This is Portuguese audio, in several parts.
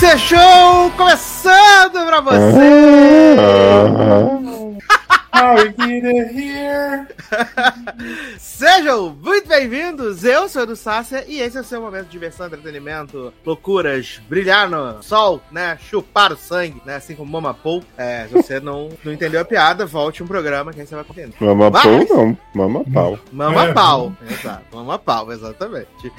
Você Show começando pra você! Sejam muito bem-vindos, eu sou o Edu Sácia e esse é o seu momento de diversão, entretenimento, loucuras, brilhar no sol, né, chupar o sangue, né, assim como Mamapou. É, se você não entendeu a piada, volte um programa que aí você vai entender. Mamapou não, Mamapau. Mamapau, é. Exato, Mamapau, exatamente.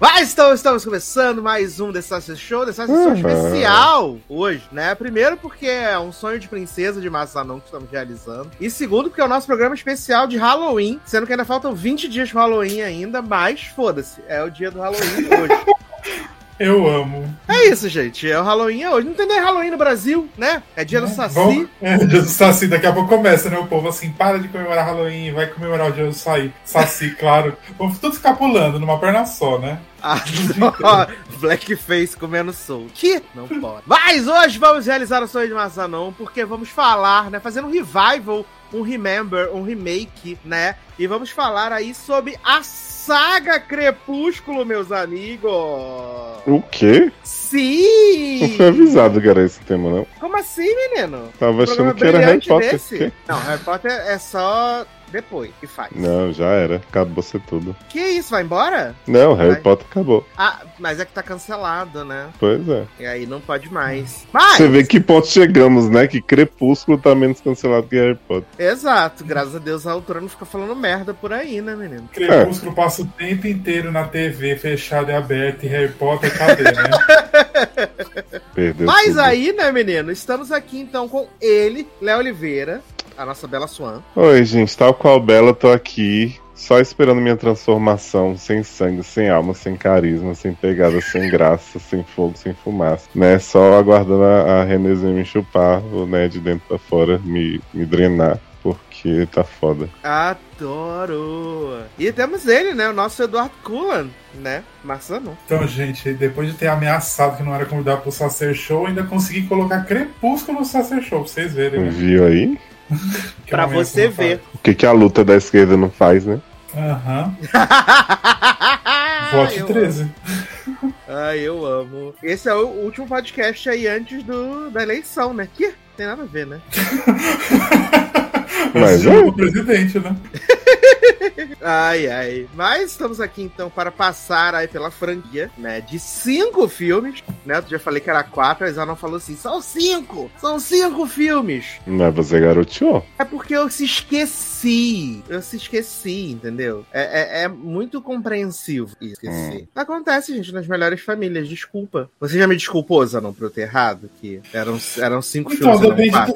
Mas então, estamos começando mais um The Sácia Show, The Sácia Show especial hoje, né, primeiro porque é um sonho de princesa de Massa Zanon que estamos realizando. E segundo, porque é o nosso programa especial de Halloween, sendo que ainda faltam 20 dias pro Halloween ainda, mas foda-se, é o dia do Halloween hoje. Eu amo. É isso, gente. É o Halloween hoje. Não tem nem Halloween no Brasil, né? É dia do Saci. Bom, é dia do Saci. Daqui a pouco começa, né? O povo assim, para de comemorar Halloween, vai comemorar o dia do Saci, claro. Vamos tudo ficar pulando numa perna só, né? Ah, blackface comendo soul. Que não pode. Mas hoje vamos realizar o sonho de Massa Zanon, porque vamos falar, né? Fazendo um revival, um remember, um remake, né? E vamos falar aí sobre a Saga Crepúsculo, meus amigos. O quê? Sim! Não foi avisado que era esse tema, não? Como assim, menino? Tava achando que era Harry Potter. Não, Harry Potter é só depois que faz. Não, já era. Acabou-se tudo. Que isso? Vai embora? Não, Harry Potter acabou. Ah, mas é que tá cancelado, né? Pois é. E aí não pode mais. Mas... Você vê que ponto chegamos, né? Que Crepúsculo tá menos cancelado que Harry Potter. Exato. Graças a Deus a autora não fica falando merda por aí, né, menino? Crepúsculo passa o tempo inteiro na TV, fechado e aberto, e Harry Potter, cadê, né? Perdeu mas tudo. Aí, né, menino? Estamos aqui, então, com ele, Léo Oliveira. A nossa Bella Swan. Oi, gente, tal qual Bella, tô aqui só esperando minha transformação, sem sangue, sem alma, sem carisma, sem pegada, sem graça, sem fogo, sem fumaça, né? Só aguardando a Renesmee me chupar, né, de dentro pra fora, me drenar, porque tá foda. Adoro! E temos ele, né, o nosso Eduardo Cullen, né? Marçano. Então, gente, depois de ter ameaçado que não era convidado pro Sacer Show, ainda consegui colocar Crepúsculo no Sacer Show, pra vocês verem. Né? Viu aí? Pra você ver. O que a luta da esquerda não faz, né? Aham. Vote 13. Ai, eu amo. Esse é o último podcast aí antes da eleição, né? Que? Tem nada a ver, né? Mas é o presidente, né? Ai, ai. Mas estamos aqui, então, para passar aí pela franquia, né, de 5 filmes, né? Eu já falei que era 4, mas ela não falou assim, são 5! São 5 filmes! Mas você garoteou? É porque eu se esqueci, entendeu? É muito compreensivo esquecer. Acontece, gente, nas melhores famílias, desculpa. Você já me desculpou, Zanon, por eu ter errado? Que eram 5 filmes, então,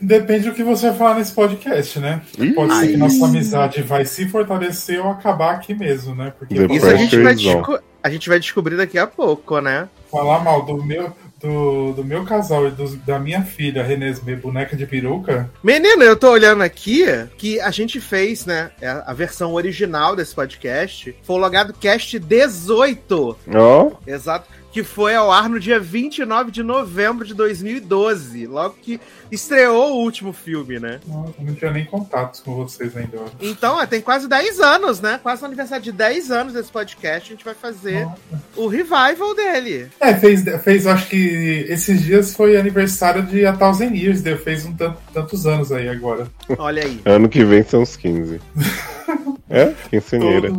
depende do que você vai falar nesse podcast, né? Pode ser que nossa amizade vai se fortalecer ou acabar aqui mesmo, né? Porque isso a gente vai descobrir daqui a pouco, né? Falar mal do meu casal e da minha filha, Renesmee, boneca de peruca. Menino, eu tô olhando aqui que a gente fez, né? A versão original desse podcast foi o logado cast 18. Oh. Exato. Que foi ao ar no dia 29 de novembro de 2012, logo que estreou o último filme, né? Nossa, eu não tinha nem contatos com vocês ainda. Então, tem quase 10 anos, né? Quase o aniversário de 10 anos desse podcast, a gente vai fazer o revival dele. É, fez, acho que esses dias foi aniversário de A Thousand Years, fez tantos anos aí agora. Olha aí. Ano que vem são os 15. É? Quinceaneira.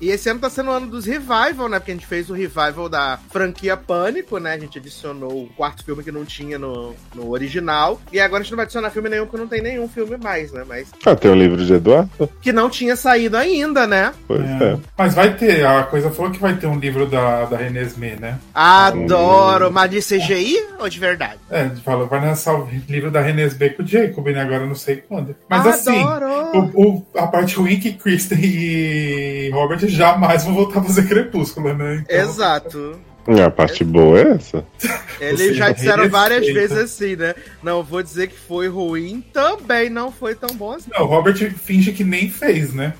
E esse ano tá sendo o ano dos revival, né? Porque a gente fez o revival da franquia Pânico, né? A gente adicionou o quarto filme que não tinha no original. E agora a gente não vai adicionar filme nenhum, porque não tem nenhum filme mais, né? Mas... Ah, tem o livro de Eduardo? Que não tinha saído ainda, né? Pois é. Mas vai ter, a coisa falou que vai ter um livro da Renesmee, né? Adoro! Mas de CGI ou de verdade? É, falou, vai lançar o livro da Renesmee com o Jacob, né? Agora eu não sei quando. Mas assim, a parte ruim que Kristen e Robert jamais vão voltar a fazer Crepúsculo, né? Então... Exato. E a parte boa é essa? Eles já disseram várias vezes assim, né? Não, vou dizer que foi ruim, também não foi tão bom assim. Não, o Robert finge que nem fez, né?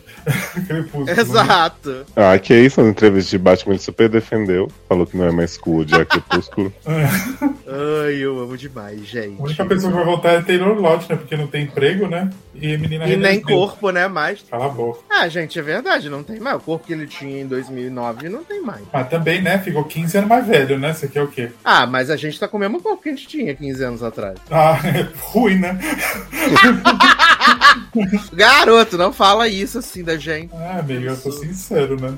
Crepúsculo. Exato. Né? Ah, que é isso, nas entrevistas de Batman ele super defendeu, falou que não é mais cool de Crepúsculo. Ai, eu amo demais, gente. A única pessoa que vai voltar é Taylor Lautner, né? Porque não tem emprego, né? E a menina... E nem corpo, né? Mais. Cala a boca. Ah, gente, é verdade, não tem mais. O corpo que ele tinha em 2009 não tem mais. Ah, também, né? Ficou 15 sendo mais velho, né? Você quer o quê? Ah, mas a gente tá com o mesmo corpo que a gente tinha 15 anos atrás. Ah, é ruim, né? Garoto, não fala isso assim da gente. Ah, amigo, eu sou sincero, né?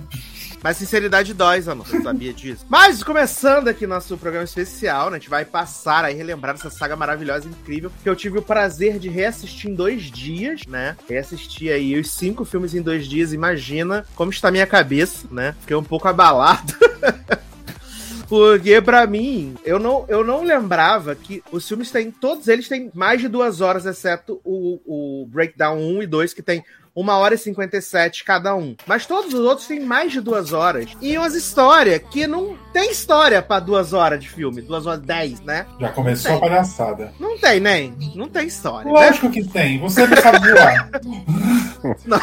Mas sinceridade dói, amor, você sabia disso. Mas começando aqui nosso programa especial, né, a gente vai passar aí, relembrar essa saga maravilhosa, incrível, que eu tive o prazer de reassistir em 2 dias, né, reassistir aí os 5 filmes em 2 dias, imagina como está a minha cabeça, né, fiquei um pouco abalado. Porque, pra mim, eu não lembrava que os filmes têm, todos eles têm mais de 2 horas, exceto o Breakdown 1 e 2, que tem 1h57 cada um. Mas todos os outros têm mais de 2 horas. E umas histórias que não tem história pra 2 horas de filme, 2h10, né? Já começou a palhaçada. Não tem, nem. Não tem história. Lógico, né? Que tem. Você não sabe voar. Não.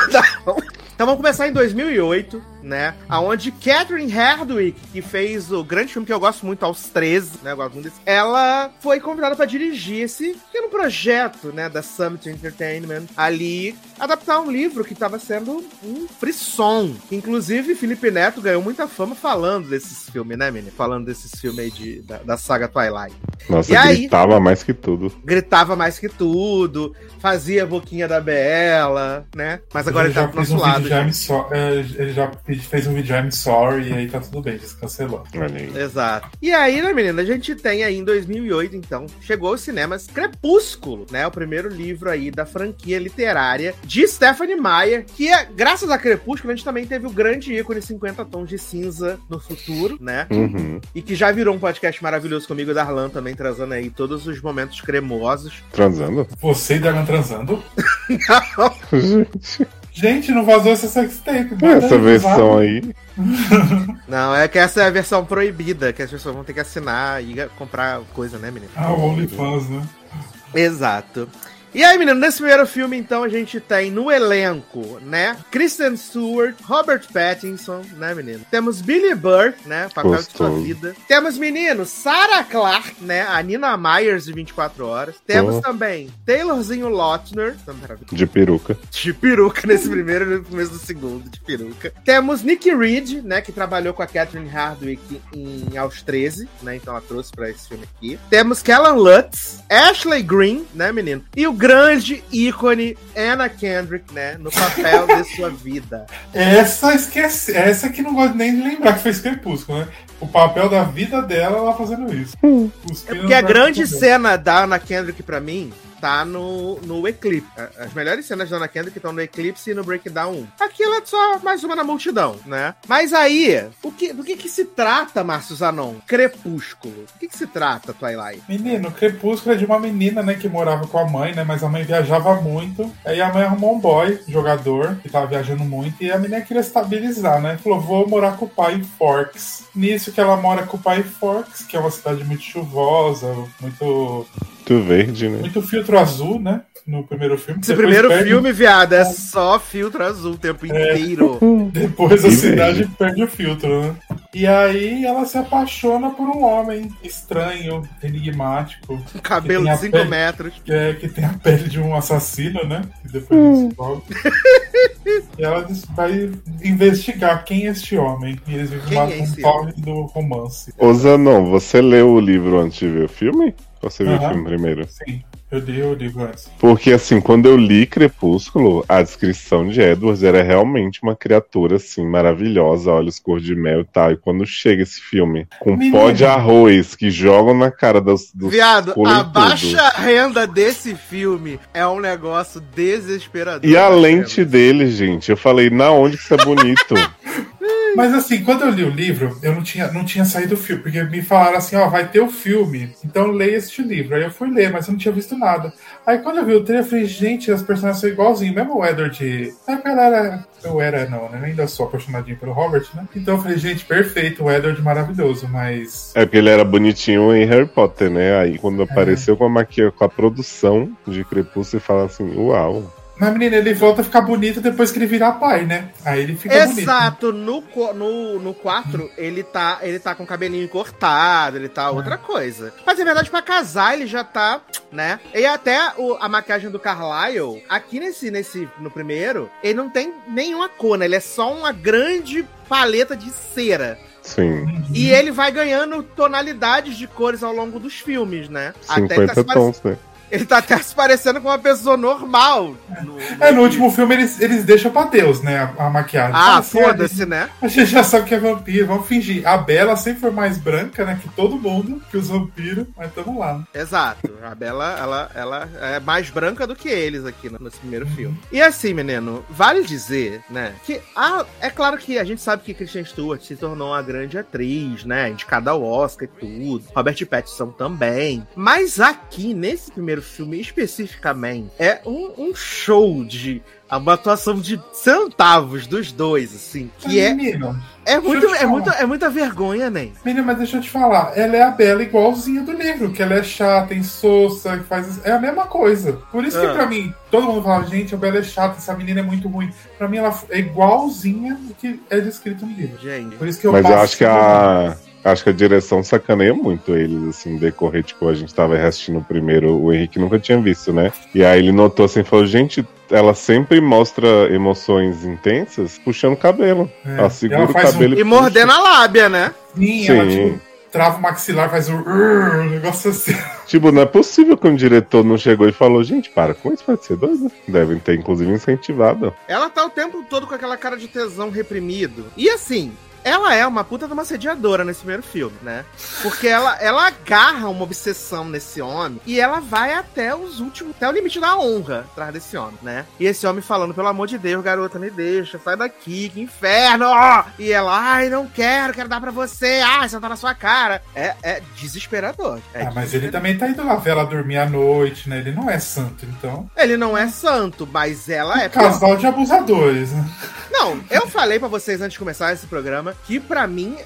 Então vamos começar em 2008, né? Onde Katherine Hardwicke, que fez o grande filme que eu gosto muito, Aos 13, né? Eu gosto muito desse. Ela foi convidada pra dirigir esse pequeno projeto, né? Da Summit Entertainment, ali, adaptar um livro que tava sendo um frisson. Inclusive, Felipe Neto ganhou muita fama falando desses filmes, né, menino? Falando desses filmes aí da saga Twilight. Nossa, e gritava aí, mais que tudo. Gritava mais que tudo, fazia a boquinha da Bella, né? Mas agora ele tá pro nosso lado. Ele já fez um vídeo I'm Sorry, e aí tá tudo bem, descancelou. Exato. E aí, né, menina, a gente tem aí em 2008, então, chegou aos cinemas Crepúsculo, né, o primeiro livro aí da franquia literária de Stephenie Meyer, que é, graças a Crepúsculo, a gente também teve o grande ícone 50 Tons de Cinza no futuro, né, uhum. E que já virou um podcast maravilhoso comigo e Darlan também, transando aí todos os momentos cremosos. Transando? Você e Darlan transando? Não. Gente... Gente, não vazou essa sextape. Essa versão vazado. Aí. Não, é que essa é a versão proibida, que as pessoas vão ter que assinar e comprar coisa, né, menino? Ah, o OnlyFans, né? Exato. E aí, menino, nesse primeiro filme, então, a gente tem no elenco, né, Kristen Stewart, Robert Pattinson, né, menino? Temos Billy Burke, né, papel Gostoso. De sua vida. Temos, menino, Sarah Clark, né, a Nina Myers, de 24 horas. Temos também Taylorzinho Lautner. De peruca. De peruca, nesse primeiro e no começo do segundo, de peruca. Temos Nikki Reed, né, que trabalhou com a Katherine Hardwicke em Aos 13, né, então ela trouxe pra esse filme aqui. Temos Kellan Lutz, Ashley Greene, né, menino? E o grande ícone Anna Kendrick, né? No papel de sua vida. Essa que não gosto nem de lembrar que fez Crepúsculo, né? O papel da vida dela, ela fazendo isso. Porque a grande cena da Anna Kendrick, pra mim, tá no Eclipse. As melhores cenas da Anna Kendrick estão no Eclipse e no Breakdown 1. Aquilo é só mais uma na multidão, né? Mas aí, do que se trata, Massa Zanon? Crepúsculo. Do que se trata, Twilight? Menino, Crepúsculo é de uma menina, né, que morava com a mãe, né, mas a mãe viajava muito. Aí a mãe arrumou um boy, jogador, que tava viajando muito, e a menina queria estabilizar, né? Falou, vou morar com o pai em Forks. Nisso que ela mora com o pai em Forks, que é uma cidade muito chuvosa, muito verde, né? Muito filtro azul, né? No primeiro filme. Esse primeiro filme, viado, é só filtro azul o tempo inteiro. Depois a cidade perde o filtro, né? E aí ela se apaixona por um homem estranho, enigmático. Um cabelo de 5 metros. Que tem a pele de um assassino, né? E depois descobre. E ela vai investigar quem é este homem. E eles vivem lá com o pau do romance. Ô Zanon, você leu o livro antes de ver o filme? Ou você viu o filme primeiro? Sim. Eu digo antes. Porque, assim, quando eu li Crepúsculo, a descrição de Edward era realmente uma criatura, assim, maravilhosa, olhos cor de mel e tal. E quando chega esse filme, com pó de arroz que jogam na cara dos viado, a baixa renda desse filme é um negócio desesperador. E a lente dele, gente, eu falei, na onde que isso é bonito? Mas assim, quando eu li o livro, eu não tinha saído o filme, porque me falaram assim, ó, vai ter o filme, então leia este livro. Aí eu fui ler, mas eu não tinha visto nada. Aí quando eu vi o trailer, eu falei, gente, as personagens são igualzinhas, mesmo o Edward. Eu ainda sou apaixonadinho pelo Robert, né? Então eu falei, gente, perfeito, o Edward maravilhoso, mas... É porque ele era bonitinho em Harry Potter, né? Aí quando apareceu com a produção de Crepúsculo, você fala assim, uau... Mas, menina, ele volta a ficar bonito depois que ele virar pai, né? Aí ele fica bonito. Exato. No 4, ele tá com o cabelinho cortado, ele tá outra coisa. Mas, na verdade, pra casar, ele já tá, né? E até a maquiagem do Carlisle, aqui no primeiro, ele não tem nenhuma cor, né? Ele é só uma grande paleta de cera. Sim. E ele vai ganhando tonalidades de cores ao longo dos filmes, né? 50 até tons, né? Ele tá até se parecendo com uma pessoa normal. No último filme eles deixam pra Deus, né? A maquiagem. Ah, assim, foda-se, né? A gente já sabe que é vampiro, vamos fingir. A Bella sempre foi mais branca, né? Que todo mundo, que os vampiros, mas tamo lá. Né? Exato. A Bella, ela é mais branca do que eles aqui nesse primeiro filme. E assim, menino, vale dizer, né? Que é claro que a gente sabe que Kristen Stewart se tornou uma grande atriz, né? Indicada ao Oscar e tudo. Robert Pattinson também. Mas aqui, nesse primeiro filme especificamente, é um show de uma atuação de centavos dos dois, assim, que é muita vergonha, né? Menina, mas deixa eu te falar, ela é a Bella igualzinha do livro, que ela é chata, insossa, é a mesma coisa. Por isso que pra mim, todo mundo fala, gente, a Bella é chata, essa menina é muito ruim. Pra mim, ela é igualzinha do que é descrito no livro. Gente. Por isso que eu acho que a direção sacaneia muito eles, assim, decorrer, tipo, a gente tava assistindo o primeiro, o Henrique nunca tinha visto, né? E aí ele notou, assim, falou, gente, ela sempre mostra emoções intensas puxando o cabelo. É. Ela segura o cabelo e mordendo a lábia, né? Sim, ela, tipo, trava o maxilar, faz um negócio assim. Tipo, não é possível que um diretor não chegou e falou, gente, para com isso, pode ser doido. Devem ter, inclusive, incentivado. Ela tá o tempo todo com aquela cara de tesão reprimido. E assim... Ela é uma puta de uma sediadora nesse primeiro filme, né? Porque ela agarra uma obsessão nesse homem e ela vai até o limite da honra atrás desse homem, né? E esse homem falando, pelo amor de Deus, garota, me deixa, sai daqui, que inferno! E ela, ai, não quero dar pra você, ai, você tá na sua cara. É desesperador. Mas ele também tá indo lá ver ela dormir à noite, né? Ele não é santo, então. Ele não é santo, mas ela é... Casal de abusadores, né? Não, eu falei pra vocês antes de começar esse programa que, pra mim,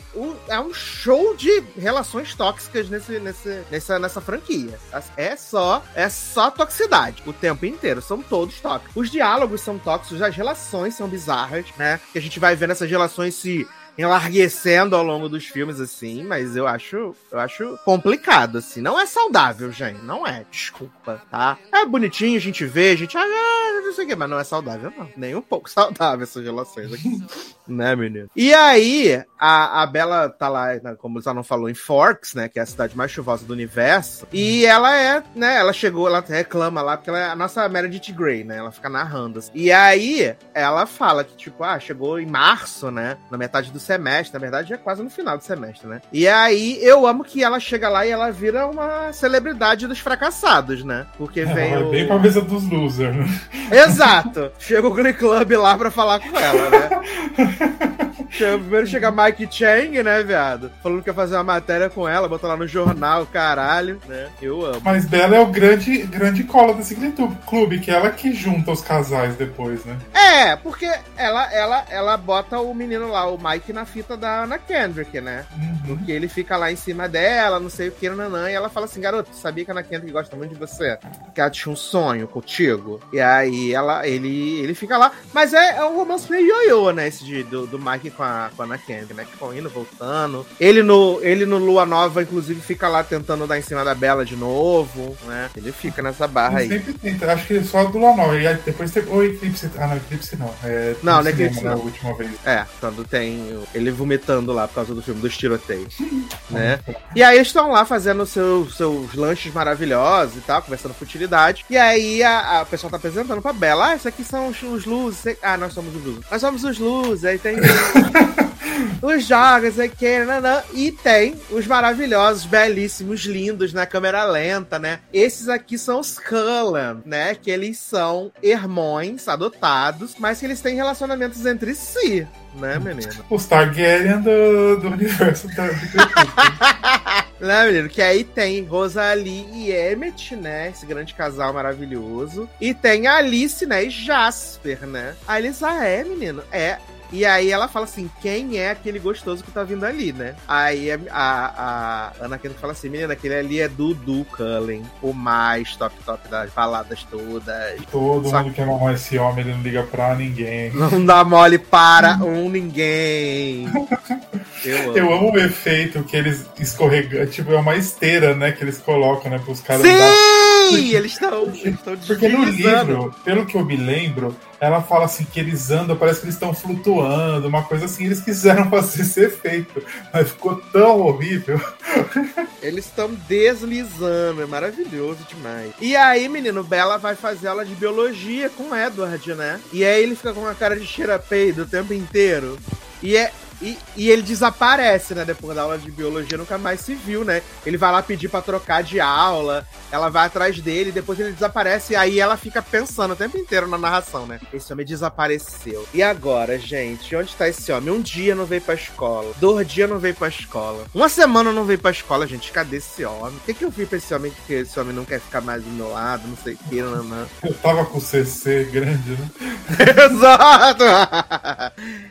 é um show de relações tóxicas nessa franquia. É só toxicidade o tempo inteiro. São todos tóxicos. Os diálogos são tóxicos, as relações são bizarras, né? Que a gente vai vendo essas relações se enlarguecendo ao longo dos filmes, assim, mas eu acho complicado, assim. Não é saudável, gente. Não é, desculpa, tá? É bonitinho, a gente vê, a gente... não sei o que, mas não é saudável, não. Nem um pouco saudável essas relações aqui. Né, menino? E aí, a Bella tá lá, como o Zanon falou, em Forks, né? Que é a cidade mais chuvosa do universo. E ela é, né? Ela chegou, ela reclama lá, porque ela é a nossa Meredith Grey, né? Ela fica narrando, assim. E aí, ela fala que, tipo, chegou em março, né? Na metade do semestre, na verdade é quase no final do semestre, né? E aí, eu amo que ela chega lá e ela vira uma celebridade dos fracassados, né? Porque vem o... bem pra mesa dos losers, né? Exato! Chega o Glee Club lá pra falar com ela, né? Primeiro chega Mike Chang, né, viado? Falando que ia fazer uma matéria com ela, botou lá no jornal, caralho, né? Eu amo. Mas Bella é o grande cola desse clube, que é ela que junta os casais depois, né? É, porque ela bota o menino lá, o Mike, na fita da Anna Kendrick, né? Uhum. Porque ele fica lá em cima dela, não sei o que, nanã, e ela fala assim, garoto, sabia que a Anna Kendrick gosta muito de você? Que ela tinha um sonho contigo? E aí ele fica lá, mas é um romance meio ioiô, né, esse do Mike com a Anna Kendrick, né? Que estão indo, voltando. Ele no Lua Nova, inclusive, fica lá tentando dar em cima da Bella de novo, né? Ele fica nessa barra aí. Sempre tenta. Acho que só do Lua Nova. E depois teve o Eclipse. Ah, não, Eclipse não. Não, Eclipse não. Última vez. É, quando tem ele vomitando lá por causa do filme dos tiroteios, né? E aí eles estão lá fazendo seus lanches maravilhosos e tal, conversando futilidade. E aí a pessoa tá apresentando pra Bella. Ah, isso aqui são os luzes. Ah, nós somos os luzes. Nós somos os luzes. Aí tem... os jogos aqui, e tem os maravilhosos, belíssimos, lindos, na câmera lenta, né? Esses aqui são os Cullen, né? Que eles são irmãos adotados, mas que eles têm relacionamentos entre si, né, menino? Os Targaryen do universo Targaryen. Né, menino? Que aí tem Rosalie e Emmett, né? Esse grande casal maravilhoso. E tem Alice, né? E Jasper, né? A Alice, menino, é E aí ela fala assim, quem é aquele gostoso que tá vindo ali, né? Aí a Anna Kendrick fala assim, menina, aquele ali é Dudu Cullen, o mais top das baladas todas. Todo só mundo que ama esse homem, ele não liga pra ninguém. Não dá mole para ninguém. Eu amo o efeito que eles escorregam, tipo, é uma esteira, né, que eles colocam, né, pros caras... Sim! Porque, eles estão porque no livro, pelo que eu me lembro, ela fala assim que eles andam, parece que eles estão flutuando, uma coisa assim, eles quiseram fazer esse efeito, mas ficou tão horrível. Eles estão deslizando, é maravilhoso demais. E aí, menino, Bella vai fazer aula de biologia com o Edward, né? E aí ele fica com uma cara de cheira-peido o tempo inteiro. E ele desaparece, né? Depois da aula de biologia, nunca mais se viu, né? Ele vai lá pedir pra trocar de aula, ela vai atrás dele, depois ele desaparece, e aí ela fica pensando o tempo inteiro na narração, né? Esse homem desapareceu. E agora, gente? Onde tá esse homem? Um dia não veio pra escola, 2 dias não veio pra escola, 1 semana não veio pra escola, gente. Cadê esse homem? O que eu vi pra esse homem que esse homem não quer ficar mais do meu lado, não sei o que, não. Eu tava com CC grande, né? Exato!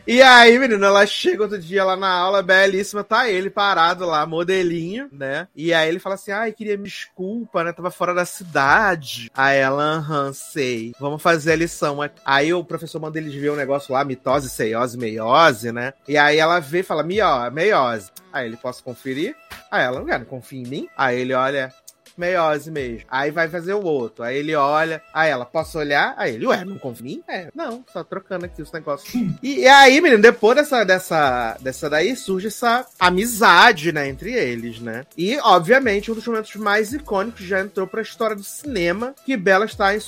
E aí, menina, ela chega outro dia lá na aula, belíssima, tá ele parado lá, modelinho, né? E aí ele fala assim, ai, queria me desculpa, né? Tava fora da cidade. Aí ela, sei. Vamos fazer a lição. Aí o professor manda ele ver um negócio lá, mitose, ceiose, meiose, né? E aí ela vê e fala, meiose. Aí ele, posso conferir? Aí ela, não confia em mim? Aí ele olha... meiose mesmo. Aí vai fazer o outro. Aí ele olha. Aí ela, posso olhar? Aí ele, ué, não confia em mim? É, não, só trocando aqui os negócios. E aí, menino, depois dessa daí, surge essa amizade, né, entre eles, né? E, obviamente, um dos momentos mais icônicos já entrou pra história do cinema, que Bella está em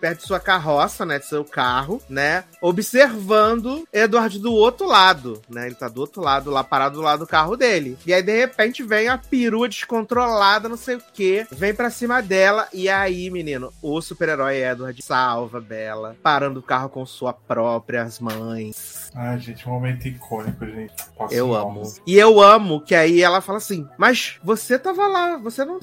perto de sua carroça, né, de seu carro, né, observando Edward do outro lado, né? Ele tá do outro lado, lá parado do lado do carro dele. E aí, de repente, vem a perua descontrolada, não sei o que, vem pra cima dela, e aí, menino, o super-herói Edward salva Bella, parando o carro com suas próprias mãos. Ai, gente, um momento icônico, gente. Eu amo. E eu amo que aí ela fala assim, mas você tava lá, você não...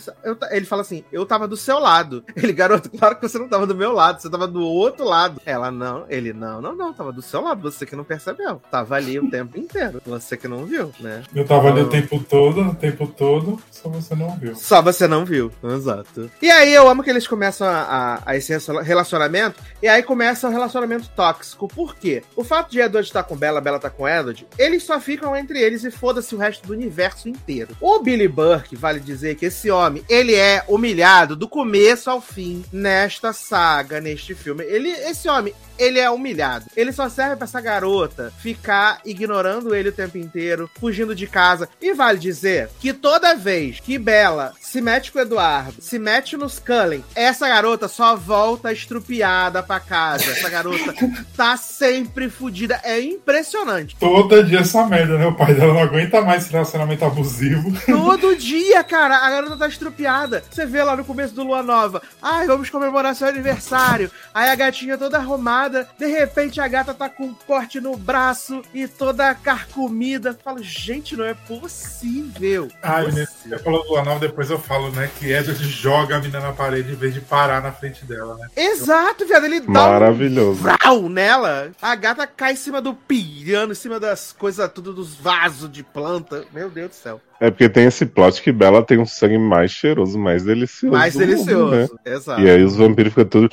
Ele fala assim, eu tava do seu lado. Ele, garoto, claro que você não tava do meu lado, você tava do outro lado. Ela, não, ele, não, tava do seu lado, você que não percebeu. Tava ali o tempo inteiro, você que não viu, né? Eu tava ali o tempo todo, só você não viu. Só você não viu, exato. E aí eu amo que eles começam a esse relacionamento, e aí começa o relacionamento tóxico. Por quê? O fato de Edward estar com Bella, Bella tá com Edward, eles só ficam entre eles e foda-se o resto do universo inteiro. O Billy Burke, vale dizer que esse homem, ele é humilhado do começo ao fim nesta saga, neste filme. Esse homem é humilhado. Ele só serve pra essa garota ficar ignorando ele o tempo inteiro, fugindo de casa. E vale dizer que toda vez que Bella se mete com o Eduardo, se mete nos Cullen, essa garota só volta estrupiada pra casa. Essa garota tá sempre fudida. É impressionante. Todo dia essa merda, né? O pai dela não aguenta mais esse relacionamento abusivo. Todo dia, cara. A garota tá estrupiada. Você vê lá no começo do Lua Nova. Ai, vamos comemorar seu aniversário. Aí a gatinha toda arrumada. De repente a gata tá com um corte no braço e toda carcomida. Falo, gente, não é possível. Ah, você falou do anal, depois eu falo, né, que Edward joga a menina na parede em vez de parar na frente dela, né? Exato, viado, ele dá um frau nela. A gata cai em cima do piano, em cima das coisas, tudo dos vasos de planta. Meu Deus do céu. É porque tem esse plot que Bella tem um sangue mais cheiroso, mais delicioso. Mais delicioso, mundo, né? Exato. E aí os vampiros ficam tudo...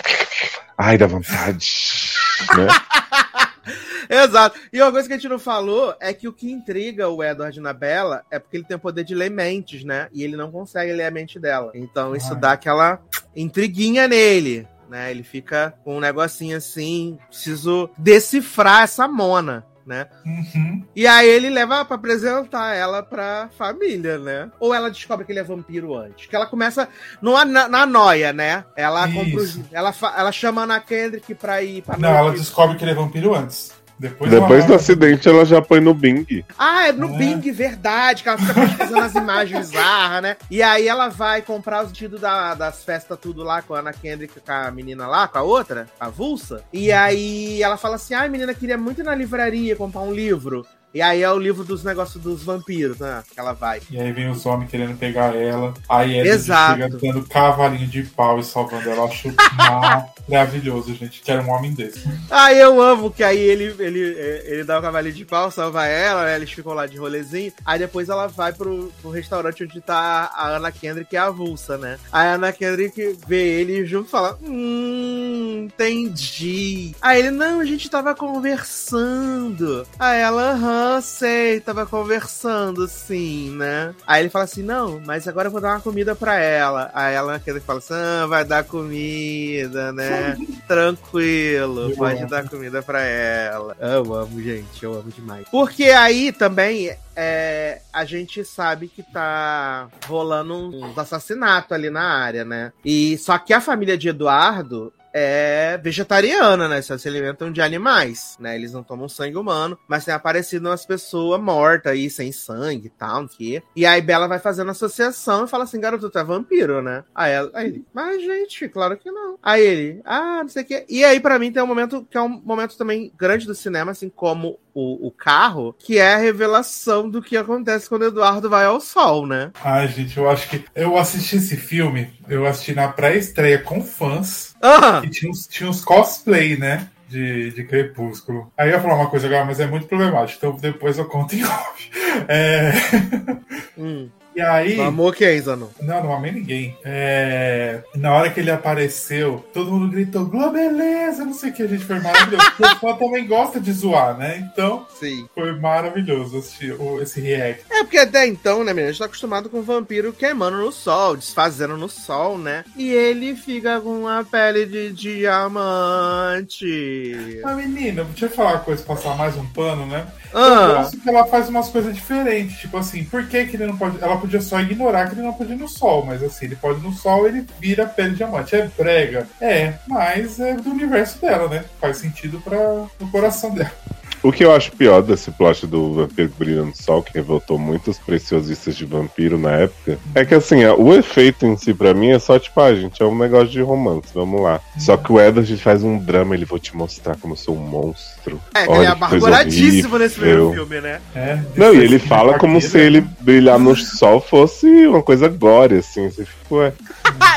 Ai, dá vontade, né? Exato. E uma coisa que a gente não falou é que o que intriga o Edward na Bella é porque ele tem o poder de ler mentes, né? E ele não consegue ler a mente dela. Então isso dá aquela intriguinha nele, né? Ele fica com um negocinho assim, preciso decifrar essa mona, né? Uhum. E aí ele leva pra apresentar ela pra família, né? Ou ela descobre que ele é vampiro antes. Que ela começa na noia, né? Ela chama a Anna Kendrick pra ir pra... Não, ela descobre que ele é vampiro antes. Depois do acidente, ela já põe no Bing. Ah, é no Bing, verdade, que ela fica pesquisando as imagens bizarras, né? E aí ela vai comprar os títulos das festas tudo lá com a Anna Kendrick, com a menina lá, com a outra, a Vulsa. E aí ela fala assim, ai, menina, queria muito ir na livraria comprar um livro. E aí é o livro dos negócios dos vampiros, né? Que ela vai. E aí vem os homens querendo pegar ela. Aí ela chega dando cavalinho de pau e salvando ela. Acho maravilhoso, gente. Quero um homem desse. Aí eu amo que aí ele dá o cavalinho de pau, salva ela, né? Eles ficam lá de rolezinho. Aí depois ela vai pro restaurante onde tá a Anna Kendrick, que é avulsa, né? Aí a Anna Kendrick vê ele junto e fala, entendi. Aí ele, não, a gente tava conversando. Aí ela, sei, tava conversando assim, né? Aí ele fala assim, não, mas agora eu vou dar uma comida pra ela. Aí ela fala assim, vai dar comida, né? Tranquilo, pode dar comida pra ela. Eu amo, gente, eu amo demais. Porque aí também... a gente sabe que tá rolando uns assassinatos ali na área, né? E só que a família de Eduardo é vegetariana, né? Só se alimentam de animais, né? Eles não tomam sangue humano, mas tem aparecido umas pessoas mortas aí, sem sangue e tal, não sei o quê. E aí Bella vai fazendo associação e fala assim, garoto, tu é vampiro, né? Aí ele, mas gente, claro que não. Aí ele, não sei o quê. E aí pra mim tem um momento que é um momento também grande do cinema, assim como o carro, que é a revelação do que acontece quando o Eduardo vai ao sol, né? Ai, gente, eu acho que... Eu assisti esse filme, eu assisti na pré-estreia com fãs, e tinha uns cosplay, né? De Crepúsculo. Aí eu ia falar uma coisa agora, mas é muito problemático, então depois eu conto em off. E aí... Não amou quem, Zanon? Não amei ninguém. Na hora que ele apareceu, todo mundo gritou, beleza, não sei o que, a gente foi maravilhoso. O pessoal também gosta de zoar, né? Então, sim, foi maravilhoso esse react. É, porque até então, né, menina, a gente tá acostumado com o vampiro queimando no sol, desfazendo no sol, né? E ele fica com a pele de diamante. Ah, menina, deixa eu falar uma coisa, passar mais um pano, né? Eu gosto que ela faz umas coisas diferentes, tipo assim, por que que ele não pode... Ela podia só ignorar que ele não podia ir no sol, mas assim, ele pode ir no sol, ele vira a pele de diamante. É brega. É, mas é do universo dela, né? Faz sentido no coração dela. O que eu acho pior desse plot do vampiro brilhando no sol, que revoltou muitos preciosistas de vampiro na época, é que assim, o efeito em si pra mim é só tipo, gente, é um negócio de romance, vamos lá. Só que o Edward faz um drama, ele vou te mostrar como eu sou um monstro. Olha, ele é abarboradíssimo nesse primeiro filme, né? Não, e ele fala como se ele brilhar no sol fosse uma coisa glória, assim, você fica,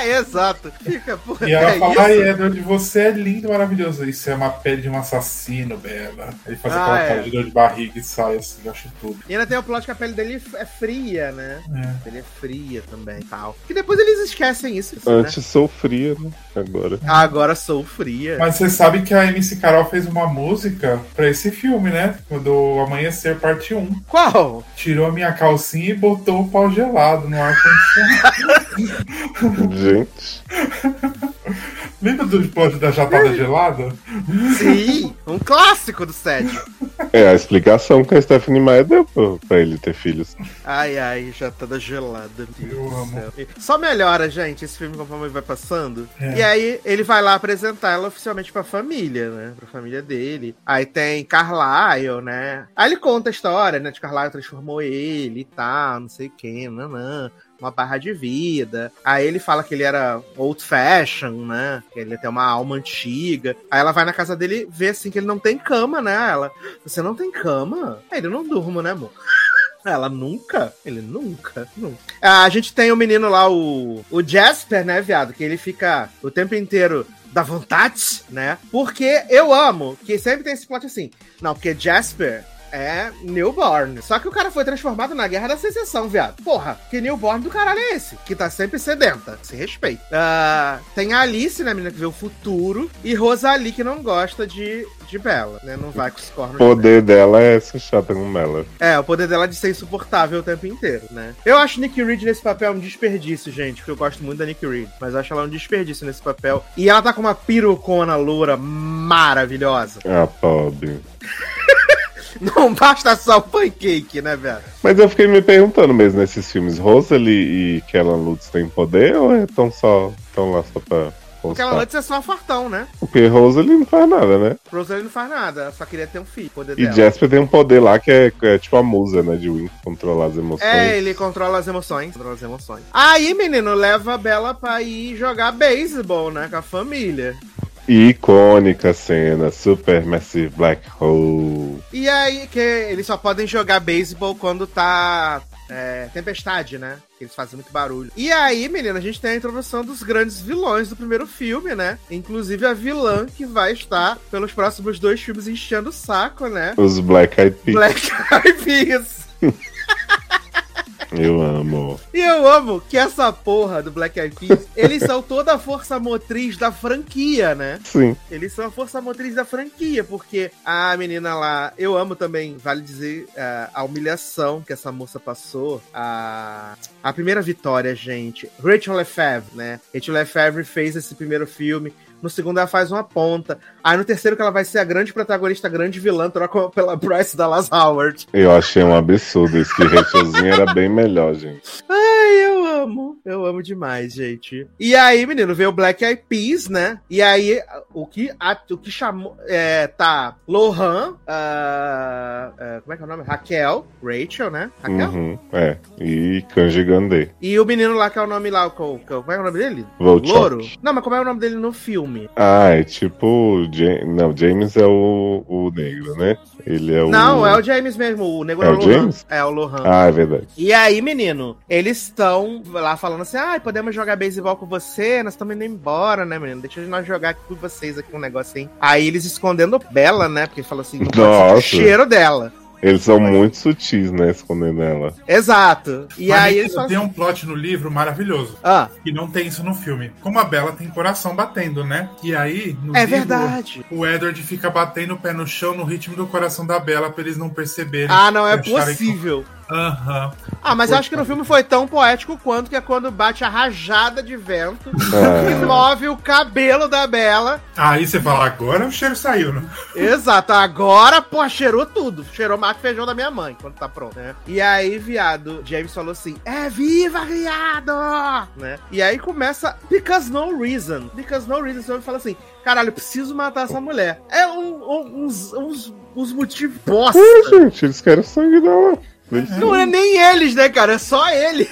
exato. Fica, porra, e ela fala, Edward, você é lindo, maravilhoso. Isso é uma pele de um assassino, Bella. Ele faz aquela cara de dor de barriga e sai assim, eu acho tudo. E ainda tem o plot que a pele dele é fria, né? É. Ele é fria também e tal. E depois eles esquecem isso. Assim, antes, né? Sou fria, né? Agora. Agora sou fria. Mas você sabe que a MC Carol fez uma música pra esse filme, né? Do Amanhecer, parte 1. Qual? Tirou a minha calcinha e botou o pau gelado no ar condicionado. Gente. Lembra do plot da jatada gelada? Sim, um clássico do Sete. É a explicação que a Stephenie Meyer deu pra ele ter filhos. Jatada gelada, meu Deus do céu. Só melhora, gente, esse filme conforme vai passando. E aí ele vai lá apresentar ela oficialmente pra família, né? Pra família dele. Aí tem Carlisle, né? Aí ele conta a história, né? De Carlisle transformou ele e tal, não sei o que, nanã. Uma barra de vida. Aí ele fala que ele era old fashion, né? Que ele tem uma alma antiga. Aí ela vai na casa dele e vê assim que ele não tem cama, né? Ela, você não tem cama? Aí ele, não durmo, né, amor? Ela, nunca? Ele, nunca. A gente tem o menino lá, o Jasper, né, viado? Que ele fica o tempo inteiro... da vontade, né? Porque eu amo que sempre tem esse plot assim. Não, porque Jasper... é newborn. Só que o cara foi transformado na Guerra da Secessão, viado. Porra, que newborn do caralho é esse? Que tá sempre sedenta. Se respeita. Tem a Alice, né, menina que vê o futuro. E Rosalie, que não gosta de Bella, né? Não vai com os cornos. O poder dela é ser chata com Bella. O poder dela é de ser insuportável o tempo inteiro, né? Eu acho Nick Reed nesse papel um desperdício, gente. Porque eu gosto muito da Nick Reed. Mas eu acho ela um desperdício nesse papel. E ela tá com uma perucona loura maravilhosa. Ah, pobre. Não basta só o pancake, né, velho? Mas eu fiquei me perguntando mesmo nesses filmes. Rosalie e Kellan Lutz têm poder ou estão lá só pra... Porque ela antes é só fartão, né? Porque Rosalie não faz nada, né? Rosalie não faz nada, ela só queria ter um filho, poder dela. E Jasper tem um poder lá que é tipo a musa, né? De Wink, controlar as emoções. Ele controla as emoções. Aí, menino, leva a Bella pra ir jogar beisebol, né? Com a família. Icônica cena, Supermassive Black Hole. E aí que eles só podem jogar beisebol quando tá tempestade, né? Eles fazem muito barulho. E aí, menina, a gente tem a introdução dos grandes vilões do primeiro filme, né? Inclusive a vilã que vai estar pelos próximos dois filmes enchendo o saco, né? Os Black Eyed Peas. Black Eyed Peas. Eu amo. E eu amo que essa porra do Black Eyed Peas, eles são toda a força motriz da franquia, né? Sim. Eles são a força motriz da franquia, porque a menina lá... Eu amo também, vale dizer, a humilhação que essa moça passou. A primeira vitória, gente. Rachelle Lefèvre, né? Rachelle Lefèvre fez esse primeiro filme. No segundo ela faz uma ponta. Aí no terceiro que ela vai ser a grande protagonista, a grande vilã, troca pela Bryce Dallas Howard. Eu achei um absurdo isso, que Rachelzinha era bem melhor, gente. Ai, eu amo demais, gente. E aí, menino, veio o Black Eyed Peas, né? E aí, o que chamou... tá, Lohan, como é que é o nome? Rachel, né? Raquel? Uhum, e Kanji Gandhi. E o menino lá, que é o nome lá, como é o nome dele? Louro? Não, mas como é o nome dele no filme? Ah, é tipo... Não, James é o negro, né? Ele é o... Não, é o James mesmo. O negro é o Lohan. James? É o Lohan. Ah, é verdade. E aí, menino, eles estão lá falando assim, podemos jogar beisebol com você? Nós estamos indo embora, né, menino? Deixa nós jogar aqui com vocês aqui um negócio, hein? Aí eles escondendo Bella, né? Porque fala assim, não pode ser o cheiro dela. Eles são muito sutis, né, escondendo ela. Exato. E mas aí eles tem um plot no livro maravilhoso. Que não tem isso no filme. Como a Bella tem coração batendo, né? E aí, no livro, verdade. O Edward fica batendo o pé no chão no ritmo do coração da Bella pra eles não perceberem. Ah, não é possível. Aham. Ah, mas eu acho que no filme foi tão poético quanto, que é quando bate a rajada de vento que move o cabelo da Bella. Aí você fala, agora o cheiro saiu, né? Exato, agora, pô, cheirou tudo. Cheirou mato e feijão da minha mãe, quando tá pronto, né? E aí, viado, James falou assim, viva, viado! Né? E aí começa, because no reason, você fala assim, caralho, eu preciso matar essa mulher. É uns motivos bosta. Gente, eles querem sangue dela. Não é nem eles, né, cara? É só ele.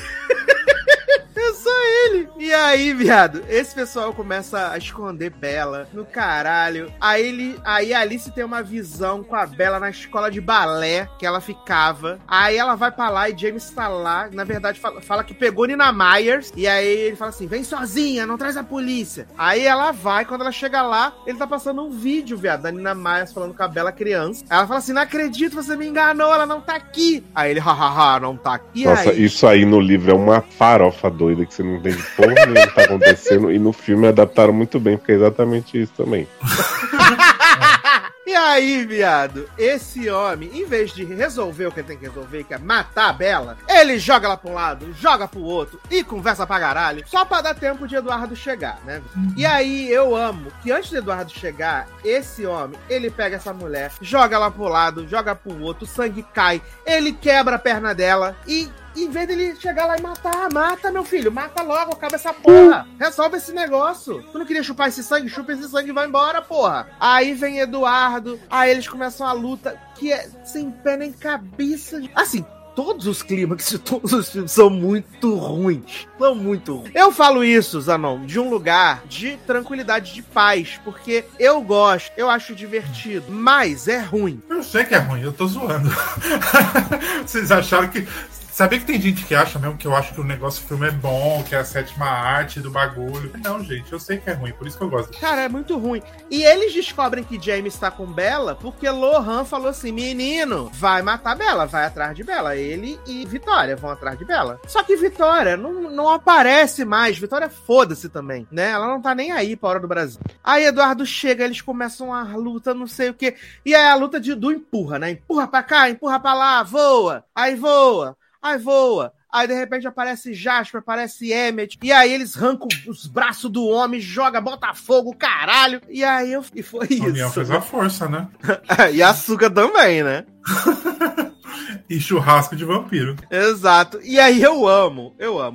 É só ele. E aí, viado, esse pessoal começa a esconder Bella no caralho. Aí a Alice tem uma visão com a Bella na escola de balé que ela ficava. Aí ela vai pra lá e James tá lá. Na verdade, fala que pegou Nina Myers. E aí ele fala assim, vem sozinha, não traz a polícia. Aí ela vai, quando ela chega lá, ele tá passando um vídeo, viado, da Nina Myers falando com a Bella criança. Ela fala assim, não acredito, você me enganou, ela não tá aqui. Aí ele, hahaha, não tá aqui. Nossa, aí? Isso aí no livro é uma farofa doida. Que você não entende porra nenhuma que tá acontecendo, e no filme adaptaram muito bem, porque é exatamente isso também. E aí, viado, esse homem, em vez de resolver o que ele tem que resolver, que é matar a Bella, ele joga ela pra um lado, joga pro outro e conversa pra caralho, só pra dar tempo de Eduardo chegar, né? E aí, eu amo que antes de Eduardo chegar, esse homem, ele pega essa mulher, joga ela pro lado, joga pro outro, o sangue cai, ele quebra a perna dela e... Em vez dele chegar lá e matar, mata, meu filho, mata logo, acaba essa porra, resolve esse negócio. Tu não queria chupar esse sangue? Chupa esse sangue e vai embora, porra. Aí vem Eduardo, aí eles começam a luta, que é sem pé nem cabeça. Assim, todos os clímax de todos os filmes são muito ruins. São muito ruins. Eu falo isso, Zanon, de um lugar de tranquilidade, de paz, porque eu gosto, eu acho divertido, mas é ruim. Eu sei que é ruim, eu tô zoando. Vocês acharam que... Sabia que tem gente que acha mesmo que eu acho que o negócio do filme é bom, que é a sétima arte do bagulho. Não, gente, eu sei que é ruim, por isso que eu gosto. Cara, é muito ruim. E eles descobrem que James tá com Bella porque Lohan falou assim, menino, vai matar Bella, vai atrás de Bella. Ele e Victoria vão atrás de Bella. Só que Victoria não aparece mais. Victoria foda-se também, né? Ela não tá nem aí pra hora do Brasil. Aí Eduardo chega, eles começam a luta, não sei o quê. E é a luta do empurra, né? Empurra pra cá, empurra pra lá, voa. Aí voa. Aí voa. Aí, de repente, aparece Jasper, aparece Emmett. E aí, eles arrancam os braços do homem, joga, bota fogo, caralho. E aí, e foi isso. O Daniel fez a força, né? E a açúcar também, né? E churrasco de vampiro. Exato. E aí eu amo,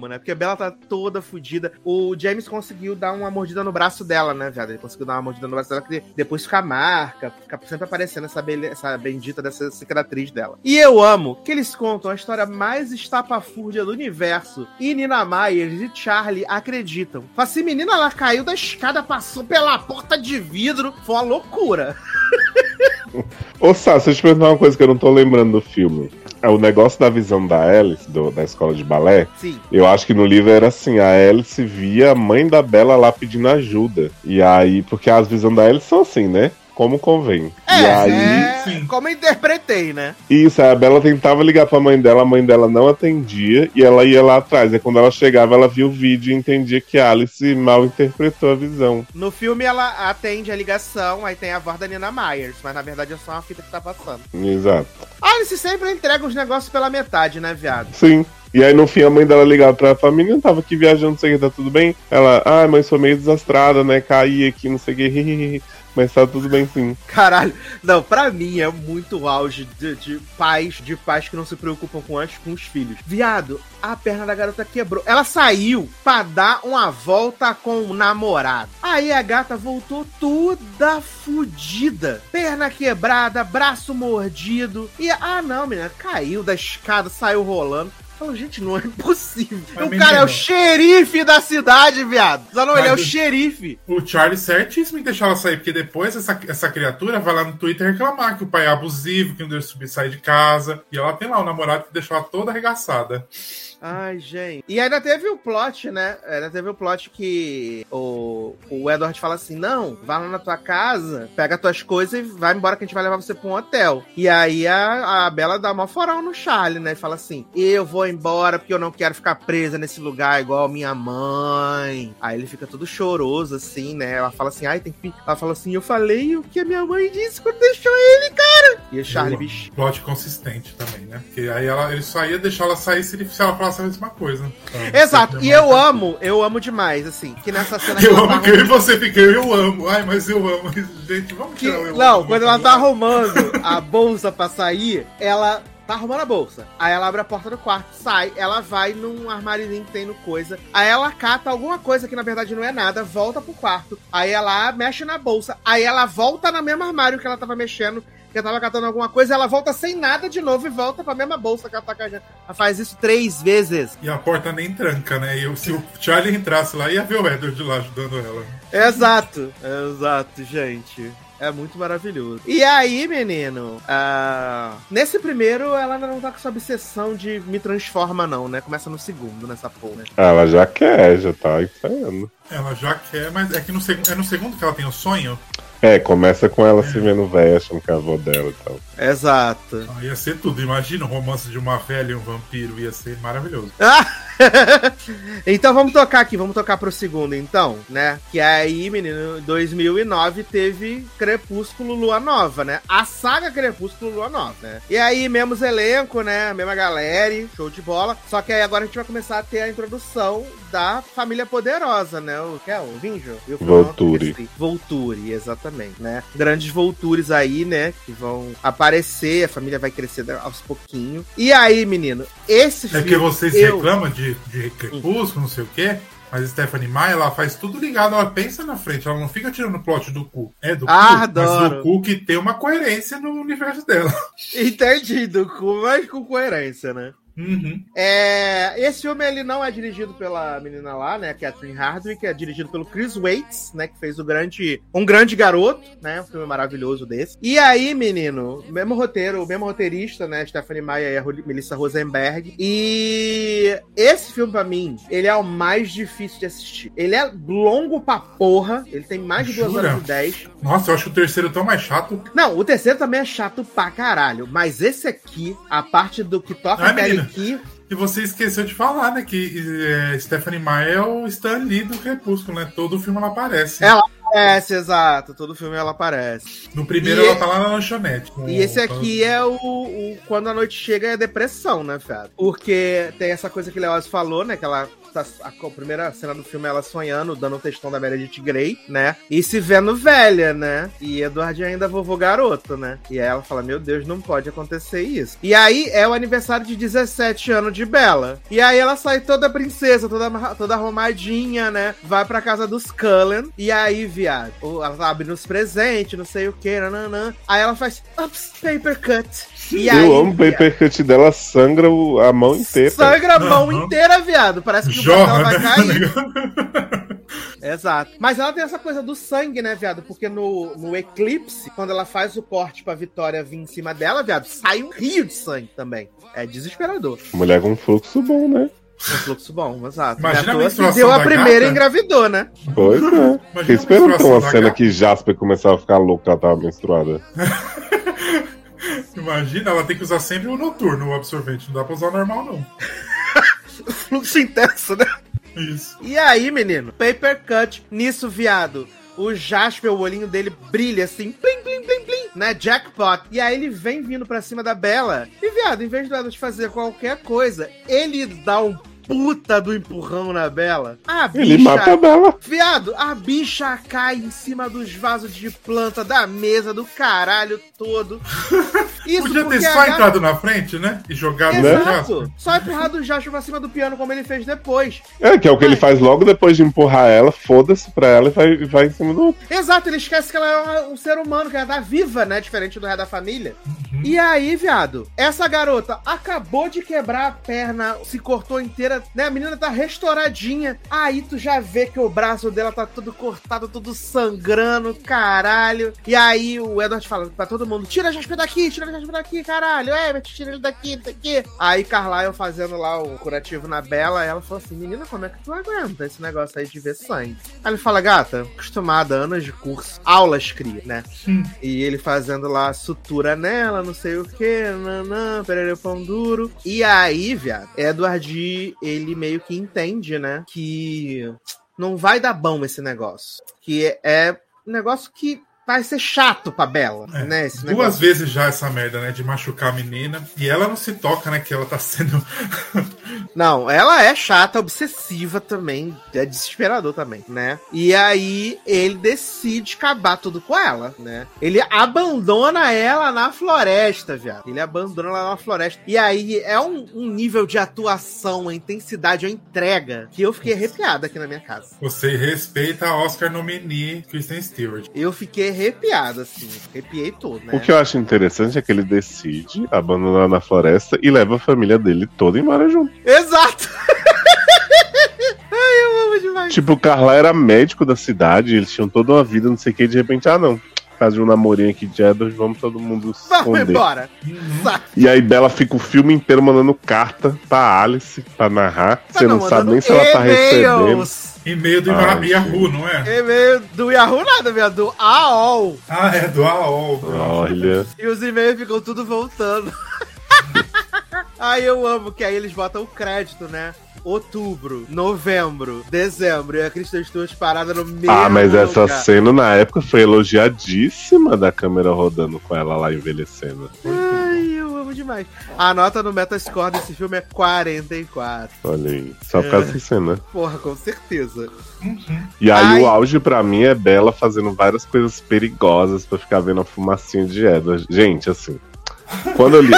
né? Porque a Bella tá toda fodida. O James conseguiu dar uma mordida no braço dela, né, viado? Ele conseguiu dar uma mordida no braço dela, que depois fica a marca, fica sempre aparecendo essa bendita dessa cicatriz dela. E eu amo que eles contam a história mais estapafúrdia do universo. E Nina Myers e Charlie acreditam. Fala assim, menina, ela caiu da escada, passou pela porta de vidro. Foi uma loucura. Ô, Sá, deixa eu te perguntar uma coisa que eu não tô lembrando do filme. O negócio da visão da Alice, da escola de balé, sim. Eu acho que no livro era assim, a Alice via a mãe da Bella lá pedindo ajuda. E aí, porque as visões da Alice são assim, né? Como convém. E aí, sim. Como eu interpretei, né? Isso, a Bella tentava ligar pra mãe dela, a mãe dela não atendia, e ela ia lá atrás. E quando ela chegava, ela via o vídeo e entendia que a Alice mal interpretou a visão. No filme, ela atende a ligação, aí tem a voz da Nina Myers, mas na verdade é só uma fita que tá passando. Exato. A Alice sempre entrega os negócios pela metade, né, viado? Sim. E aí, no fim, a mãe dela ligava pra ela e falava, menina, tava aqui viajando, não sei o que, tá tudo bem? Ela, mãe, sou meio desastrada, né, caí aqui, não sei o que, mas tá tudo bem sim. Caralho, não, pra mim é muito auge de pais que não se preocupam com os filhos. Viado, a perna da garota quebrou. Ela saiu pra dar uma volta com o namorado. Aí a gata voltou toda fodida. Perna quebrada, braço mordido. E, não, menina, caiu da escada, saiu rolando. Gente, não é possível. Mas o menino, cara é o xerife da cidade, viado. Só não, ele é o xerife. O Charlie certíssimo em deixar ela sair, porque depois essa criatura vai lá no Twitter reclamar que o pai é abusivo, que não deve subir e sair de casa. E ela tem lá o namorado que deixou ela toda arregaçada. Ai, gente. E ainda teve o plot, né? Ainda teve o plot que o Edward fala assim, não, vai lá na tua casa, pega tuas coisas e vai embora que a gente vai levar você pra um hotel. E aí a Bella dá mó forão no Charlie, né? E fala assim, eu vou embora porque eu não quero ficar presa nesse lugar igual minha mãe. Aí ele fica todo choroso, assim, né? Ela fala assim, ela fala assim, eu falei o que a minha mãe disse quando deixou ele, cara. E o Charlie, bicho. Plot consistente também, né? Porque aí ele só ia deixar ela sair se ela falasse a mesma coisa. Então, exato, e eu amo demais, assim, que nessa cena que eu amo, que eu e você fiquei, eu amo, ai, mas eu amo, gente, vamos tirar o eu não, amo, quando ela tá arrumando a bolsa pra sair, ela tá arrumando a bolsa, aí ela abre a porta do quarto, sai, ela vai num armáriozinho que tem no coisa, aí ela cata alguma coisa que na verdade não é nada, volta pro quarto, aí ela mexe na bolsa, aí ela volta no mesmo armário que ela tava mexendo, que eu tava catando alguma coisa, ela volta sem nada de novo e volta pra mesma bolsa que ela tá cajando. Ela faz isso 3 vezes. E a porta nem tranca, né? E se o Charlie entrasse lá, ia ver o Edward lá ajudando ela. Exato, gente. É muito maravilhoso. E aí, menino, nesse primeiro, ela não tá com essa obsessão de me transforma, não, né? Começa no segundo, nessa porra. Ela já quer, já tá ensaiando. Ela já quer, mas é que no segundo que ela tem o sonho? É, começa com ela se vendo velha, achando que é a avó dela e tal. Exato. Ia ser tudo. Imagina o romance de uma velha e um vampiro. Ia ser maravilhoso. Então vamos tocar aqui. Vamos tocar pro segundo, então, né? Que aí, menino, em 2009 teve Crepúsculo Lua Nova, né? A saga Crepúsculo Lua Nova, né? E aí, mesmo elenco, né? Mesma galera, show de bola. Só que aí agora a gente vai começar a ter a introdução da família poderosa, né? O que é? O Vinjo? Volturi, exatamente. Né? Grandes Voltures aí, né? Que vão aparecer, a família vai crescer aos pouquinho. E aí, menino, esse filme... É que vocês reclamam de Crepúsculo, não sei o quê, mas Stephenie Meyer, ela faz tudo ligado, ela pensa na frente, ela não fica tirando o plot do cu. É do cu, adoro. Mas do cu que tem uma coerência no universo dela. Entendi, do cu, mas com coerência, né? Uhum. Esse filme ele não é dirigido pela menina lá, né, Catherine Hardwicke, é dirigido pelo Chris Waits, né, que fez Um Grande Garoto, né, um filme maravilhoso desse. E aí, menino, mesmo roteiro, o mesmo roteirista, né, Stephenie Meyer e a Melissa Rosenberg. E esse filme pra mim, ele é o mais difícil de assistir. Ele é longo pra porra, ele tem mais de 2 horas e 10. Nossa, eu acho o terceiro tão mais chato. Não, o terceiro também é chato pra caralho, mas esse aqui, a parte do que toca a pele aqui. E você esqueceu de falar, né? Que Stephenie Meyer é o Stan Lee do Crepúsculo, né? Todo o filme ela aparece. Ela aparece, exato. Todo filme ela aparece. No primeiro ela tá lá na lanchonete. E esse aqui é o Quando a Noite Chega é a depressão, né, Fábio? Porque tem essa coisa que o Léo falou, né, que ela... A primeira cena do filme é ela sonhando, dando um textão da Meredith Grey, né? E se vendo velha, né? E Eduardo ainda vovô garoto, né? E aí ela fala, meu Deus, não pode acontecer isso. E aí é o aniversário de 17 anos de Bella. E aí ela sai toda princesa, toda arrumadinha, né? Vai pra casa dos Cullen. E aí, viado, ela tá abrindo os presentes, não sei o que, nananã. Aí ela faz, ups, paper cut. E eu aí, amo o paper cut dela, sangra a mão inteira. Sangra a mão inteira, viado. Parece que ela vai cair. Exato. Mas ela tem essa coisa do sangue, né, viado? Porque no eclipse, quando ela faz o corte pra Victoria vir em cima dela, viado, sai um rio de sangue também. É desesperador. Mulher com um fluxo bom, né? Um fluxo bom, exato. Imagina a deu a primeira gata. Engravidou, né? Pois é. Vocês esperam ter uma cena gata. Que Jasper começava a ficar louco que ela tava menstruada. Imagina, ela tem que usar sempre o noturno, o absorvente. Não dá pra usar o normal, não. Fluxo intenso, né? Isso. E aí, menino? Paper cut. Nisso, viado. O Jasper, o olhinho dele brilha assim. Plim, plim, plim, plim. Né? Jackpot. E aí ele vem vindo pra cima da Bella. E, viado, em vez dela de fazer qualquer coisa, ele dá um puta do empurrão na Bella. A bicha, ele mata a Bella. Viado, a bicha cai em cima dos vasos de planta da mesa do caralho todo. Isso podia ter só entrado na frente, né? E jogado no Jasper. Só empurrado o Jasper pra cima do piano, como ele fez depois. É, que é o que ele faz logo depois de empurrar ela, foda-se pra ela e vai em cima do outro. Exato, ele esquece que ela é um ser humano, que ela tá viva, né? Diferente do resto da família. Uhum. E aí, viado, essa garota acabou de quebrar a perna, se cortou inteira, né? A menina tá restauradinha. Aí tu já vê que o braço dela tá todo cortado, todo sangrando, caralho. E aí o Edward fala pra todo mundo, tira a Jasper daqui, caralho. Emmett, tira ele daqui. Aí Carlisle fazendo lá o curativo na Bella, ela falou assim, menina, como é que tu aguenta esse negócio aí de ver sangue? Aí ele fala, gata, acostumada, anos de curso, aulas cria, né? E ele fazendo lá sutura nela, não sei o que, nanã, pererê pão duro. E aí, viado, Edward... ele meio que entende, né, que não vai dar bom esse negócio. Que é um negócio que vai ser chato pra Bella, né? Esse duas vezes já essa merda, né, de machucar a menina. E ela não se toca, né, que ela tá sendo... Não, ela é chata, obsessiva também, é desesperador também, né? E aí ele decide acabar tudo com ela, né? Ele abandona ela na floresta, viado. E aí é um nível de atuação, a intensidade, a entrega, que eu fiquei arrepiada aqui na minha casa. Você respeita a Oscar nominee Kristen Stewart. Eu fiquei arrepiada, assim, arrepiei todo, né? O que eu acho interessante é que ele decide abandonar na floresta e leva a família dele toda embora junto. Exato! Ai, eu amo demais. Tipo, o Carla era médico da cidade, eles tinham toda uma vida, não sei o que, e de repente, não. Faz um namorinho aqui de Edward, vamos todo mundo se esconder. Vamos embora. E aí Bella fica o filme inteiro mandando carta pra Alice, pra narrar. Você não sabe nem se ela tá recebendo. E-mail do Yahoo, não é? E-mail do Yahoo nada, velho. Do AOL. Ah, é, do AOL. Olha. E os e-mails ficam tudo voltando. Ai, eu amo, que aí eles botam o crédito, né? Outubro, novembro, dezembro, e a Kristen Stewart parada no meio. Mas essa cena na época foi elogiadíssima da câmera rodando com ela lá envelhecendo. Ai, eu amo demais. A nota no Metascore desse filme é 44. Olha aí, só por causa dessa cena. Porra, com certeza. Uhum. E aí o auge pra mim é Bella fazendo várias coisas perigosas pra ficar vendo a fumacinha de Edward. Gente, assim... Quando eu li,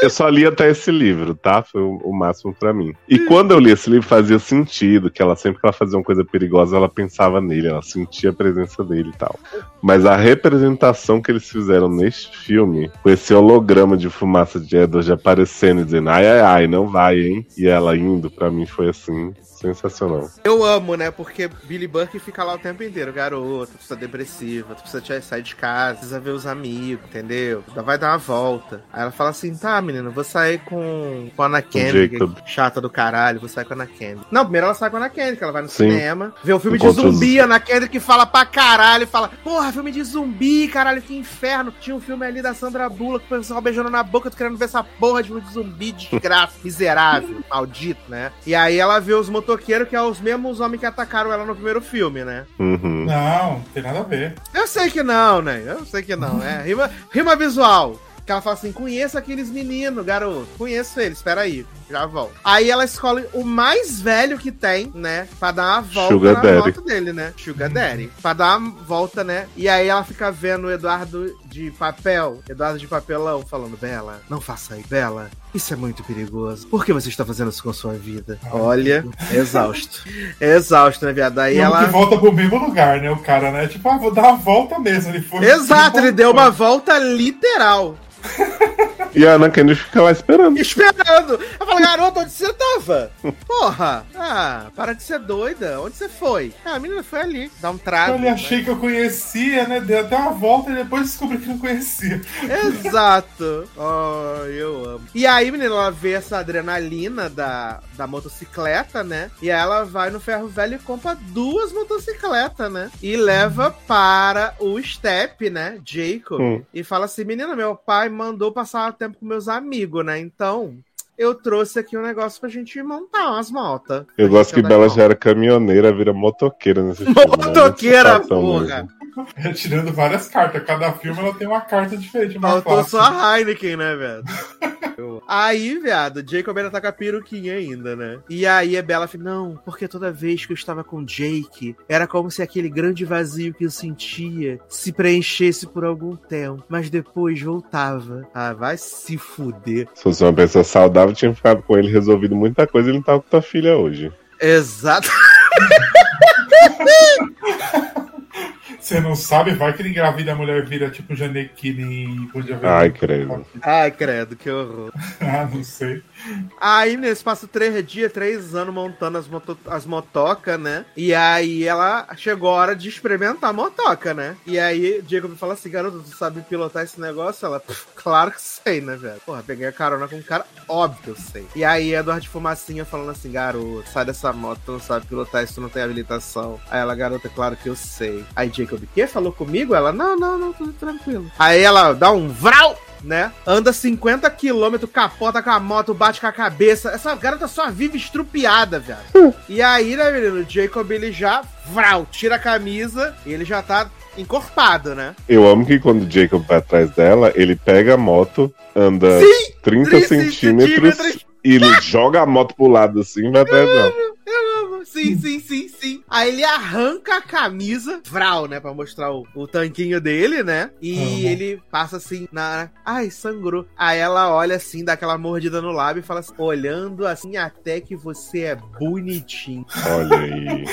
eu só li até esse livro, tá? Foi o máximo pra mim. E quando eu li esse livro, fazia sentido que ela sempre que ela fazia uma coisa perigosa, ela pensava nele, ela sentia a presença dele e tal. Mas a representação que eles fizeram neste filme, com esse holograma de fumaça de Edward aparecendo e dizendo, ai, não vai, hein? E ela indo, pra mim foi assim... sensacional. Eu amo, né? Porque Billy Burke fica lá o tempo inteiro. Garoto, tu precisa depressiva, tu precisa sair de casa, precisa ver os amigos, entendeu? Vai dar uma volta. chata. Aí ela fala assim, tá, menina, vou sair com a Anna Kendrick, chata do caralho, vou sair com a Anna Kendrick. Não, primeiro ela sai com a Anna Kendrick, ela vai no cinema, vê um filme de zumbi, a Anna Kendrick fala pra caralho, fala, porra, filme de zumbi, caralho, que inferno. Tinha um filme ali da Sandra Bullock, o pessoal beijando na boca, tô querendo ver essa porra de filme de zumbi, desgraça, miserável, maldito, né? E aí ela vê os motoqueiros, que é os mesmos homens que atacaram ela no primeiro filme, né? Uhum. Não, tem nada a ver. Eu sei que não, né? Eu sei que não, é rima visual. Que ela fala assim, conheço aqueles meninos, garoto. Conheço eles, peraí, já volto. Aí ela escolhe o mais velho que tem, né? Pra dar uma volta Sugar na moto dele, né? Sugar Daddy. Pra dar uma volta, né? E aí ela fica vendo o Eduardo de papel, Eduardo de papelão, falando, Bella, não faça isso, Bella. Isso é muito perigoso. Por que você está fazendo isso com a sua vida? Olha, é exausto. É exausto, né, viado? Aí ela... que volta pro mesmo lugar, né, o cara, né? Tipo, ah, vou dar uma volta mesmo. Ele foi... Exato, ele deu uma volta literal. E a Anna Kendrick fica lá esperando. Esperando! Ela fala, garoto, onde você tava? Porra! Ah, para de ser doida. Onde você foi? Ah, a menina foi ali. Dá um trago. Eu achei que eu conhecia, né? Deu até uma volta e depois descobri que não conhecia. Exato. Oh, eu amo. E aí, menina, ela vê essa adrenalina da motocicleta, né? E aí ela vai no ferro velho e compra 2 motocicletas, né? E leva para o Step, né? Jacob. E fala assim, menina, meu pai mandou passar tempo com meus amigos, né? Então, eu trouxe aqui um negócio pra gente montar umas motas. Eu gosto que Bella já era caminhoneira, vira motoqueira nesse filme. Motoqueira, né? Porra! É, tirando várias cartas. Cada filme ela tem uma carta diferente. Faltou só a Heineken, né, velho? Aí, viado, Jacob ainda tá com a peruquinha ainda, né? E aí a Bella fica, não, porque toda vez que eu estava com Jake, era como se aquele grande vazio que eu sentia se preenchesse por algum tempo, mas depois voltava. Ah, vai se fuder. Se fosse uma pessoa saudável, tinha ficado com ele, resolvido muita coisa, ele não tava com tua filha hoje. Exato. Você não sabe, vai que ele engravida, a mulher vira tipo Janequine e... Ai, credo. Ai, credo, que horror. Ah, não sei. Aí, nesse passo 3 dias, 3 anos montando as motocas, né? E aí ela chegou a hora de experimentar a motoca, né? E aí, Diego me fala assim, garoto, tu sabe pilotar esse negócio? Ela, claro que sei, né, velho? Porra, peguei a carona com um cara, óbvio que eu sei. E aí, Eduardo de Fumacinha falando assim, garoto, sai dessa moto, tu não sabe pilotar isso, tu não tem habilitação. Aí ela, garota, claro que eu sei. Aí, Jacob, o quê? Falou comigo? Ela, não, tudo tranquilo. Aí ela dá um vral, né? Anda 50 km, capota com a moto, bate com a cabeça. Essa garota só vive estrupiada, velho. E aí, né, menino? O Jacob, ele já vral, tira a camisa e ele já tá encorpado, né? Eu amo que quando o Jacob vai atrás dela, ele pega a moto, anda 30 centímetros e ele joga a moto pro lado assim e vai atrás dela. Sim. Aí ele arranca a camisa, vral, né, pra mostrar o tanquinho dele, né? E ele passa assim, ai, sangrou. Aí ela olha assim, dá aquela mordida no lábio e fala assim, olhando assim até que você é bonitinho. Olha aí.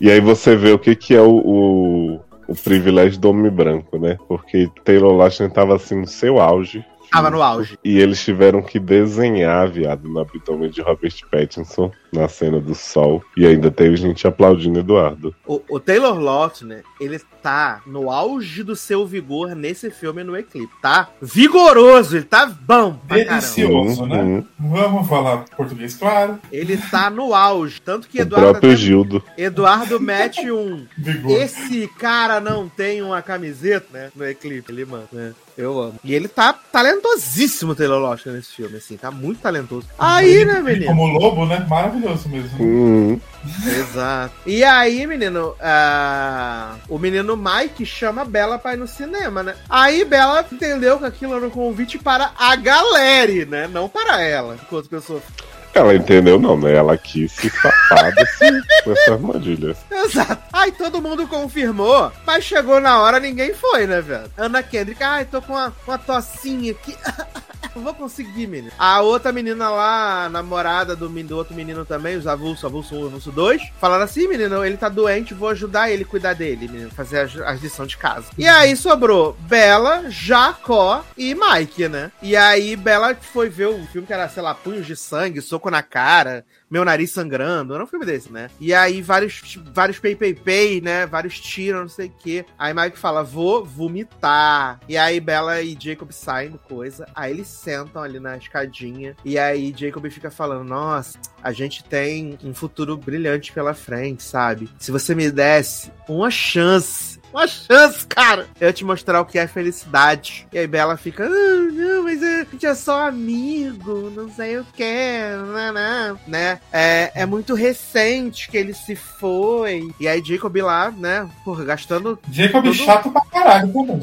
E aí você vê o que é o privilégio do homem branco, né? Porque Taylor Lautner tava assim no seu auge. Tava no auge. E eles tiveram que desenhar, viado, no abdômen de Robert Pattinson, na cena do sol. E ainda teve gente aplaudindo Eduardo. O Taylor Lautner, ele tá no auge do seu vigor nesse filme no Eclipse, tá? Vigoroso, ele tá bom pra caramba. Delicioso, né? Vamos falar português, claro. Ele tá no auge. Tanto que Eduardo... O próprio Gildo. Eduardo mete um... Vigor. Esse cara não tem uma camiseta, né? No Eclipse, ele manda, né? Eu amo. E ele tá talentosíssimo, Taylor Lautner, nesse filme, assim, tá muito talentoso. Aí, ele, né, menino? Como lobo, né? Maravilhoso mesmo. Exato. E aí, menino, o menino Mike chama Bella pra ir no cinema, né? Aí Bella entendeu que aquilo era um convite para a galera, né? Não para ela, enquanto pessoa... Ela entendeu não, né? Ela quis se safar com essa armadilha. Exato. Aí todo mundo confirmou, mas chegou na hora, ninguém foi, né, velho? Anna Kendrick, tô com uma tocinha aqui. Não vou conseguir, menino. A outra menina lá, namorada do outro menino também, os avulso 1, avulso 2, falaram assim, menino, ele tá doente, vou ajudar ele, cuidar dele, menino, fazer as lições de casa. E aí sobrou Bella, Jacó e Mike, né? E aí Bella foi ver o filme que era, sei lá, punhos de sangue, soco na cara, Meu Nariz Sangrando, era um filme desse, né? E aí vários pei, né? Vários tiros, não sei o quê. Aí Mike fala, vou vomitar. E aí Bella e Jacob saem do coisa, aí eles sentam ali na escadinha, e aí Jacob fica falando, nossa, a gente tem um futuro brilhante pela frente, sabe? Se você me desse uma chance, cara, eu te mostrar o que é felicidade. E aí Bella fica, não, mas a gente é só amigo, não sei o que, né? É muito recente que ele se foi. E aí Jacob lá, né, porra, gastando... Jacob todo... chato pra caralho também,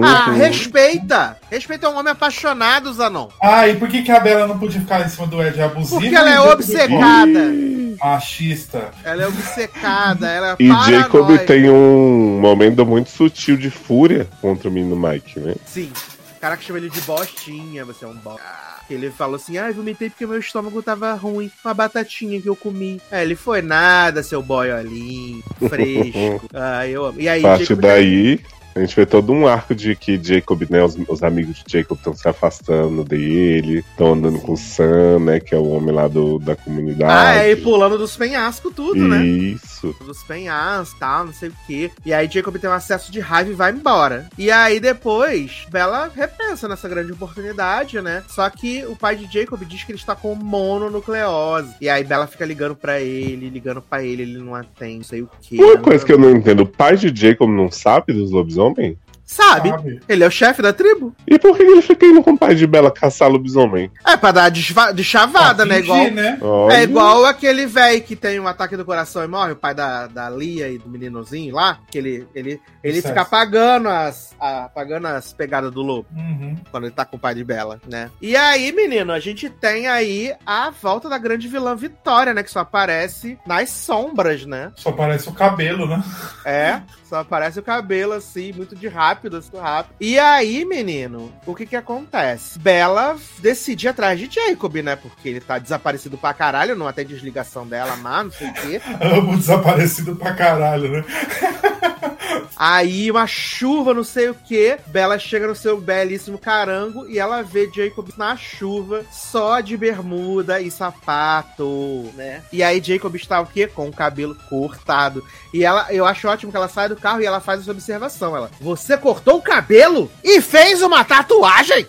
né? Respeita, é um homem apaixonado, Zanon. Ah, e por que a Bella não podia ficar em cima do Ed abusivo? Porque ela é obcecada. Machista. Ela é obcecada, ela é paranoica. E Jacob tem um momento muito sutil de fúria contra o menino Mike, né? Sim. O cara que chama ele de bostinha, você é um bosta. Ele falou assim, eu vomitei porque meu estômago tava ruim, uma batatinha que eu comi. Aí ele foi nada, seu boiolinho, fresco. Eu amo. E aí, a partir daí... A gente vê todo um arco de que Jacob, né, os amigos de Jacob estão se afastando dele, estão andando com o Sam, né, que é o homem lá da comunidade. Ah, é, e pulando dos penhascos tudo, isso, né? Isso. Dos penhascos, tal, não sei o quê. E aí Jacob tem um acesso de raiva e vai embora. E aí depois, Bella repensa nessa grande oportunidade, né? Só que o pai de Jacob diz que ele está com mononucleose. E aí Bella fica ligando pra ele, ele não atende, não sei o quê. Uma coisa que eu não entendo, o pai de Jacob não sabe dos lobisomens? Homem? Sabe. Ele é o chefe da tribo. E por que ele fica indo com o pai de Bella caçar lobisomem? É, pra dar de chavada, né? Fingir, igual, né? É igual aquele velho que tem um ataque do coração e morre, o pai da Lia e do meninozinho lá, que ele fica pagando as pegadas do lobo, quando ele tá com o pai de Bella, né? E aí, menino, a gente tem aí a volta da grande vilã Victoria, né? Que só aparece nas sombras, né? Só aparece o cabelo, né? É, só aparece o cabelo, assim, muito de rápido. E aí, menino, o que acontece? Bella decide ir atrás de Jacob, né? Porque ele tá desaparecido pra caralho, não atende desligação dela, mas não sei o quê. Amo desaparecido pra caralho, né? Aí, uma chuva, não sei o quê. Bella chega no seu belíssimo carango e ela vê Jacob na chuva, só de bermuda e sapato, né? E aí, Jacob está o quê? Com o cabelo cortado. E ela, eu acho ótimo que ela sai do carro e ela faz essa observação. Ela, você cortou o cabelo e fez uma tatuagem?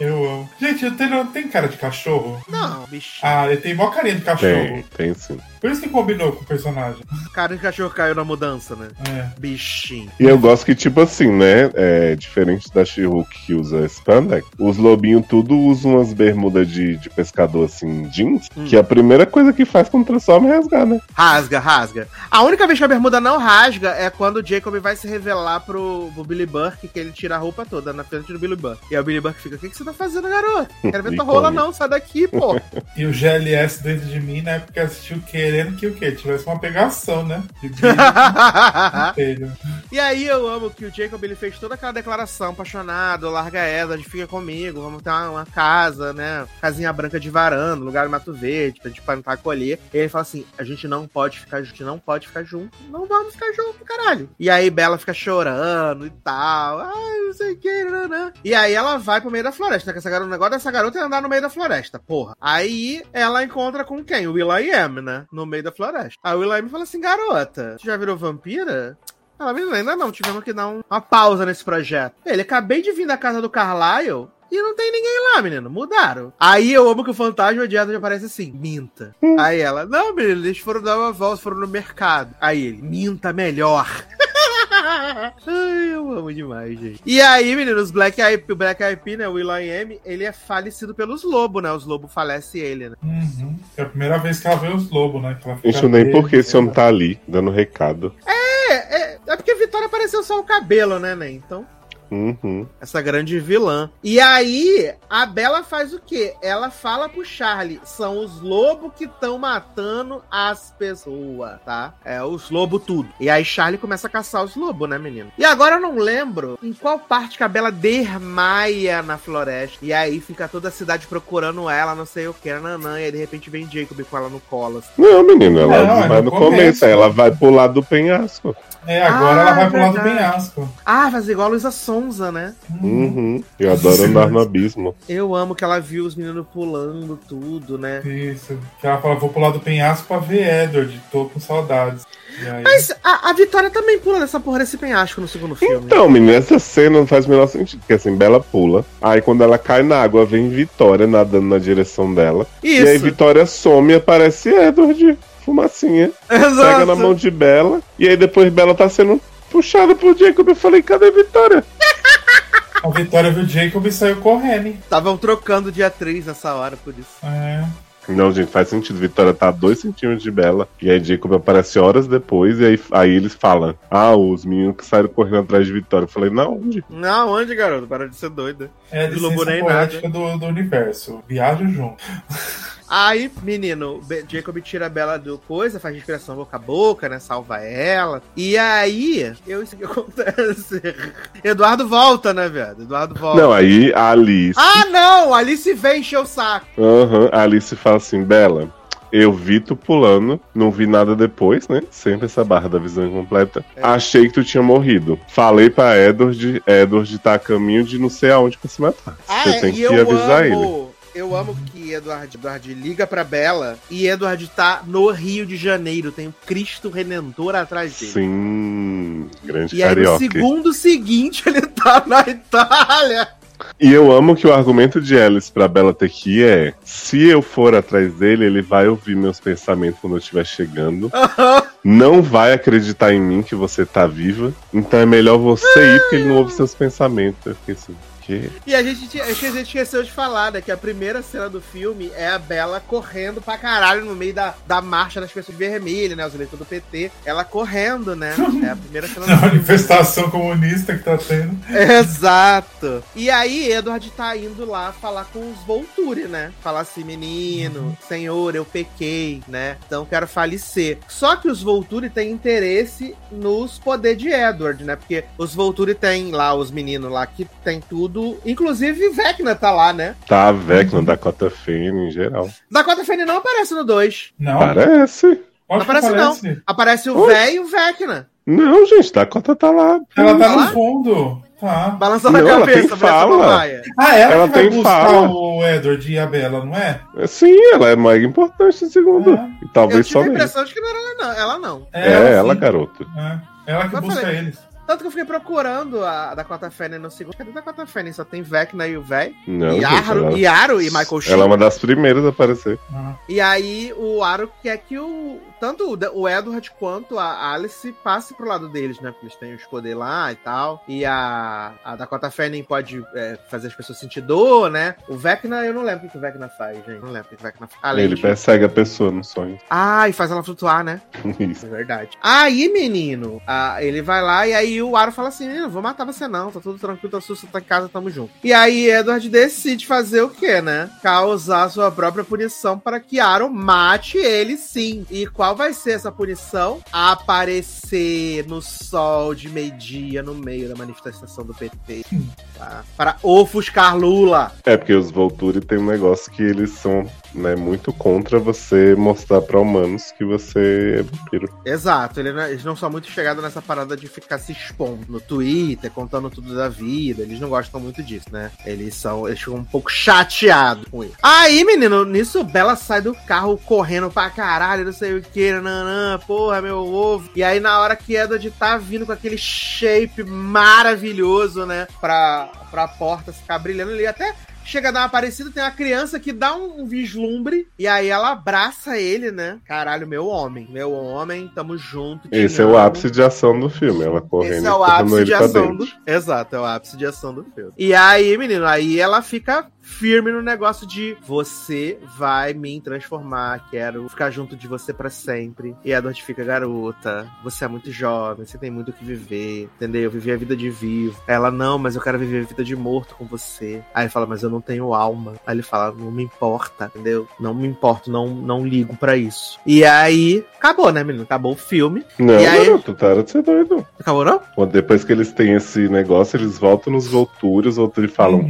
Eu amo. Gente, ele não tem cara de cachorro? Não, bicho. Ah, ele tem mó carinha de cachorro. Tem sim. Por isso que combinou com o personagem. Cara de cachorro caiu na mudança, né? É. Bichinho. E eu gosto que, tipo assim, né? É, diferente da She-Hulk que usa spandex, os lobinhos tudo usam umas bermudas de pescador, assim, jeans, que é a primeira coisa que faz quando transforma é rasgar, né? Rasga. A única vez que a bermuda não rasga é quando o Jacob vai se revelar pro Billy Burke, que ele tira a roupa toda na frente do Billy Burke. E aí o Billy Burke fica, o que você tá fazendo, garoto? Quero ver tua rola não, sai daqui, pô. E o GLS dentro de mim, né? Porque assistiu querendo que o quê? Tivesse uma pegação, né? De E aí eu amo que o Jacob, ele fez toda aquela declaração, apaixonado, larga ela, fica comigo, vamos ter uma casa, né? Casinha branca de varanda, lugar no Mato Verde, pra gente plantar e colher. E ele fala assim, a gente não pode ficar junto, não vamos ficar junto, caralho. E aí Bella fica chorando e tal, não sei o que, nanã. E aí ela vai pro meio da floresta, que o negócio dessa garota é andar no meio da floresta, porra. Aí ela encontra com quem? O Will.i.am, né? No meio da floresta. A Will.i.am fala assim, garota, você já virou vampira? Ela, menina, ainda não, tivemos que dar uma pausa nesse projeto. Ele, acabei de vir da casa do Carlisle e não tem ninguém lá, menino. Mudaram. Aí eu amo que o fantasma de Edward aparece assim, minta. Aí ela, não, menino, eles foram dar uma volta, foram no mercado. Aí ele, minta melhor. Ai, eu amo demais, gente. E aí, meninos, o Black Eyed Peas, né, o Will.i.am, ele é falecido pelos lobos, né? Os lobos falecem ele, né? É a primeira vez que ela vê os lobos, né? Isso nem porque esse homem tá ali, dando recado. É porque a Victoria apareceu só o cabelo, né? Então... Essa grande vilã. E aí, a Bella faz o quê? Ela fala pro Charlie, são os lobos que estão matando as pessoas, tá? É, os lobos tudo. E aí, Charlie começa a caçar os lobos, né, menino? E agora eu não lembro em qual parte que a Bella desmaia na floresta. E aí, fica toda a cidade procurando ela, não sei o que, nanã. E aí, de repente, vem Jacob com ela no colo. Assim. Não, menino, ela vai no começo. Aí ela vai pular do penhasco. É, agora ela vai pular do penhasco. Ah, faz igual a Luísa Sonza. zonza, né? Uhum. Eu adoro andar no abismo. Eu amo que ela viu os meninos pulando tudo, né? Isso. Que ela fala, vou pular do penhasco pra ver Edward. Tô com saudades. Aí... Mas a Victoria também pula nessa porra desse penhasco no segundo filme. Então, menina, essa cena não faz o menor sentido. Porque assim, Bella pula. Aí quando ela cai na água, vem Victoria nadando na direção dela. Isso. E aí Victoria some e aparece Edward. Fumacinha. Exato. Pega na mão de Bella. E aí depois Bella tá sendo puxada pro Jacob. Eu falei, cadê a Victoria? A Victoria viu o Jacob e saiu correndo. Estavam trocando de atriz nessa hora, por isso. É. Não, gente, faz sentido. Victoria tá a 2 centímetros de Bella. E aí Jacob aparece horas depois. E aí eles falam, os meninos que saíram correndo atrás de Victoria. Eu falei, na onde? Na onde, garoto? Para de ser doida. É a licença poética do universo. Viaja junto. Aí, menino, Jacob tira a Bella do coisa, faz respiração boca a boca, né? Salva ela. E aí, isso que acontece. Eduardo volta, né, velho? Eduardo volta. Não, aí a Alice... Ah, não! A Alice vem encher o saco. A Alice fala assim, Bella... Eu vi tu pulando, não vi nada depois, né? Sempre essa barra da visão incompleta. É. Achei que tu tinha morrido. Falei pra Edward tá a caminho de não sei aonde pra se matar. Você tem que avisar ele. Eu amo que Eduardo liga pra Bella e Eduardo tá no Rio de Janeiro. Tem o Cristo Redentor atrás dele. Sim, grande carioca. E aí no segundo seguinte ele tá na Itália. E eu amo que o argumento de Alice pra Bella ter que ir é: se eu for atrás dele, ele vai ouvir meus pensamentos quando eu estiver chegando. Não vai acreditar em mim que você tá viva. Então é melhor você ir, porque ele não ouve seus pensamentos. Eu fiquei assim... E a gente esqueceu de falar, né? Que a primeira cena do filme é a Bella correndo pra caralho no meio da marcha das pessoas vermelhas, né? Os eleitores do PT. Ela correndo, né? É a primeira cena do filme. É a manifestação comunista que tá tendo. Exato. E aí, Edward tá indo lá falar com os Volturi, né? Falar assim, menino, senhor, eu pequei, né? Então quero falecer. Só que os Volturi têm interesse nos poderes de Edward, né? Porque os Volturi têm lá, os meninos lá que tem tudo. Inclusive, Vecna tá lá, né? Tá, Vecna, Dakota Fanning em geral. Dakota Fanning não aparece no 2. Não? Aparece. Não aparece, não. Aparece o véio e o Vecna. Não, gente, Dakota tá lá. Ela tá no fundo. Tá. Balançando a cabeça, fala. Ela tem que buscar fala. O Edward e a Bella, não é? Sim, ela é mega importante no segundo. E talvez eu tive só a impressão de que não era ela não. Ela garoto. É. Ela que busca eles. Tanto que eu fiquei procurando a Dakota Fanning no segundo. Cadê a Dakota Fanning? Só tem Vecna e o véi. E Aro e Michael Sheen. Ela é uma das primeiras a aparecer. E aí o Aro quer que tanto o Edward quanto a Alice passe pro lado deles, né? Porque eles têm os poderes lá e tal. E a Dakota Fanning pode fazer as pessoas sentir dor, né? O Vecna, eu não lembro o que o Vecna faz, gente. Não lembro o que o Vecna faz. Além ele persegue a pessoa no sonho. E faz ela flutuar, né? Isso. É verdade. Aí, menino, ele vai lá e aí e o Aro fala assim, não vou matar você não, tá tudo tranquilo, tá susto, tá em casa, tamo junto. E aí Edward decide fazer o quê, né? Causar sua própria punição para que Aro mate ele sim. E qual vai ser essa punição? Aparecer no sol de meio-dia, no meio da manifestação do PT. Tá? Para ofuscar Lula. É porque os Volturi tem um negócio que eles são, né, muito contra você mostrar pra humanos que você é vampiro. Exato, eles não são muito chegados nessa parada de ficar se expondo no Twitter, contando tudo da vida. Eles não gostam muito disso, né? Eles ficam um pouco chateados com isso. Aí, menino, nisso Bella sai do carro correndo pra caralho, não sei o que, nanã, porra, meu ovo. E aí, na hora que Edward tá vindo com aquele shape maravilhoso, né? Pra porta ficar brilhando ali, até... Chega a dar uma parecida, tem uma criança que dá um vislumbre, e aí ela abraça ele, né? Caralho, meu homem, tamo junto. Esse é o ápice de ação do filme, ela correndo. Esse é o ápice de ação do... Exato, é o ápice de ação do filme. E aí, menino, aí ela fica firme no negócio de você vai me transformar, quero ficar junto de você pra sempre. E a Edward fica, garota, você é muito jovem, você tem muito o que viver, entendeu? Eu vivi a vida de vivo. Ela, não, mas eu quero viver a vida de morto com você. Aí ele fala, mas eu não tenho alma. Aí ele fala, não me importa, entendeu? Não me importo, não ligo pra isso. E aí, acabou, né, menino? Acabou o filme. Não, garoto, tá de ser doido. Acabou, não? Bom, depois que eles têm esse negócio, eles voltam nos Volturi, os Volturi falam,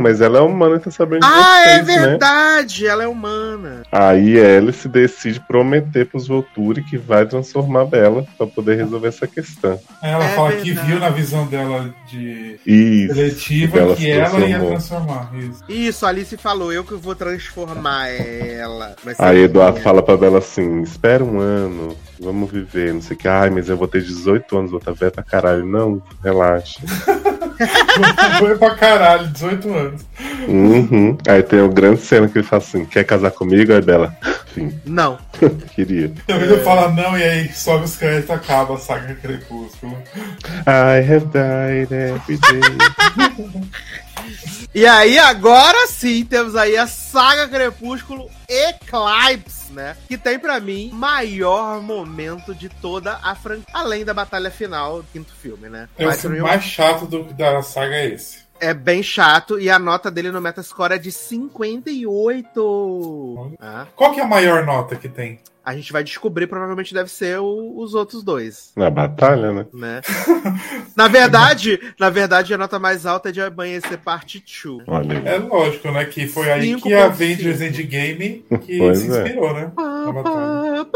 mas ela é uma humana está sabendo de vocês, é verdade, né? Ela é humana. Aí Alice decide prometer pros Volturi que vai transformar Bella pra poder resolver essa questão. Ela fala verdade. Que viu na visão dela de seletiva que ela ia transformar. Isso, Alice falou, eu que vou transformar ela. Mas aí Eduardo fala pra Bella assim, espera um ano, vamos viver, não sei o que. Ai, mas eu vou ter 18 anos, vou estar velha pra caralho. Não, relaxa. Foi pra caralho, 18 anos. Uhum. Aí tem uma grande cena que ele fala assim, quer casar comigo? Aí Bella, enfim. Não. Queria. Talvez eu falo não, e aí sobe os créditos e acaba a saga Crepúsculo. I have died every day. E aí, agora sim, temos aí a saga Crepúsculo Eclipse, né? Que tem, pra mim, maior momento de toda a franquia. Além da batalha final do quinto filme, né? É o filme mais chato da saga é esse. É bem chato, e a nota dele no Metascore é de 58. Ah. Qual que é a maior nota que tem? A gente vai descobrir, provavelmente deve ser os outros dois. Na batalha, né? Na verdade, a nota mais alta é de Amanhecer Parte 2. Olha. É lógico, né? Que foi aí 5. Que a Avengers Endgame que se inspirou, né? Na batalha.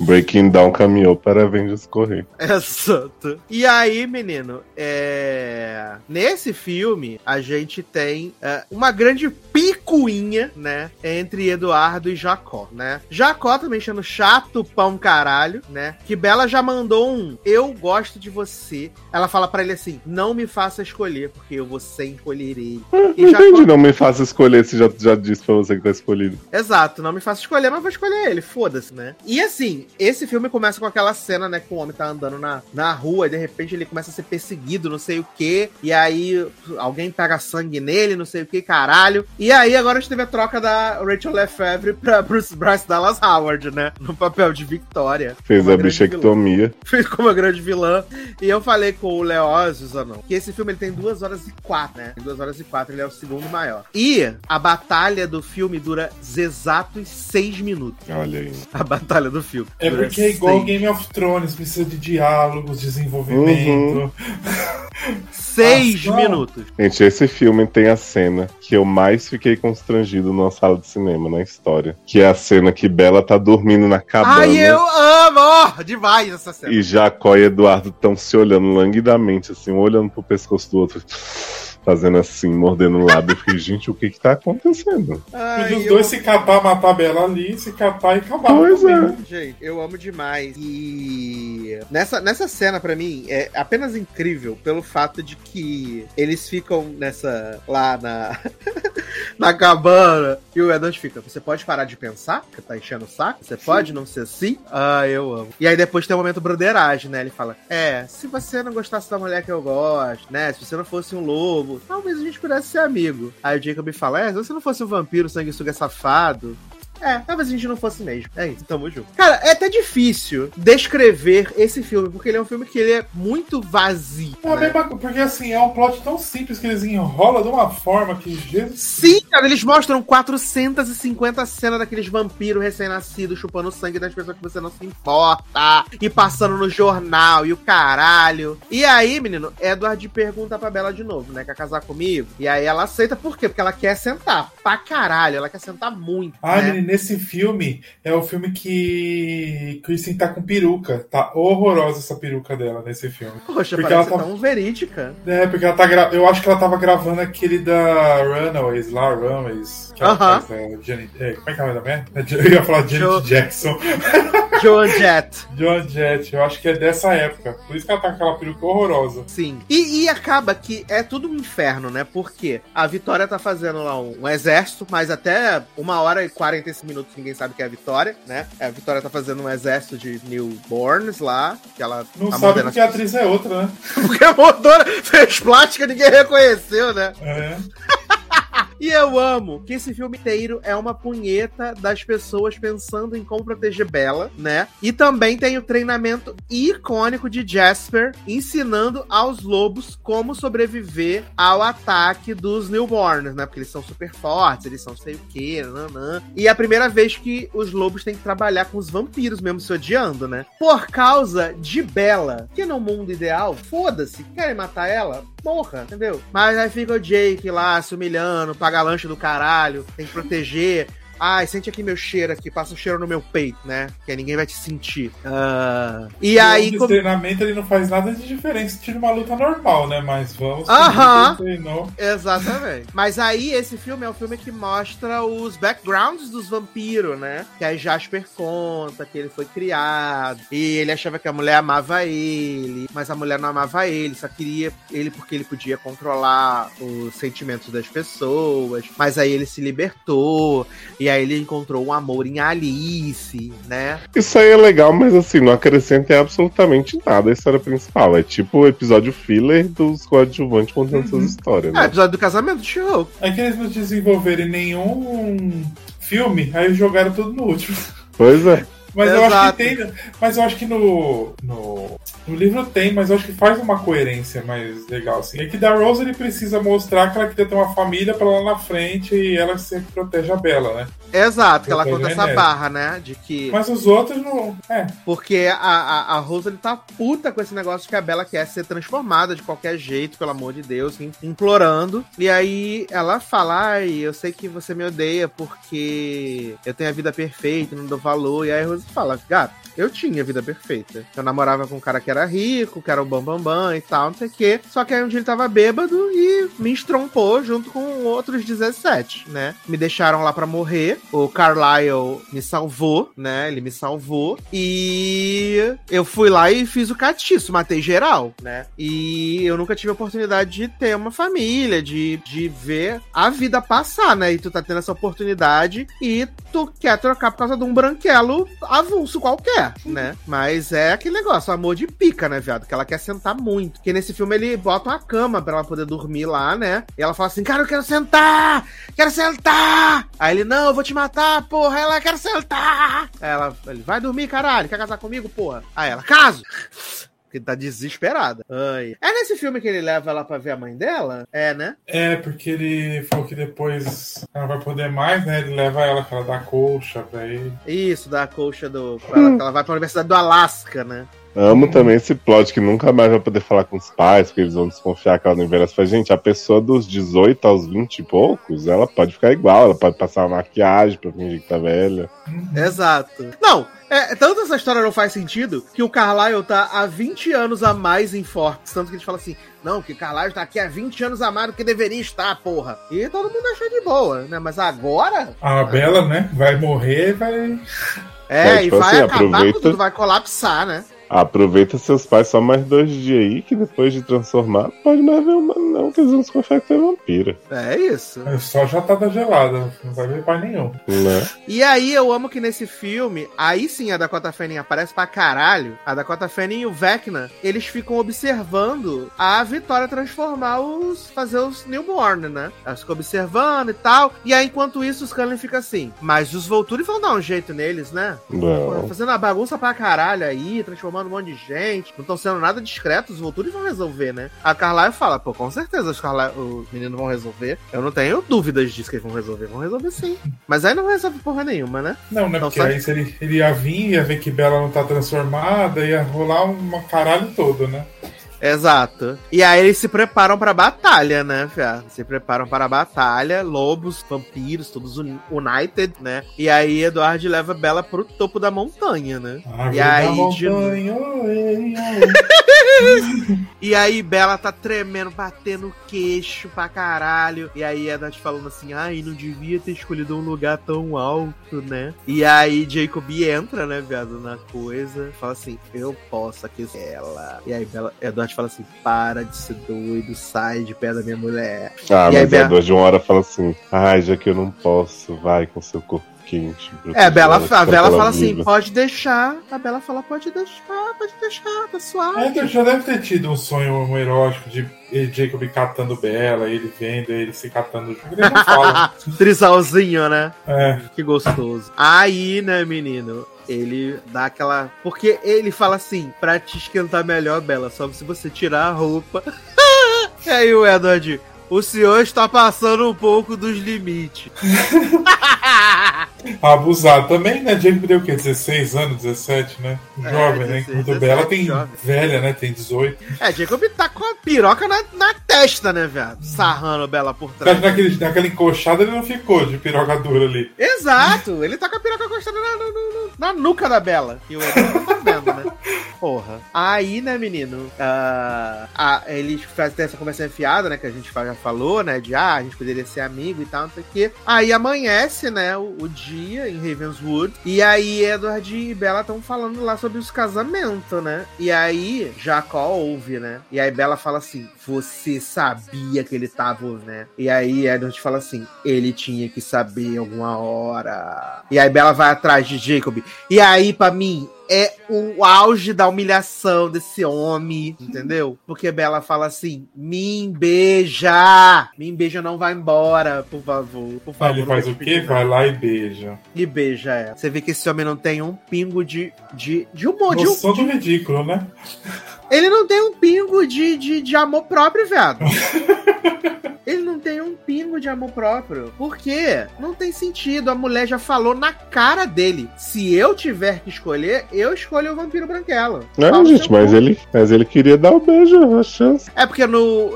Breaking Down caminhou para Avengers correr. Exato. E aí, menino, nesse filme, a gente tem uma grande picuinha, né? Entre Eduardo e Jacó, né? Jacó também achando chato pão caralho, né? Que Bella já mandou eu gosto de você. Ela fala pra ele assim, não me faça escolher, porque eu você escolherei. Entendi, não me faça escolher, se já disse pra você que tá escolhido. Exato, não me faça escolher, mas vou escolher ele, foda-se, né? E assim, esse filme começa com aquela cena, né? Que o homem tá andando na rua e de repente ele começa a ser perseguido, não sei o quê. E aí alguém pega sangue nele, não sei o que, caralho. E aí agora a gente teve a troca da Rachelle Lefèvre pra Bryce Dallas Howard, né? No papel de Victoria. Fez a bichectomia. Fez como uma grande vilã. E eu falei com o Léo Zanon que esse filme ele tem 2 horas e 4, né? Em 2 horas e 4, ele é o segundo maior. E a batalha do filme dura exatos 6 minutos. Olha aí. A batalha do filme. É porque é igual Game of Thrones, precisa de diálogos, desenvolvimento. Uhum. 6 minutos. Gente, esse filme tem a cena que eu mais fiquei constrangido numa sala de cinema, na história. Que é a cena que Bella tá dormindo na cabana. Ai, eu amo! Oh, demais essa cena. E Jacó e Eduardo estão se olhando languidamente, assim, um olhando pro pescoço do outro, fazendo assim, mordendo o lábio. Eu fiquei, gente, o que que tá acontecendo? Ai, os dois se catar, matar a Bella ali, se catar e acabar. Pois é. Gente, eu amo demais. E nessa cena, pra mim, é apenas incrível pelo fato de que eles ficam na cabana, e o Edward fica, você pode parar de pensar, porque tá enchendo o saco? Você pode não ser assim? Ah, eu amo. E aí depois tem o momento broderagem, né? Ele fala, se você não gostasse da mulher que eu gosto, né? Se você não fosse um lobo, talvez a gente pudesse ser amigo. Aí o Jacob fala, se você não fosse um vampiro, sanguessuga safado... talvez a gente não fosse mesmo. É isso, tamo junto. Cara, é até difícil descrever esse filme, porque ele é um filme que ele é muito vazio. É, né? Porque assim, é um plot tão simples que eles enrolam de uma forma que... Sim, cara, eles mostram 450 cenas daqueles vampiros recém-nascidos chupando sangue das pessoas que você não se importa, e passando no jornal, e o caralho. E aí, menino, Edward pergunta pra Bella de novo, né, quer casar comigo? E aí ela aceita, por quê? Porque ela quer sentar pra caralho, ela quer sentar muito, menino. Nesse filme, é o filme que Kristen tá com peruca. Tá horrorosa essa peruca dela nesse filme. Poxa, porque ela tá tão verídica. É, porque ela tá eu acho que ela tava gravando aquele da Runaways, lá, Runaways. Que ela faz, como é que é o nome da merda? Eu ia falar Janet Jackson. Joan Jett. Eu acho que é dessa época. Por isso que ela tá com aquela peruca horrorosa. Sim. E acaba que é tudo um inferno, né? Porque a Victoria tá fazendo lá um exército, mas até 1 hora e 45 minutos, ninguém sabe que é a Victoria, né? A Victoria tá fazendo um exército de newborns lá, que ela... Não tá sabe porque a atriz é outra, né? Porque a moldora fez plástica, ninguém reconheceu, né? É... E eu amo que esse filme inteiro é uma punheta das pessoas pensando em como proteger Bella, né? E também tem o treinamento icônico de Jasper ensinando aos lobos como sobreviver ao ataque dos Newborns, né? Porque eles são super fortes, eles são sei o quê, nanã. E é a primeira vez que os lobos têm que trabalhar com os vampiros mesmo se odiando, né? Por causa de Bella, que no mundo ideal, foda-se, querem matar ela? Porra, entendeu? Mas aí fica o Jake lá se humilhando, paga lanche do caralho, tem que proteger. Ai, sente aqui meu cheiro aqui, passa o cheiro no meu peito, né? Porque ninguém vai te sentir. E aí... O treinamento ele não faz nada de diferente, tira uma luta normal, né? Mas vamos... Exatamente. Mas aí, esse filme é um filme que mostra os backgrounds dos vampiros, né? Que aí Jasper conta que ele foi criado, e ele achava que a mulher amava ele, mas a mulher não amava ele, só queria ele porque ele podia controlar os sentimentos das pessoas. Mas aí ele se libertou, e aí ele encontrou um amor em Alice, né? Isso aí é legal, mas assim, não acrescenta absolutamente nada a história principal. É tipo o episódio filler dos coadjuvantes contando suas histórias, né? É, episódio do casamento do show. É que eles não desenvolverem nenhum filme, aí jogaram tudo no último. Pois é. Mas eu acho que tem. Mas eu acho que no livro tem, mas eu acho que faz uma coerência mais legal, assim. É que da Rose ele precisa mostrar que ela queria ter uma família pra lá na frente e ela sempre protege a Bella, né? Exato, que ela conta essa barra, né? De que... Mas os outros não. É. Porque a Rose ele tá puta com esse negócio de que a Bella quer ser transformada de qualquer jeito, pelo amor de Deus, assim, implorando. E aí ela fala: ai, eu sei que você me odeia porque eu tenho a vida perfeita, não dou valor. E aí a Rose fala: gato, eu tinha vida perfeita. Eu namorava com um cara que era rico, que era o bambambam e tal, não sei o quê. Só que aí um dia ele tava bêbado e me estrompou junto com outros 17, né? Me deixaram lá pra morrer. O Carlisle me salvou, né? Ele me salvou. E eu fui lá e fiz o catiço, matei geral, né? E eu nunca tive a oportunidade de ter uma família, de ver a vida passar, né? E tu tá tendo essa oportunidade e tu quer trocar por causa de um branquelo avulso qualquer, né? Mas é aquele negócio, amor de pica, né, viado? Que ela quer sentar muito. Porque nesse filme ele bota uma cama pra ela poder dormir lá, né? E ela fala assim: cara, eu quero sentar! Quero sentar! Aí ele: não, eu vou te matar, porra! Ela: quer sentar! Aí ela: ele: vai dormir, caralho! Quer casar comigo, porra? Aí ela: caso! Porque tá desesperada. Ai. É nesse filme que ele leva ela pra ver a mãe dela? É, né? É, porque ele falou que depois ela vai poder mais, né? Ele leva ela pra dar colcha pra ele. Isso, dá a colcha do... Ela vai pra Universidade do Alasca, né? Amo também esse plot que nunca mais vai poder falar com os pais, porque eles vão desconfiar que ela não envelhece. Fala, gente, a pessoa dos 18 aos 20 e poucos, ela pode ficar igual, ela pode passar uma maquiagem pra fingir que tá velha. Exato. Não, tanto essa história não faz sentido que o Carlisle tá há 20 anos a mais em Forks, tanto que eles falam assim: não, que Carlisle tá aqui há 20 anos a mais do que deveria estar, porra. E todo mundo achou de boa, né? Mas agora... A Bella, né? Vai morrer, vai... É, e vai acabar com tudo, vai colapsar, né? Aproveita seus pais só mais 2 dias aí, que depois de transformar, pode mais ver uma não, que eles vão desconfiar que é vampira. É isso. É só jatada gelada, não vai ver pai nenhum. Né? E aí eu amo que nesse filme, aí sim a Dakota Fanning aparece pra caralho. A Dakota Fanning e o Vecna, eles ficam observando a Victoria transformar fazer os Newborn, né? Elas ficam observando e tal, e aí enquanto isso os Cullen ficam assim: mas os Volturi vão dar um jeito neles, né? Não. Fazendo uma bagunça pra caralho aí, transformando um monte de gente, não estão sendo nada discretos, os Volturi vão resolver, né? A Carlisle fala: pô, com certeza os meninos vão resolver, eu não tenho dúvidas disso que eles vão resolver sim. Mas aí não resolve porra nenhuma, né? Não, né? Então, porque aí ele ia vir, ia ver que Bella não tá transformada, ia rolar uma caralho toda, né? Exato. E aí eles se preparam pra batalha, né, fia? Se preparam para a batalha, lobos, vampiros, todos united, né? E aí Eduardo leva Bella pro topo da montanha, né? E aí montanha, e aí Bella tá tremendo, batendo o queixo pra caralho. E aí Eduardo falando assim: ai, não devia ter escolhido um lugar tão alto, né? E aí Jacob entra, né, viado, na coisa, fala assim: eu posso aquecer ela. E aí Eduardo fala assim: para de ser doido, sai de pé da minha mulher. Ah, e mas aí, Eduardo, de uma hora, fala assim: ai, já que eu não posso, vai com seu corpo quente. A Bella fala assim, pode deixar. A Bella fala, pode deixar, tá suave. Então, já deve ter tido um sonho erótico de Jacob catando Bella, ele vendo, ele se catando. Ele não fala. Trisalzinho, né? É. Que gostoso. Aí, né, menino? Ele dá aquela... Porque ele fala assim, pra te esquentar melhor, Bella, só se você tirar a roupa. E aí o Edward... O senhor está passando um pouco dos limites. Abusado também, né? Jacob deu o quê? 16 anos, 17, né? Jovem, 16, né? Enquanto Bella tem jovem. Velha, né? Tem 18. Jacob tá com a piroca na testa, né, velho? Sarrando Bella por trás. Naquela encoxada ele não ficou de piroca dura ali. Exato! Ele tá com a piroca encostada na nuca da Bella. E o Eduardo tá vendo, né? Porra. Aí, né, menino? Eles fazem essa conversa enfiada, né? Que a gente já falou, né? De, a gente poderia ser amigo e tal, não sei o quê. Aí amanhece, né? O dia em Ravenswood. E aí, Edward e Bella estão falando lá sobre os casamentos, né? E aí, Jacob ouve, né? E aí, Bella fala assim, você sabia que ele tava, né? E aí, Edward fala assim, ele tinha que saber alguma hora. E aí, Bella vai atrás de Jacob. E aí, pra mim... É o auge da humilhação desse homem, entendeu? Porque Bella fala assim, me beija, não vai embora, por favor. Ele faz o quê? Vai lá e beija. E beija ela. Você vê que esse homem não tem um pingo de humor. Noção do ridículo, né? Ele não tem um pingo de amor próprio, viado. Ele não tem um pingo de amor próprio. Por quê? Não tem sentido. A mulher já falou na cara dele. Se eu tiver que escolher, eu escolho o vampiro branquelo. Não, gente, mas ele queria dar um beijo, a chance. É porque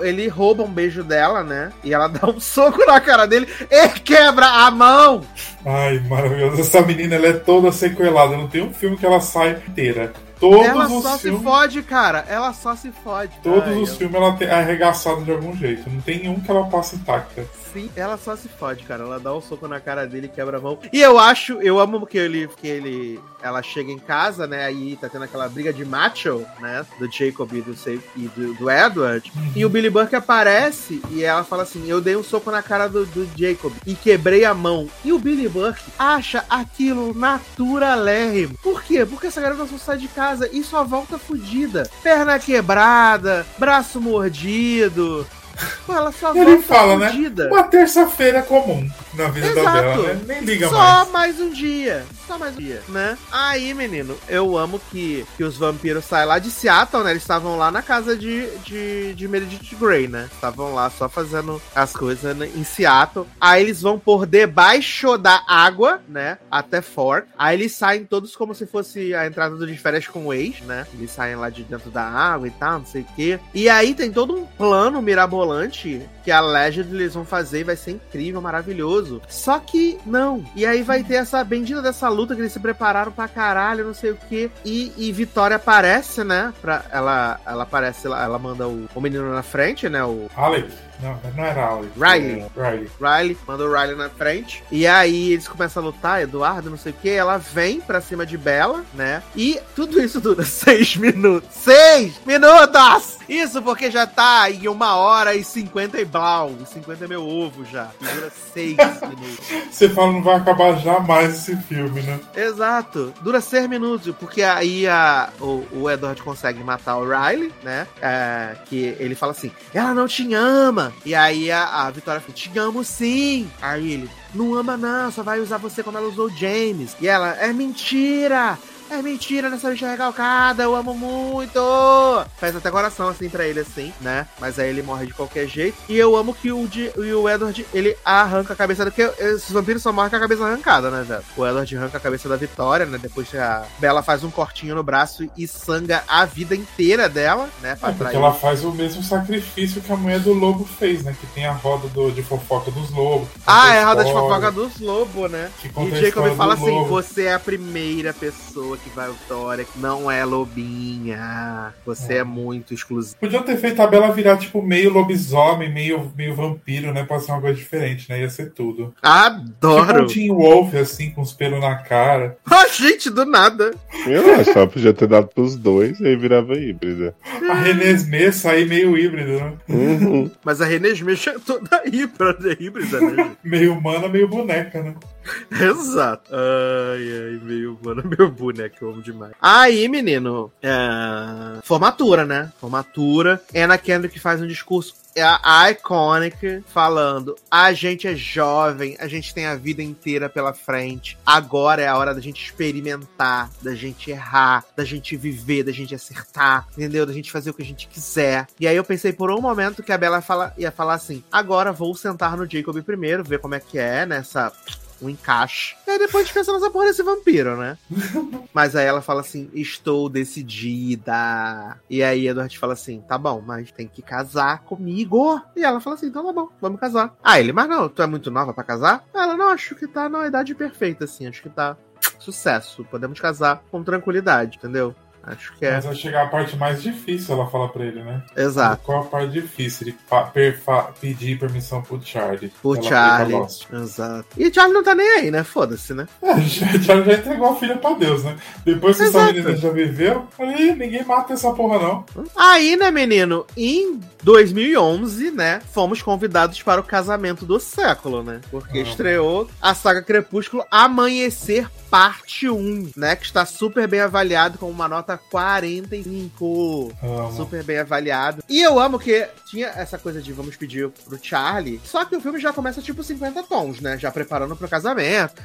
ele rouba um beijo dela, né? E ela dá um soco na cara dele e quebra a mão. Ai, maravilhoso. Essa menina, ela é toda sequelada. Não tem um filme que ela sai inteira. Ela só se fode, cara. Todos os filmes ela é arregaçada de algum jeito. Não tem nenhum que ela passa intacta. Sim, ela só se fode, cara. Ela dá um soco na cara dele e quebra a mão. E eu amo que ela chega em casa, né? Aí tá tendo aquela briga de macho, né? Do Jacob e do Edward. E o Billy Burke aparece e ela fala assim, eu dei um soco na cara do Jacob e quebrei a mão. E o Billy Burke acha aquilo naturalérrimo. Por quê? Porque essa garota só sai de casa e só volta fodida. Perna quebrada, braço mordido... Pô, ela só ele fala, fudida. Né? Uma terça-feira comum na vida da Bella, né? Nem liga mais. Só mais um dia, né? Aí, menino, eu amo que os vampiros saem lá de Seattle, né? Eles estavam lá na casa de Meredith Grey, né? Estavam lá só fazendo as coisas em Seattle. Aí eles vão por debaixo da água, né? Até Forks. Aí eles saem todos como se fosse a entrada de férias com o ex, né? Eles saem lá de dentro da água e tal, não sei o quê. E aí tem todo um plano mirabolante que a Legend eles vão fazer e vai ser incrível, maravilhoso. Só que não. E aí vai ter essa bendita dessa luta que eles se prepararam pra caralho, não sei o quê. E Victoria aparece, né? Ela aparece, ela manda o menino na frente, né? O Alex. Não era Alex. Riley. Manda o Riley na frente. E aí eles começam a lutar, Eduardo, não sei o quê. Ela vem pra cima de Bella, né? E tudo isso dura 6 minutos. 6 minutos! Isso porque já tá em 1h50 e blau. 50 é meu ovo já. Dura 6 minutos. Você fala, não vai acabar jamais esse filme, né? Exato. Dura 6 minutos, porque aí o Edward consegue matar o Riley, né? Que ele fala assim, ela não te ama. E aí a Victoria fala, te amo sim. Aí ele, não ama não, só vai usar você como ela usou o James. E ela, é mentira, nessa bicha recalcada, eu amo muito. Faz até coração assim pra ele, assim, né? Mas aí ele morre de qualquer jeito. E eu amo que o Edward, ele arranca a cabeça, porque esses vampiros só morrem com a cabeça arrancada, né, velho? O Edward arranca a cabeça da Victoria, né? Depois a Bella faz um cortinho no braço e sangra a vida inteira dela, né? Pra porque ela faz o mesmo sacrifício que a mulher do lobo fez, né? Que tem a roda de fofoca dos lobos. É a roda de fofoca dos lobos, né? E Jacob fala assim, lobo. Você é a primeira pessoa que vai Victoria, que não é lobinha. Você é muito exclusivo. Podiam ter feito a Bella virar, tipo, meio lobisomem, meio vampiro, né? Pra ser uma coisa diferente, né? Ia ser tudo. Adoro! Tipo um Teen Wolf, assim, com os pelos na cara. Ah, gente, do nada! Eu só podia ter dado pros dois e aí virava híbrida. A Renesmee sair meio híbrida, né? Uhum. Mas a Renesmee é toda híbrida, né? Meio humana, meio boneca, né? Exato. Ai, ai, meu, mano, meu boneco, eu amo demais. Aí, menino, formatura, né? Formatura. Anna Kendrick faz um discurso iconic, falando: a gente é jovem, a gente tem a vida inteira pela frente, agora é a hora da gente experimentar, da gente errar, da gente viver, da gente acertar, entendeu? Da gente fazer o que a gente quiser. E aí eu pensei por um momento que a Bella ia falar assim: agora vou sentar no Jacob primeiro, ver como é que é nessa... um encaixe. E aí depois pensa nessa porra desse vampiro, né? Mas aí ela fala assim: estou decidida. E aí Eduardo fala assim: tá bom, mas tem que casar comigo. E ela fala assim: então tá bom, vamos casar. Ah, ele: mas não, tu é muito nova pra casar? Ela: não, acho que tá na idade perfeita, assim, acho que tá sucesso, podemos casar com tranquilidade, entendeu? Acho que é. Mas vai chegar a parte mais difícil, ela fala pra ele, né? Exato. Qual a parte difícil? Ele pedir permissão pro Charlie. Pro Charlie. Exato. E Charlie não tá nem aí, né? Foda-se, né? É, Charlie já entregou a filha pra Deus, né? Depois que essa menina já viveu, aí ninguém mata essa porra, não. Aí, né, menino? Em 2011, né? Fomos convidados para o casamento do século, né? Porque estreou a saga Crepúsculo Amanhecer Parte 1, né? Que está super bem avaliado com uma nota 45. Super bem avaliado. E eu amo que tinha essa coisa de vamos pedir pro Charlie, só que o filme já começa tipo 50 tons, né? Já preparando pro casamento.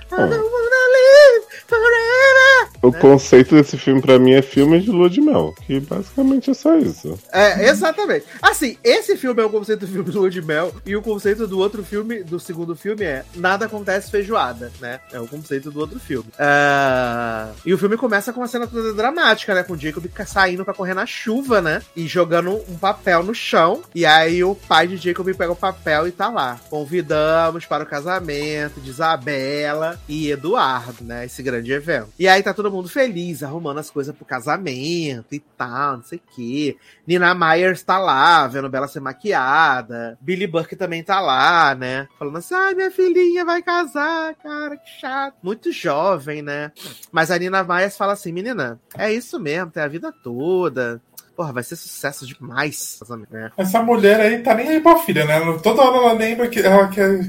O conceito desse filme pra mim é filme de lua de mel, que basicamente é só isso. É, exatamente. Assim, esse filme é o conceito do filme de lua de mel, e o conceito do outro filme, do segundo filme, é nada acontece feijoada, né? É o conceito do outro filme. E o filme começa com uma cena toda dramática, né? Com o Jacob saindo pra correr na chuva, né? E jogando um papel no chão, e aí o pai de Jacob pega o papel e tá lá: convidamos para o casamento de Isabela e Eduardo, né? Esse grande evento. E aí tá todo mundo feliz, arrumando as coisas pro casamento e tal, não sei o que. Nina Myers tá lá, vendo Bella ser maquiada. Billy Burke também tá lá, né? Falando assim: ai, minha filhinha vai casar, cara, que chato. Muito jovem, né? Mas a Nina Myers fala assim: menina, é isso mesmo, tem a vida toda. Porra, vai ser sucesso demais. Essa mulher aí tá nem aí pra filha, né? Toda hora ela lembra que,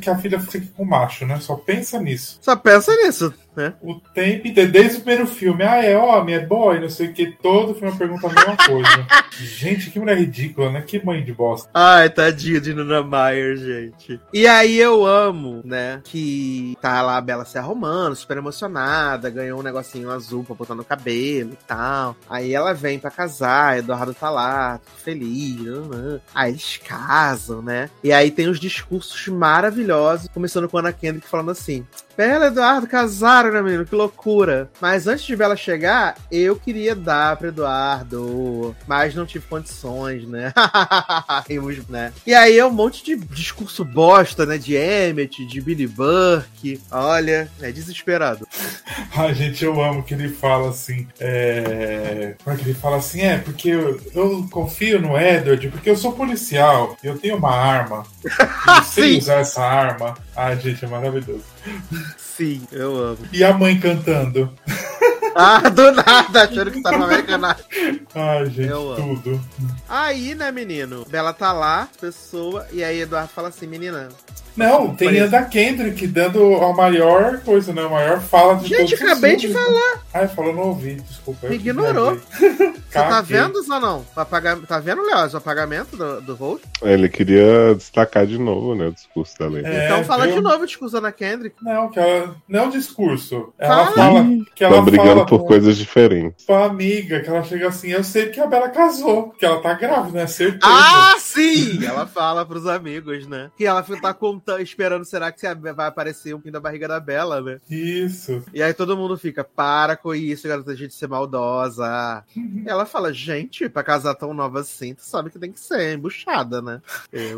que a filha fica com o macho, né? Só pensa nisso. Só pensa nisso, né? O tempo inteiro, desde o primeiro filme. Ah, é homem, é boy, não sei o que. Todo filme pergunta a mesma coisa. Gente, que mulher ridícula, né? Que mãe de bosta. Ai, tadinha de Nina Myers, gente. E aí eu amo, né? Que tá lá a Bella se arrumando, super emocionada. Ganhou um negocinho azul pra botar no cabelo e tal. Aí ela vem pra casar, Eduardo tá lá, tô feliz. Aí eles casam, né? E aí tem os discursos maravilhosos, começando com a Anna Kendrick falando assim: Bella e Eduardo casaram, né, menino? Que loucura. Mas antes de Bella chegar, eu queria dar pra Eduardo, mas não tive condições, né? né? E aí é um monte de discurso bosta, né? De Emmett, de Billy Burke. Olha, é desesperado. Ai, gente, eu amo que ele fala assim. Como é que ele fala assim? É, porque eu confio no Edward, porque eu sou policial, eu tenho uma arma, eu sei usar essa arma. Ai, gente, é maravilhoso. Sim, eu amo. E a mãe cantando. Ah, do nada, achando que tava americanado. Ai, gente, tudo. Aí, né, menino? Bella tá lá, pessoa, e aí Eduardo fala assim: menina... Não, tem Anna Kendrick dando a maior coisa, né? A maior fala de todos os filmes. Gente, acabei de falar. Ai, falou, não ouvi, desculpa. Me ignorou. Você tá vendo, Zanon? Tá vendo, Léo, o apagamento do host? Ele queria destacar de novo, né, o discurso dela. É, então fala de novo o discurso da Anna Kendrick. Não, que ela... não é um discurso. Ela fala que ela tá brigando fala por coisas diferentes. Pra amiga, que ela chega assim: eu sei que a Bella casou, que ela tá grávida, né? Certeza. Ah, sim! Ela fala pros amigos, né? Que ela tá contando, esperando, será que vai aparecer um fim da barriga da Bella, né? Isso. E aí todo mundo fica: para com isso, garota, de ser maldosa. Ela fala: gente, pra casar tão nova assim, tu sabe que tem que ser embuchada, né?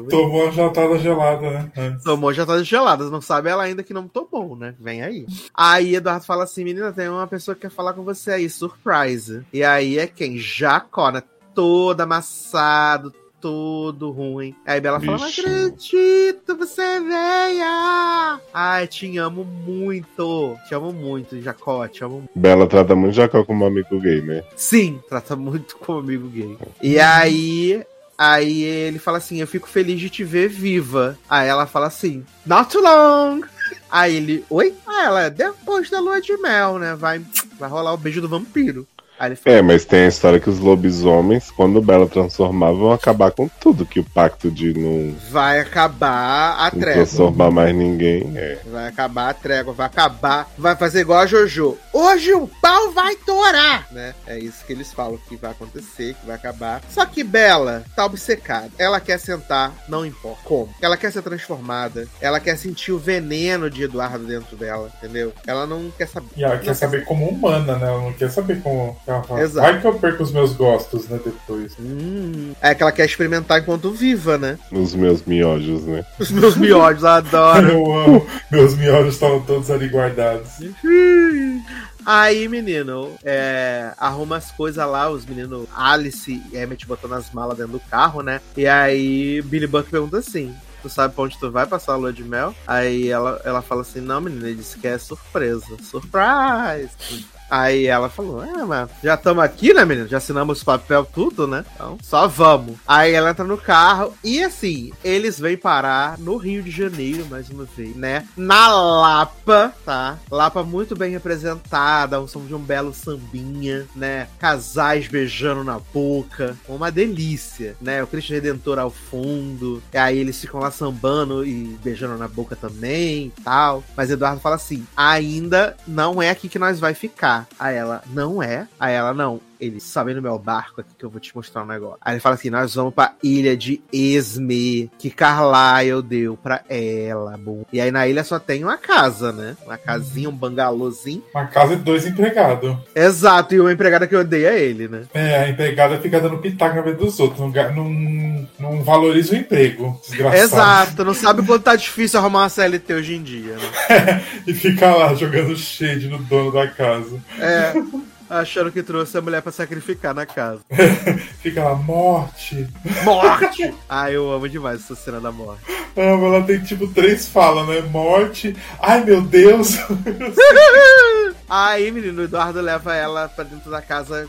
Tomou a jatada gelada, né? Tomou a jatada gelada, não sabe ela ainda que não tomou, né? Vem aí. Aí Eduardo fala assim: menina, tem uma pessoa que quer falar com você aí, surprise. E aí é quem? Jacó, né? Todo amassado, todo ruim. Aí Bella fala: não acredito, você veio. Ai, te amo muito. Te amo muito, Jacó, te amo muito. Bella trata muito Jacó como amigo gay, né? Sim, trata muito como amigo gay. E aí ele fala assim: eu fico feliz de te ver viva. Aí ela fala assim: not too long. Aí ele, oi? Ah, ela é depois da lua de mel, né? Vai rolar o beijo do vampiro. Aí ele fala, é, mas tem a história que os lobisomens, quando Bella transformar, vão acabar com tudo, que o pacto de não... Vai acabar a trégua. Não transformar mais ninguém, é. Vai acabar a trégua, vai acabar, vai fazer igual a Jojo. Hoje o pau vai torar, né? É isso que eles falam que vai acontecer, que vai acabar. Só que Bella tá obcecada. Ela quer sentar, não importa como. Ela quer ser transformada, ela quer sentir o veneno de Eduardo dentro dela, entendeu? Ela não quer saber. E ela quer saber como humana, né? Ela não quer saber como... Exato. Vai que eu perco os meus gostos, né, depois. É que ela quer experimentar enquanto viva, né? Os meus miojos, né? Os meus miojos, adoro. Eu amo. Meus miojos estavam todos ali guardados. Aí, menino, arruma as coisas lá, os meninos Alice e Emmett botando as malas dentro do carro, né? E aí, Billy Burke pergunta assim... Tu sabe pra onde tu vai passar a lua de mel? Aí ela fala assim, não, menina, ele disse que é surpresa. Surprise! Aí ela falou, mas já estamos aqui, né, menina? Já assinamos os papel, tudo, né? Então, só vamos. Aí ela entra no carro e, assim, eles vêm parar no Rio de Janeiro, mais uma vez, né? Na Lapa, tá? Lapa muito bem representada, um som de um belo sambinha, né? Casais beijando na boca, uma delícia, né? O Cristo Redentor ao fundo, e aí eles ficam lá sambando e beijando na boca também e tal. Mas Eduardo fala assim, ainda não é aqui que nós vai ficar. Aí ela, não é? Aí ela, não. Ele, sobe no meu barco aqui que eu vou te mostrar um negócio. Aí ele fala assim, nós vamos pra ilha de Esme, que Carlisle deu pra ela, bom. E aí na ilha só tem uma casa, né? Uma casinha, um bangalôzinho. Uma casa e 2 empregados. Exato, e uma empregada que odeia ele, né? É, a empregada fica dando pitaco na vida dos outros, não valoriza o emprego, desgraçado. Exato, não sabe o quanto tá difícil arrumar uma CLT hoje em dia, né? E fica lá jogando shade no dono da casa. É... Achando que trouxe a mulher pra sacrificar na casa. Fica lá, morte. Morte! Ai, eu amo demais essa cena da morte. Amo, ela tem tipo 3 falas, né? Morte. Ai, meu Deus. Aí, menino, o Eduardo leva ela pra dentro da casa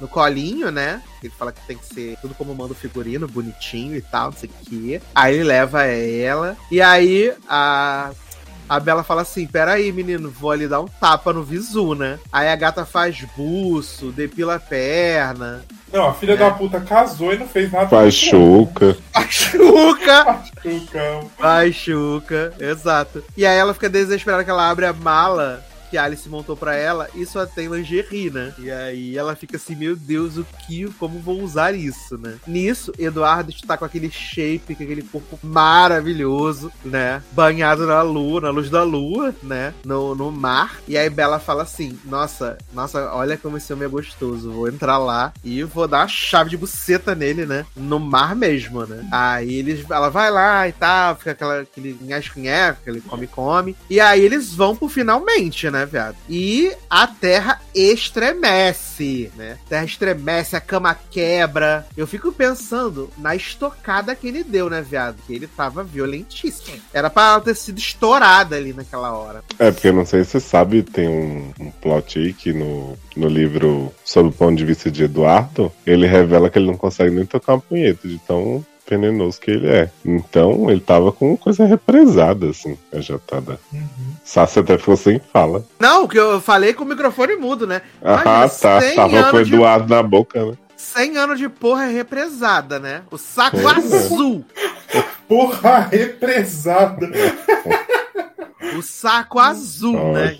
no colinho, né? Ele fala que tem que ser tudo como manda o figurino, bonitinho e tal, não sei o quê. Aí ele leva ela. E aí, a Bella fala assim, peraí, menino, vou ali dar um tapa no visu, né? Aí a gata faz buço, depila a perna. Não, a filha da puta casou e não fez nada. Pachuca. Pachuca, exato. E aí ela fica desesperada que ela abre a mala que a Alice montou pra ela e só tem lingerie, né? E aí ela fica assim, meu Deus, como vou usar isso, né? Nisso, Eduardo está com aquele shape, com aquele corpo maravilhoso, né? Banhado na luz da lua, né? No mar. E aí Bella fala assim, nossa, olha como esse homem é gostoso. Vou entrar lá e vou dar uma chave de buceta nele, né? No mar mesmo, né? Aí ela vai lá e tal, fica aquele nhash-nhash, aquele come-come. E aí eles vão pro finalmente, né, viado? E a terra estremece, né? A terra estremece, a cama quebra. Eu fico pensando na estocada que ele deu, né, viado? Que ele tava violentíssimo. Era pra ela ter sido estourada ali naquela hora. É, porque não sei se você sabe, tem um plot aí que no livro Sob o Ponto de Vista de Eduardo, ele revela que ele não consegue nem tocar uma punheta de tão venenoso que ele é. Então, ele tava com coisa represada, assim, agitada. Sassi até ficou sem fala. Não, que eu falei com o microfone mudo, né? Ah, tá. Tava com o Eduardo na boca, né? 100 anos de porra represada, né? O saco azul. Porra represada. O saco azul, né?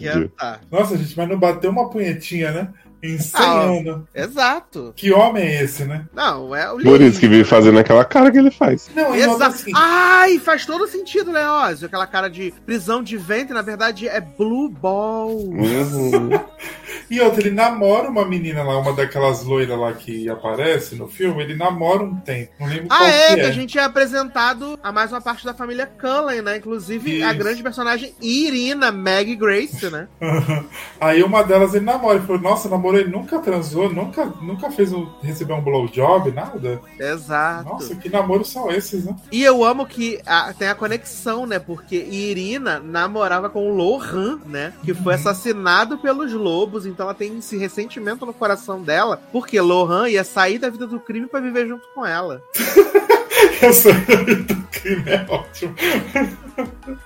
Nossa, gente, mas não bateu uma punhetinha, né? Insanando. Exato. Que homem é esse, né? Não, é o Por isso que vive fazendo aquela cara que ele faz. Não, exato. Assim. Ai, faz todo sentido, né, Ózio? Aquela cara de prisão de ventre, na verdade, é blue ball. Uhum. E outra, ele namora uma menina lá, uma daquelas loiras lá que aparece no filme, ele namora um tempo. Não lembro qual que a gente é apresentado a mais uma parte da família Cullen, né? Inclusive, isso. A grande personagem Irina, Maggie Grace, né? Aí uma delas ele namora e falou, nossa, namorou. Ele nunca transou, nunca fez receber um blowjob, nada. Exato. Nossa, que namoros são esses, né? E eu amo que tem a conexão, né? Porque Irina namorava com o Lohan, né? Que foi assassinado pelos lobos, então ela tem esse ressentimento no coração dela, porque Lohan ia sair da vida do crime pra viver junto com ela. Essa vida do crime é ótima.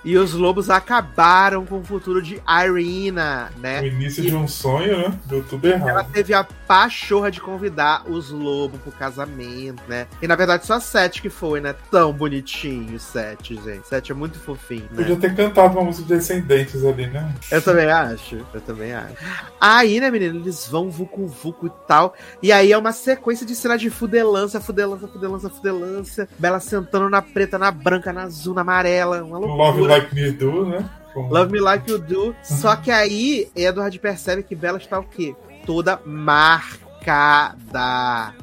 E os lobos acabaram com o futuro de Irina, né? O início de um sonho, né? Deu tudo errado. Ela teve a pachorra de convidar os lobos pro casamento, né? E na verdade só a Sete que foi, né? Tão bonitinho, Sete, gente. Sete é muito fofinho, né? Podia ter cantado uma música de Descendentes ali, né? Eu também acho. Eu também acho. Aí, né, menino? Eles vão vucu-vucu e tal. E aí é uma sequência de cena de fudelança, fudelança, fudelança, fudelança. Bela sentando na preta, na branca, na azul, na amarela. Uma loucura. Love Like Me Do, né? Como... Love Me Like You Do. Só que aí, Edward percebe que Bella está o quê? Toda marcada.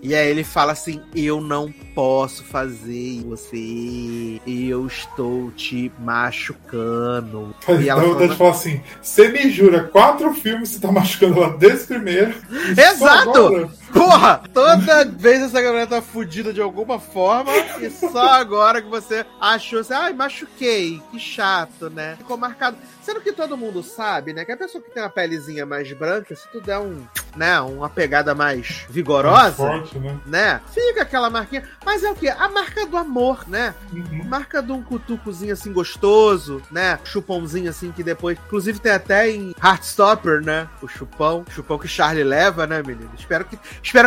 E aí ele fala assim: eu não posso fazer você, eu estou te machucando. E ela fala assim: você me jura, 4 filmes você tá machucando ela desde o primeiro. Exato! Porra! Toda vez essa galera tá fudida de alguma forma e só agora que você achou assim, ai, machuquei, que chato, né? Ficou marcado. Sendo que todo mundo sabe, né, que a pessoa que tem uma pelezinha mais branca, se tu der um, né, uma pegada mais vigorosa, forte, né? Né, fica aquela marquinha. Mas é o quê? A marca do amor, né? Uhum. Marca de um cutucozinho assim gostoso, né? Chupãozinho assim que depois... Inclusive tem até em Heartstopper, né? O chupão. Chupão que Charlie leva, né, menino? Espero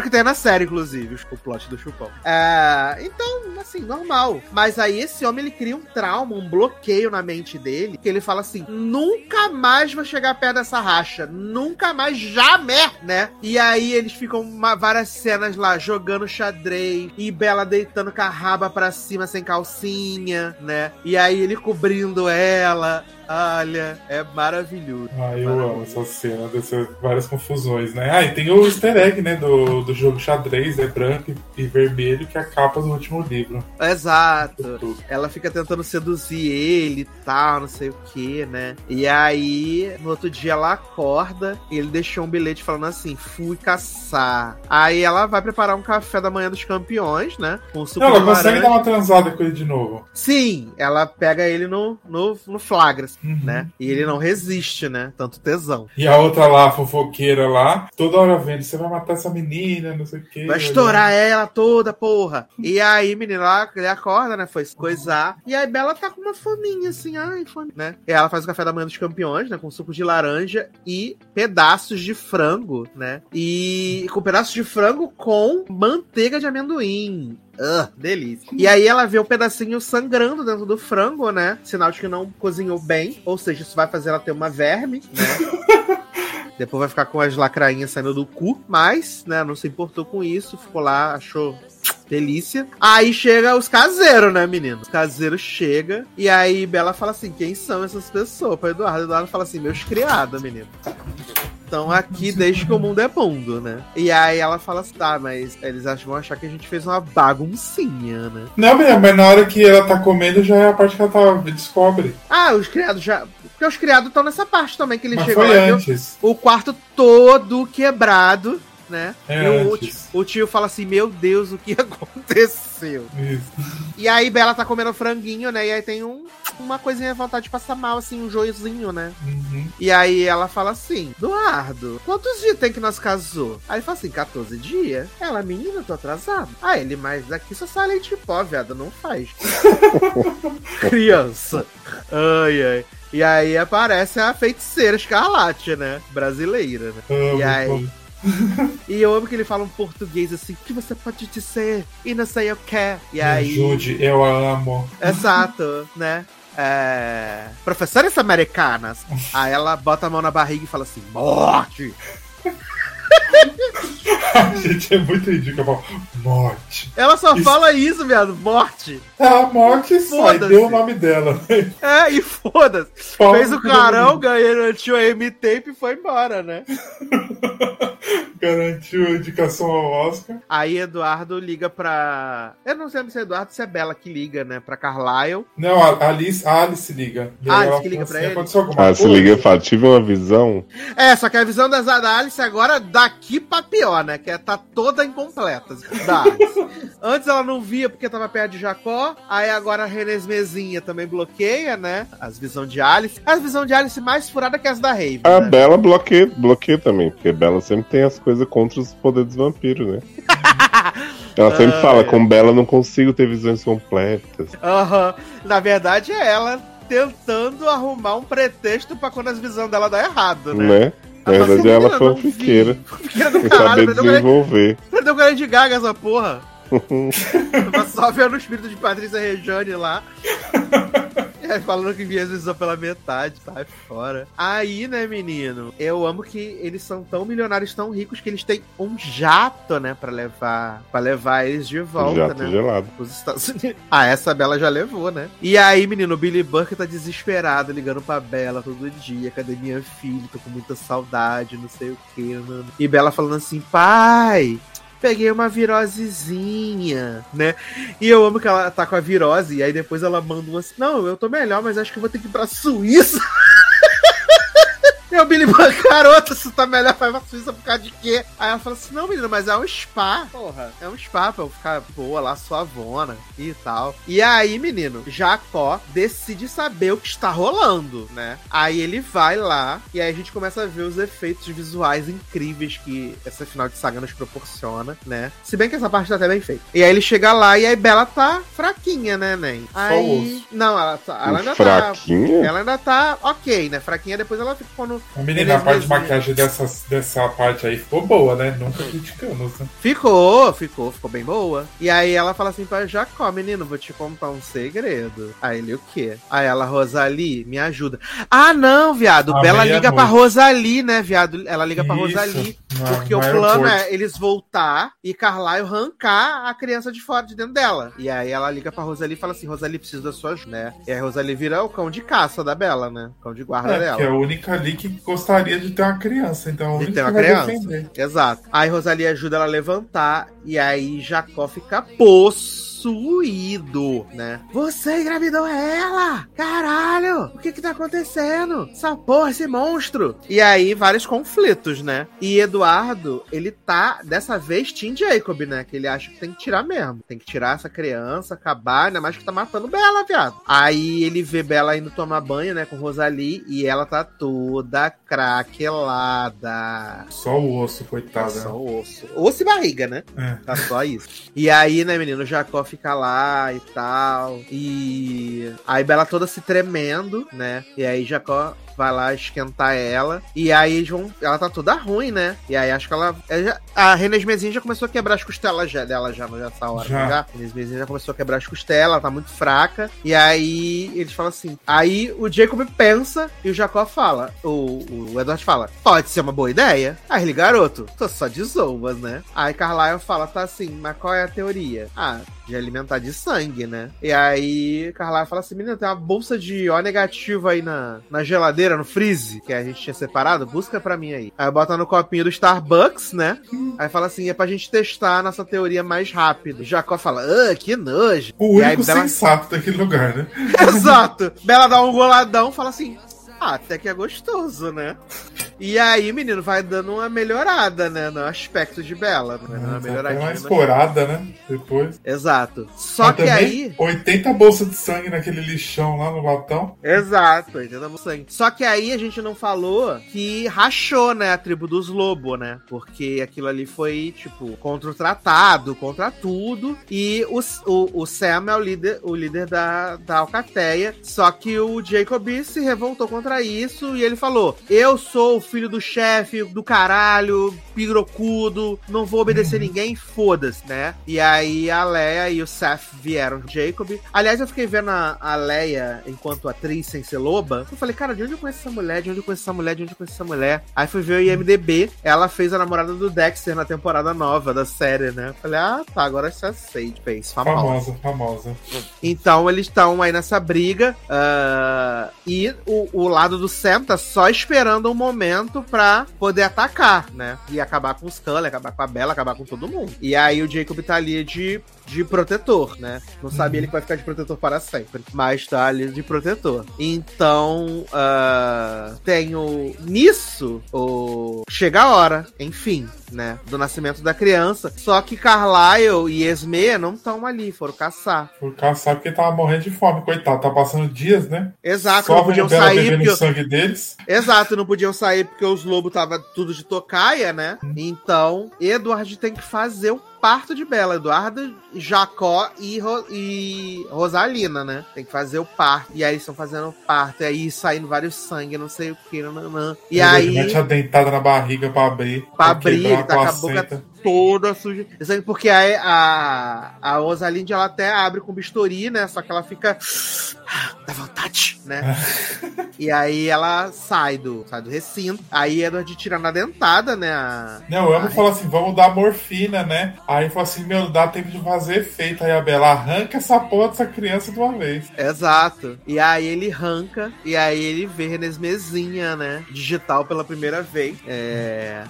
que tenha na série, inclusive, o plot do chupão. É, então, assim, normal. Mas aí esse homem, ele cria um trauma, um bloqueio na mente dele, que ele fala assim, nunca mais vou chegar perto dessa racha. Nunca mais, jamais, né? E aí eles ficam várias cenas lá, jogando xadrez, e Bella deitando com a raba pra cima, sem calcinha, né? E aí ele cobrindo ela... Olha, é maravilhoso. Ah, eu amo essa cena, dessas várias confusões, né? Ah, e tem o easter egg, né, do jogo xadrez, é branco e vermelho, que é a capa do último livro. Exato. Ela fica tentando seduzir ele e tal, não sei o que, né? E aí, no outro dia ela acorda e ele deixou um bilhete falando assim, fui caçar. Aí ela vai preparar um café da manhã dos campeões, né? Com suco. Não, ela consegue dar uma transada com ele de novo. Sim, ela pega ele no flagra. Uhum. Né? E ele não resiste, né? Tanto tesão. E a outra lá, a fofoqueira lá, toda hora vendo, você vai matar essa menina, não sei o que. Vai estourar ela toda, porra. E aí, menina, ele acorda, né? Foi coisar. E aí Bella tá com uma fominha, assim, ai, fome, né? E ela faz o café da manhã dos campeões, né? Com suco de laranja e pedaços de frango, né? E com pedaços de frango com manteiga de amendoim. Delícia. E aí ela vê um pedacinho sangrando dentro do frango, né? Sinal de que não cozinhou bem. Ou seja, isso vai fazer ela ter uma verme, né? Depois vai ficar com as lacrainhas saindo do cu. Mas, né, não se importou com isso. Ficou lá, achou... delícia. Aí chega os caseiros, né, menino? Os caseiros chegam e aí Bella fala assim, quem são essas pessoas? Para Eduardo fala assim, meus criados, menino. Estão aqui desde que o mundo é mundo, né? E aí ela fala assim, tá, mas eles vão achar que a gente fez uma baguncinha, né? Não, menino, mas na hora que ela tá comendo já é a parte que ela tá, descobre. Ah, os criados já... Porque os criados estão nessa parte também, que eles chegam antes. O quarto todo quebrado. Né? É, e o tio fala assim, meu Deus, o que aconteceu? Isso. E aí Bella tá comendo franguinho, né? E aí tem uma coisinha, vontade de passar mal, assim, um joiozinho, né? Uhum. E aí ela fala assim, Eduardo, quantos dias tem que nós casou? Aí ele fala assim, 14 dias? Ela, menina, tô atrasado. Aí ele, mas daqui só sai leite de pó, viado, não faz. Criança. Ai, ai. E aí aparece a feiticeira escarlate, né? Brasileira, né? Oh, e aí... Bom. E eu amo que ele fala um português assim, que você pode dizer e não sei o que. E aí, Jude, eu a amo. Exato, né? Professoras americanas. Aí ela bota a mão na barriga e fala assim, morte. A gente é muito ridículo. Morte. Ela só fala isso, viado. Morte. A morte sai. Deu o nome dela. E foda-se. Fez o carão, garantiu a M-Tape e foi embora, né? Garantiu a indicação ao Oscar. Aí Eduardo liga pra... Eu não sei se é Eduardo, se é Bella que liga, né? Pra Carlisle. Não, a Alice liga. Alice que liga pra ele. Alice liga e fala, tive uma visão. Só que a visão da Alice agora daqui pra pior, né? Que tá toda incompleta. Antes ela não via porque tava perto de Jacó. Aí agora a Renesmeezinha também bloqueia, né? As visões de Alice. As visões de Alice mais furada que as da Raven. A, né? Bella bloqueia também, porque Bella sempre tem as coisas contra os poderes dos vampiros, né? Ela sempre fala, com Bella não consigo ter visões completas. Aham. Uhum. Na verdade é ela tentando arrumar um pretexto pra quando a visão dela dá errado, né? Na verdade ela foi uma fiqueira. Fiqueira do caralho, saber desenvolver. Perdeu o cara de Gaga essa porra. Só vendo o espírito de Patrícia Regiane lá. E aí, falando que minhas visões pela metade, tá fora. Aí, né, menino? Eu amo que eles são tão milionários, tão ricos, que eles têm um jato, né, pra levar eles de volta, jato, né? Gelado. Os Estados Unidos. Ah, essa Bella já levou, né? E aí, menino, o Billy Burke tá desesperado, ligando pra Bella todo dia. Cadê minha filha? Tô com muita saudade, não sei o que, mano. E Bella falando assim, pai... peguei uma virosezinha, né? E eu amo que ela tá com a virose, e aí depois ela manda uma assim, não, eu tô melhor, mas acho que eu vou ter que ir pra Suíça. E o Billy Burke, garota, se tá melhor, vai pra Suíça por causa de quê? Aí ela fala assim, não, menina, mas é um spa. Porra. É um spa pra eu ficar boa lá, suavona e tal. E aí, menino, Jacó decide saber o que está rolando, né? Aí ele vai lá e aí a gente começa a ver os efeitos visuais incríveis que essa final de saga nos proporciona, né? Se bem que essa parte tá até bem feita. E aí ele chega lá e aí Bella tá fraquinha, né, Nen? Aí... não, ela ainda fraquinha? Tá... ela ainda tá ok, né? Fraquinha, depois ela fica quando menina, a parte de maquiagem dessa parte aí ficou boa, né? Nunca criticamos, né? Ficou bem boa. E aí ela fala assim pra Jacó, menino, vou te contar um segredo. Aí ele, o quê? Aí ela, Rosalie, me ajuda. Ah, não, viado, Bella liga pra Rosalie, né, viado? Ela liga pra Rosalie, porque o plano é eles voltar e Carlisle arrancar a criança de fora, de dentro dela. E aí ela liga pra Rosalie e fala assim, Rosalie, preciso da sua ajuda, né? E aí Rosalie vira o cão de caça da Bella, né? Cão de guarda dela. Que é a única ali que gostaria de ter uma criança, então de ter uma criança, defender. Exato. Aí Rosalie ajuda ela a levantar e aí Jacó fica possuído, né? Você engravidou ela! Caralho! O que que tá acontecendo? Essa porra, esse monstro! E aí, vários conflitos, né? E Eduardo, ele tá, dessa vez, Team Jacob, né? Que ele acha que tem que tirar mesmo. Tem que tirar essa criança, acabar, ainda mais que tá matando Bella, viado. Aí ele vê Bella indo tomar banho, né? Com Rosalie, e ela tá toda craquelada. Só o osso, coitada. Só o osso. Osso e barriga, né? É. Tá só isso. E aí, né, menino, Jacó fica lá e tal. E aí Bella toda se tremendo, né? E aí Jacó vai lá esquentar ela. E aí eles vão... ela tá toda ruim, né? E aí acho que a Renesmeezinha já começou a quebrar as costelas dela já nessa hora. Já. A Renesmeezinha já começou a quebrar as costelas. Ela tá muito fraca. E aí eles falam assim... aí o Jacob pensa e o Jacó fala... o Edward fala... pode ser uma boa ideia. Aí ele, garoto, tô só de zoas, né? Aí Carlisle fala... tá assim, mas qual é a teoria? Ah... de alimentar de sangue, né? E aí Carlisle fala assim, menina, tem uma bolsa de O negativo aí na geladeira, no freeze, que a gente tinha separado, busca pra mim aí. Aí bota no copinho do Starbucks, né? Aí fala assim, é pra gente testar a nossa teoria mais rápido. Jacó fala, ah, que nojo. O único sensato daquele lugar, né? Exato. Bella dá um goladão, fala assim, ah, até que é gostoso, né? E aí, menino, vai dando uma melhorada, né? No aspecto de Bella. Né? Uma melhoradinha. Uma escorada, né? Depois. Exato. Só mas que aí... 80 bolsas de sangue naquele lixão lá no latão. Exato, 80 bolsas de sangue. Só que aí a gente não falou que rachou, né? A tribo dos lobos, né? Porque aquilo ali foi, tipo, contra o tratado, contra tudo. E o Sam é o líder da Alcateia. Só que o Jacob se revoltou contra isso e ele falou, eu sou o filho do chefe, do caralho, pigrocudo, não vou obedecer ninguém, foda-se, né? E aí a Leia e o Seth vieram Jacob. Aliás, eu fiquei vendo a Leia enquanto atriz sem ser loba. Eu falei, cara, de onde eu conheço essa mulher? Aí fui ver o IMDB, ela fez a namorada do Dexter na temporada nova da série, né? Eu falei, ah, tá, agora essa é Sete, fez famosa. Então, eles estão aí nessa briga e o lado do Sam tá só esperando um momento pra poder atacar, né? E acabar com os Cullen, acabar com a Bella, acabar com todo mundo. E aí o Jacob tá ali de protetor, né? Não sabia ele que vai ficar de protetor para sempre, mas tá ali de protetor. Então, chega a hora, enfim, né? Do nascimento da criança. Só que Carlisle e Esme não estão ali, foram caçar. Foram caçar porque tava morrendo de fome, coitado. Tá passando dias, né? Exato, só não podiam sair porque... sangue deles. Exato, não podiam sair porque os lobos tava tudo de tocaia, né? Então, Edward tem que fazer o parto de Bella, Eduardo, Jacó e Rosalina, né? Tem que fazer o parto. E aí eles estão fazendo o parto. E aí saindo vários sangue, não sei o que, nananã. E eu aí... tinha dentado na barriga pra abrir. Pra abrir, ele tá com a boca toda suja. Porque a Rosalina, ela até abre com bisturi, né? Só que ela fica... dá vontade, né? E aí ela sai do recinto. Aí Edward tira na dentada, né? Não, eu amo falar assim, vamos dar morfina, né? Aí fala assim, meu, dá tempo de fazer efeito. Aí a Bella arranca essa porra dessa criança de uma vez. Exato. E aí ele arranca, e aí ele vê Renesmeezinha, né? Digital pela primeira vez.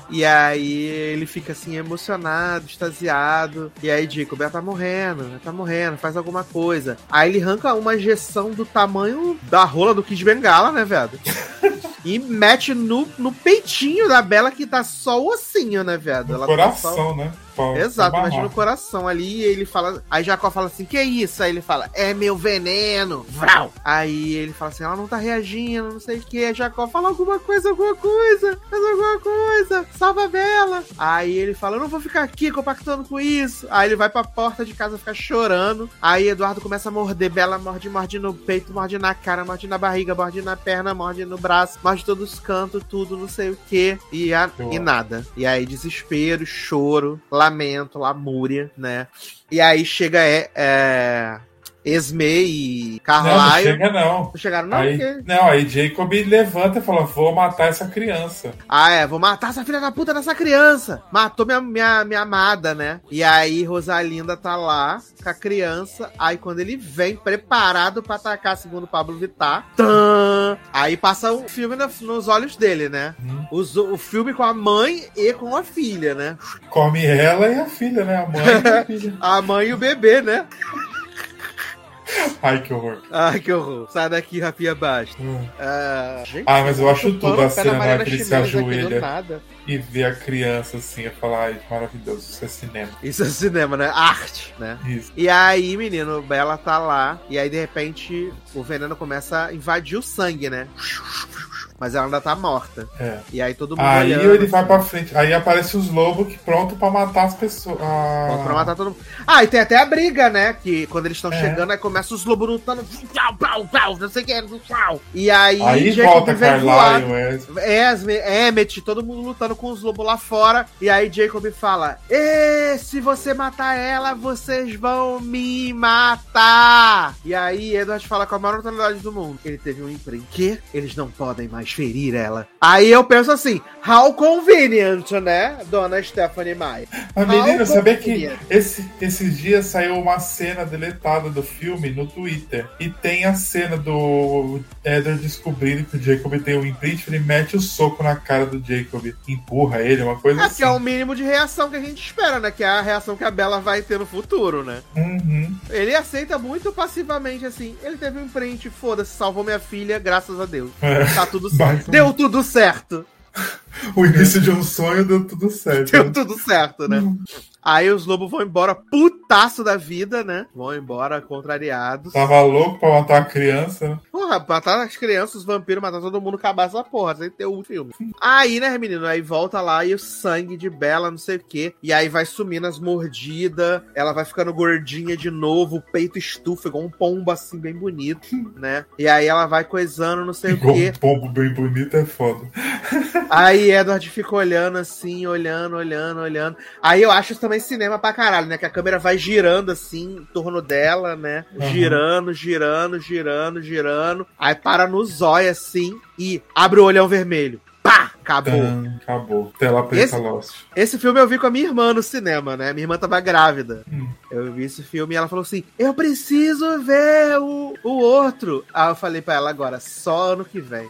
E aí ele fica assim, emocionado, extasiado. E aí Jacob, ela tá morrendo, faz alguma coisa. Aí ele arranca uma injeção do tamanho da rola do Kid Bengala, né, velho? E mete no peitinho da Bella, que tá só o ossinho, né, viado? Ela coração, tá só... né? Pô, exato, imagina o coração ali. E ele fala, aí Jacó fala assim, que isso? Aí ele fala, é meu veneno, vrau. Aí ele fala assim, ela não tá reagindo, não sei o que. Aí Jacó fala alguma coisa, salva a Bella. Aí ele fala, eu não vou ficar aqui compactando com isso. Aí ele vai pra porta de casa ficar chorando. Aí Eduardo começa a morder, Bella morde no peito, morde na cara, morde na barriga, morde na perna, morde no braço, morde todos os cantos, tudo, não sei o que. E nada. E aí desespero, choro, lamento, lamúria, né? E aí chega Esme e Carlisle. Não chegaram, não? Aí, porque... Não, aí Jacob levanta e fala, vou matar essa criança. Vou matar essa filha da puta dessa criança. Matou minha amada, né? E aí Rosalinda tá lá com a criança. Aí quando ele vem preparado pra atacar, segundo Pablo Vittar, aí passa o filme nos olhos dele, né? O filme com a mãe e com a filha, né? Come ela e a filha, né? A mãe e a filha. A mãe e o bebê, né? Ai, que horror. Sai daqui, rapinha baixa. Gente, mas eu acho tudo a cena na hora que ele se ajoelha e vê a criança assim, eu falo, ai, maravilhoso, isso é cinema. Isso é cinema, né? Arte, né? Isso. E aí, menino, Bella tá lá, e aí, de repente, o veneno começa a invadir o sangue, né? Mas ela ainda tá morta. É. E aí todo mundo aí olhando, ele vai pra frente. Aí aparece os lobos que pronto pra matar as pessoas. Pronto pra matar todo mundo. E tem até a briga, né? Que quando eles estão chegando, aí começa os lobos lutando. Não sei o que. E aí volta Carlisle, Esme, Emmett, todo mundo lutando com os lobos lá fora. E aí Jacob fala, se você matar ela, vocês vão me matar. E aí Edward fala com a maior autoridade do mundo. Ele teve um emprego. Que? Eles não podem mais ferir ela. Aí eu penso assim, how convenient, né, dona Stephenie Meyer? Mas, menina, sabia que esses dias saiu uma cena deletada do filme no Twitter, e tem a cena do Edward descobrindo que o Jacob tem um imprint, ele mete o soco na cara do Jacob, empurra ele, uma coisa assim. Que é o mínimo de reação que a gente espera, né, que é a reação que a Bella vai ter no futuro, né? Uhum. Ele aceita muito passivamente, assim, ele teve um imprint, foda-se, salvou minha filha, graças a Deus. Tá tudo certo. Deu tudo certo. O início de um sonho deu tudo certo. Deu tudo certo, né? Aí os lobos vão embora, putaço da vida, né? Vão embora contrariados. Tava louco pra matar a criança, né? Porra, matar as crianças, os vampiros, matar todo mundo, acabar essa porra, sem ter o filme. Aí, né, menino? Aí volta lá e o sangue de Bella, não sei o quê. E aí vai sumindo as mordidas, ela vai ficando gordinha de novo, o peito estufa, igual um pombo assim, bem bonito, né? E aí ela vai coisando, não sei igual o quê. Um pombo bem bonito é foda. Aí Edward fica olhando assim, olhando. Aí eu acho também cinema pra caralho, né? Que a câmera vai girando assim, em torno dela, né? Uhum. Girando. Aí para no zóio assim e abre o olhão vermelho. Pá! Acabou. Tela preta Lost. Esse filme eu vi com a minha irmã no cinema, né? Minha irmã tava grávida. Eu vi esse filme e ela falou assim, eu preciso ver o outro. Eu falei pra ela agora, só ano que vem.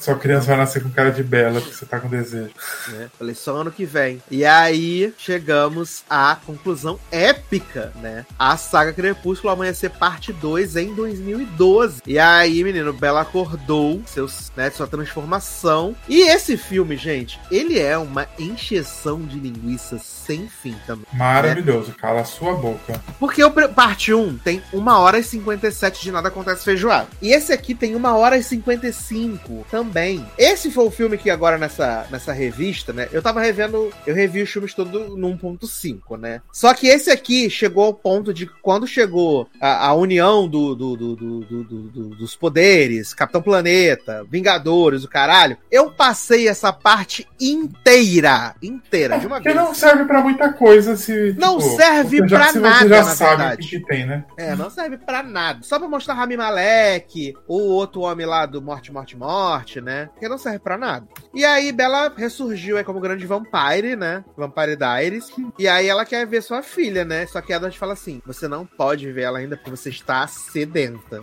Sua criança vai nascer com cara de Bella, porque você tá com desejo. Né? Falei, só ano que vem. E aí, chegamos à conclusão épica, né? A Saga Crepúsculo Amanhecer Parte 2 em 2012. E aí, menino, Bella acordou, sua transformação, e E esse filme, gente, ele é uma encheção de linguiça sem fim também. Maravilhoso, né? Cala a sua boca. Porque parte 1 tem 1 hora e 57 de Nada Acontece Feijoada. E esse aqui tem 1 hora e 55 também. Esse foi o filme que agora nessa revista, né? Eu tava revendo, eu revi os filmes todos no 1.5, né? Só que esse aqui chegou ao ponto de quando chegou a união dos poderes, Capitão Planeta, Vingadores, o caralho, eu passei essa parte inteira, de uma vez. Porque não serve pra muita coisa se... Não serve pra nada, você já sabe o que tem, né? É, não serve pra nada. Só pra mostrar Rami Malek, o outro homem lá do Morte, né? Porque não serve pra nada. E aí, Bella ressurgiu aí como grande vampire, né? Vampire Diaries. E aí ela quer ver sua filha, né? Só que a gente fala assim, você não pode ver ela ainda porque você está sedenta.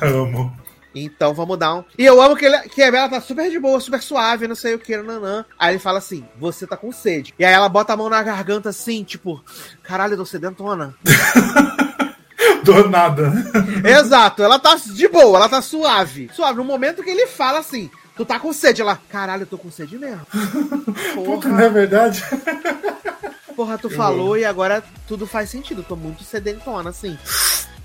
Amo. Então vamos dar um... E eu amo que a Bella tá super de boa, super suave, não sei o que, nanã. Aí ele fala assim, você tá com sede. E aí ela bota a mão na garganta assim, tipo, caralho, eu tô sedentona. Do nada. Exato, ela tá de boa, ela tá suave. Suave, no momento que ele fala assim, tu tá com sede, ela, caralho, eu tô com sede mesmo. Puta, não é verdade? Porra, tu falou e agora tudo faz sentido, eu tô muito sedentona, assim.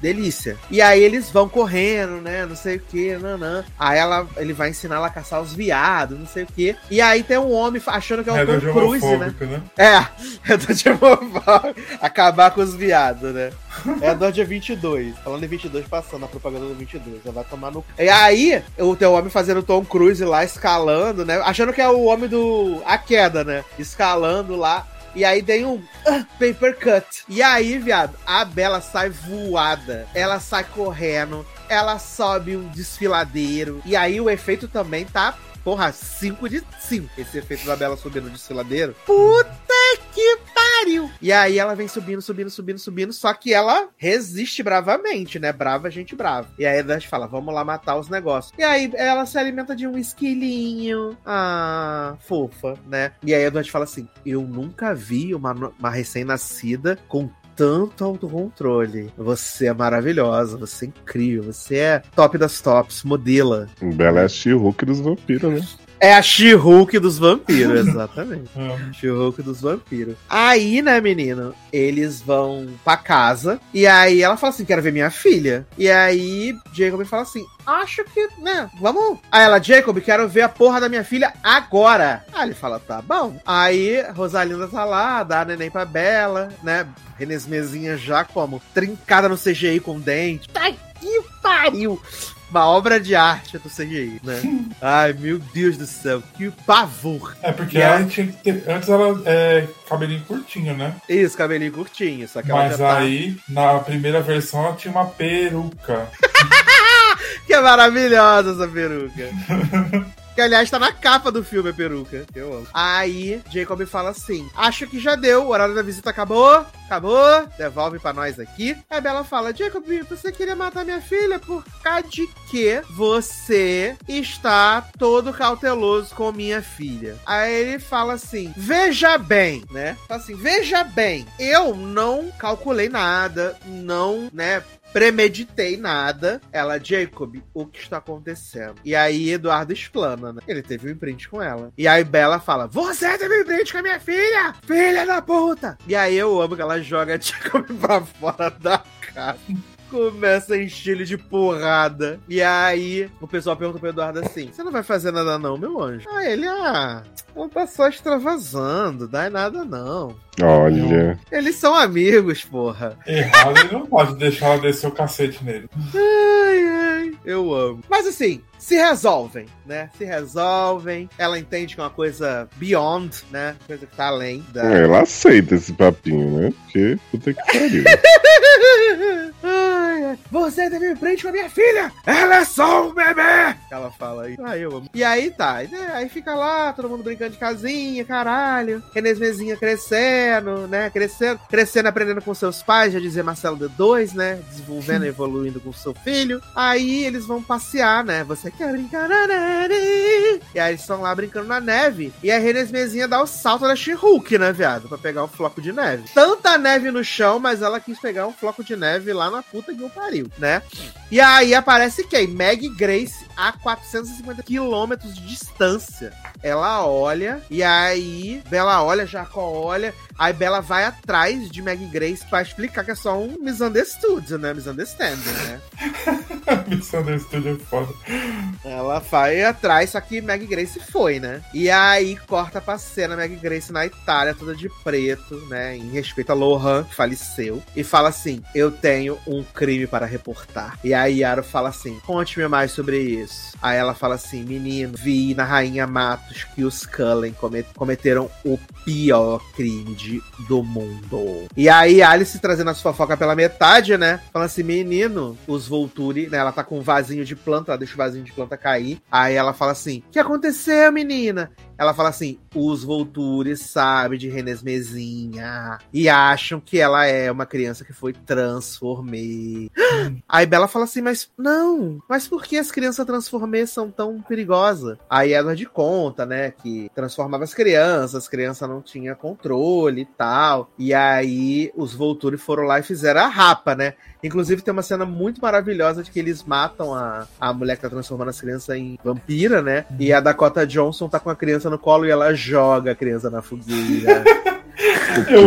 Delícia. E aí eles vão correndo, né? Não sei o que, nanã. Aí ele vai ensinar ela a caçar os viados, não sei o que. E aí tem um homem achando que é o Tom Cruise, né? É do Jomofóbico. Acabar com os viados, né? É do dia 22. Falando em 22, passando a propaganda do 22. Ela vai tomar no... E aí, tem o homem fazendo o Tom Cruise lá, escalando, né? Achando que é o homem do... A queda, né? Escalando lá. E aí tem um paper cut. E aí, viado, a Bella sai voada. Ela sai correndo. Ela sobe um desfiladeiro. E aí o efeito também tá, porra, 5 de 5. Esse efeito da Bella subindo o desfiladeiro. Puta! Que pariu! E aí ela vem subindo, só que ela resiste bravamente, né? Brava, gente brava. E aí a gente fala, vamos lá matar os negócios. E aí ela se alimenta de um esquilinho. Ah, fofa, né? E aí a gente fala assim, eu nunca vi uma recém-nascida com tanto autocontrole. Você é maravilhosa, você é incrível, você é top das tops, modela. Bella é a She-Hulk dos vampiros, né? É a She-Hulk dos vampiros, exatamente. She-Hulk dos vampiros. Aí, né, menino, eles vão pra casa, e aí ela fala assim, quero ver minha filha. E aí, Jacob fala assim, acho que, né, vamos. Aí ela, Jacob, quero ver a porra da minha filha agora. Aí ele fala, tá bom. Aí, Rosalinda tá lá, dá neném pra Bella, né, Renesmeezinha já como trincada no CGI com dente. Tá que pariu! Uma obra de arte do CGI, né? Ai, meu Deus do céu, que pavor. É, porque ela tinha que ter... Antes ela é cabelinho curtinho, né? Isso, cabelinho curtinho. Só que mas ela aí, na primeira versão, ela tinha uma peruca. Que maravilhosa essa peruca. Que, aliás, tá na capa do filme, a peruca. Eu amo. Aí, Jacob fala assim, acho que já deu, o horário da visita acabou, devolve pra nós aqui. Aí Bella fala, Jacob, você queria matar minha filha por causa de que você está todo cauteloso com minha filha. Aí ele fala assim, veja bem, né? Fala assim, veja bem, eu não calculei nada, não, né... premeditei nada. Ela, Jacob, o que está acontecendo? E aí Eduardo explana, né? Ele teve um imprint com ela. E aí Bella fala, você teve um imprint com a minha filha! Filha da puta! E aí eu amo que ela joga Jacob pra fora da casa. Começa a encher ele de porrada. E aí o pessoal pergunta pro Eduardo assim, você não vai fazer nada não, meu anjo? Aí ele, ela tá só extravasando, dá em nada não. Olha. Eles são amigos, porra. Errado, ele não pode deixar ela descer o cacete nele. Ai, eu amo. Mas assim, se resolvem, né? Se resolvem. Ela entende que é uma coisa beyond, né? Coisa que tá além da... Ela aceita esse papinho, né? Porque puta que pariu. Ai, você teve um print com a minha filha! Ela é só um bebê! Ela fala aí. Ai, eu amo. E aí tá. Aí fica lá, todo mundo brincando de casinha, caralho. Renesmeezinha crescendo. Né? Crescendo, aprendendo com seus pais, já dizia Marcelo D2, né? Desenvolvendo e evoluindo com seu filho. Aí eles vão passear, né? Você quer brincar na neve? E aí eles estão lá brincando na neve. E a Renesmeezinha dá o salto da She-Hulk, né, viado? Pra pegar um floco de neve. Tanta neve no chão, mas ela quis pegar um floco de neve lá na puta que o pariu, né? E aí aparece quem? Maggie Grace, a 450 quilômetros de distância. Ela olha, e aí Bella olha, Jacob olha, aí Bella vai atrás de Maggie Grace pra explicar que é só um misunderstood, né? Misunderstanding, né? Misunderstood é foda. Ela vai atrás, só que Maggie Grace foi, né? E aí corta pra cena Maggie Grace na Itália, toda de preto, né? Em respeito a Lohan, que faleceu. E fala assim, eu tenho um crime para reportar. E aí Aro fala assim, conte-me mais sobre isso. Aí ela fala assim, menino, vi na Rainha Matos que os Cullen cometeram o pior crime do mundo. E aí Alice trazendo a sua fofoca pela metade, né? Fala assim, menino, os Volturi, né? Ela tá com um vasinho de planta, ela deixa o vasinho de planta cair. Aí ela fala assim, o que aconteceu, menina? Ela fala assim, os Volturi sabem de Renesmeezinha e acham que ela é uma criança que foi transformei. Aí Bella fala assim, mas não, mas por que as crianças transformês são tão perigosas? Aí Edward conta, né, que transformava as crianças não tinham controle e tal. E aí os Volturi foram lá e fizeram a rapa, né? Inclusive tem uma cena muito maravilhosa de que eles matam a mulher que tá transformando as crianças em vampira, né? E a Dakota Johnson tá com a criança no colo e ela joga a criança na fogueira.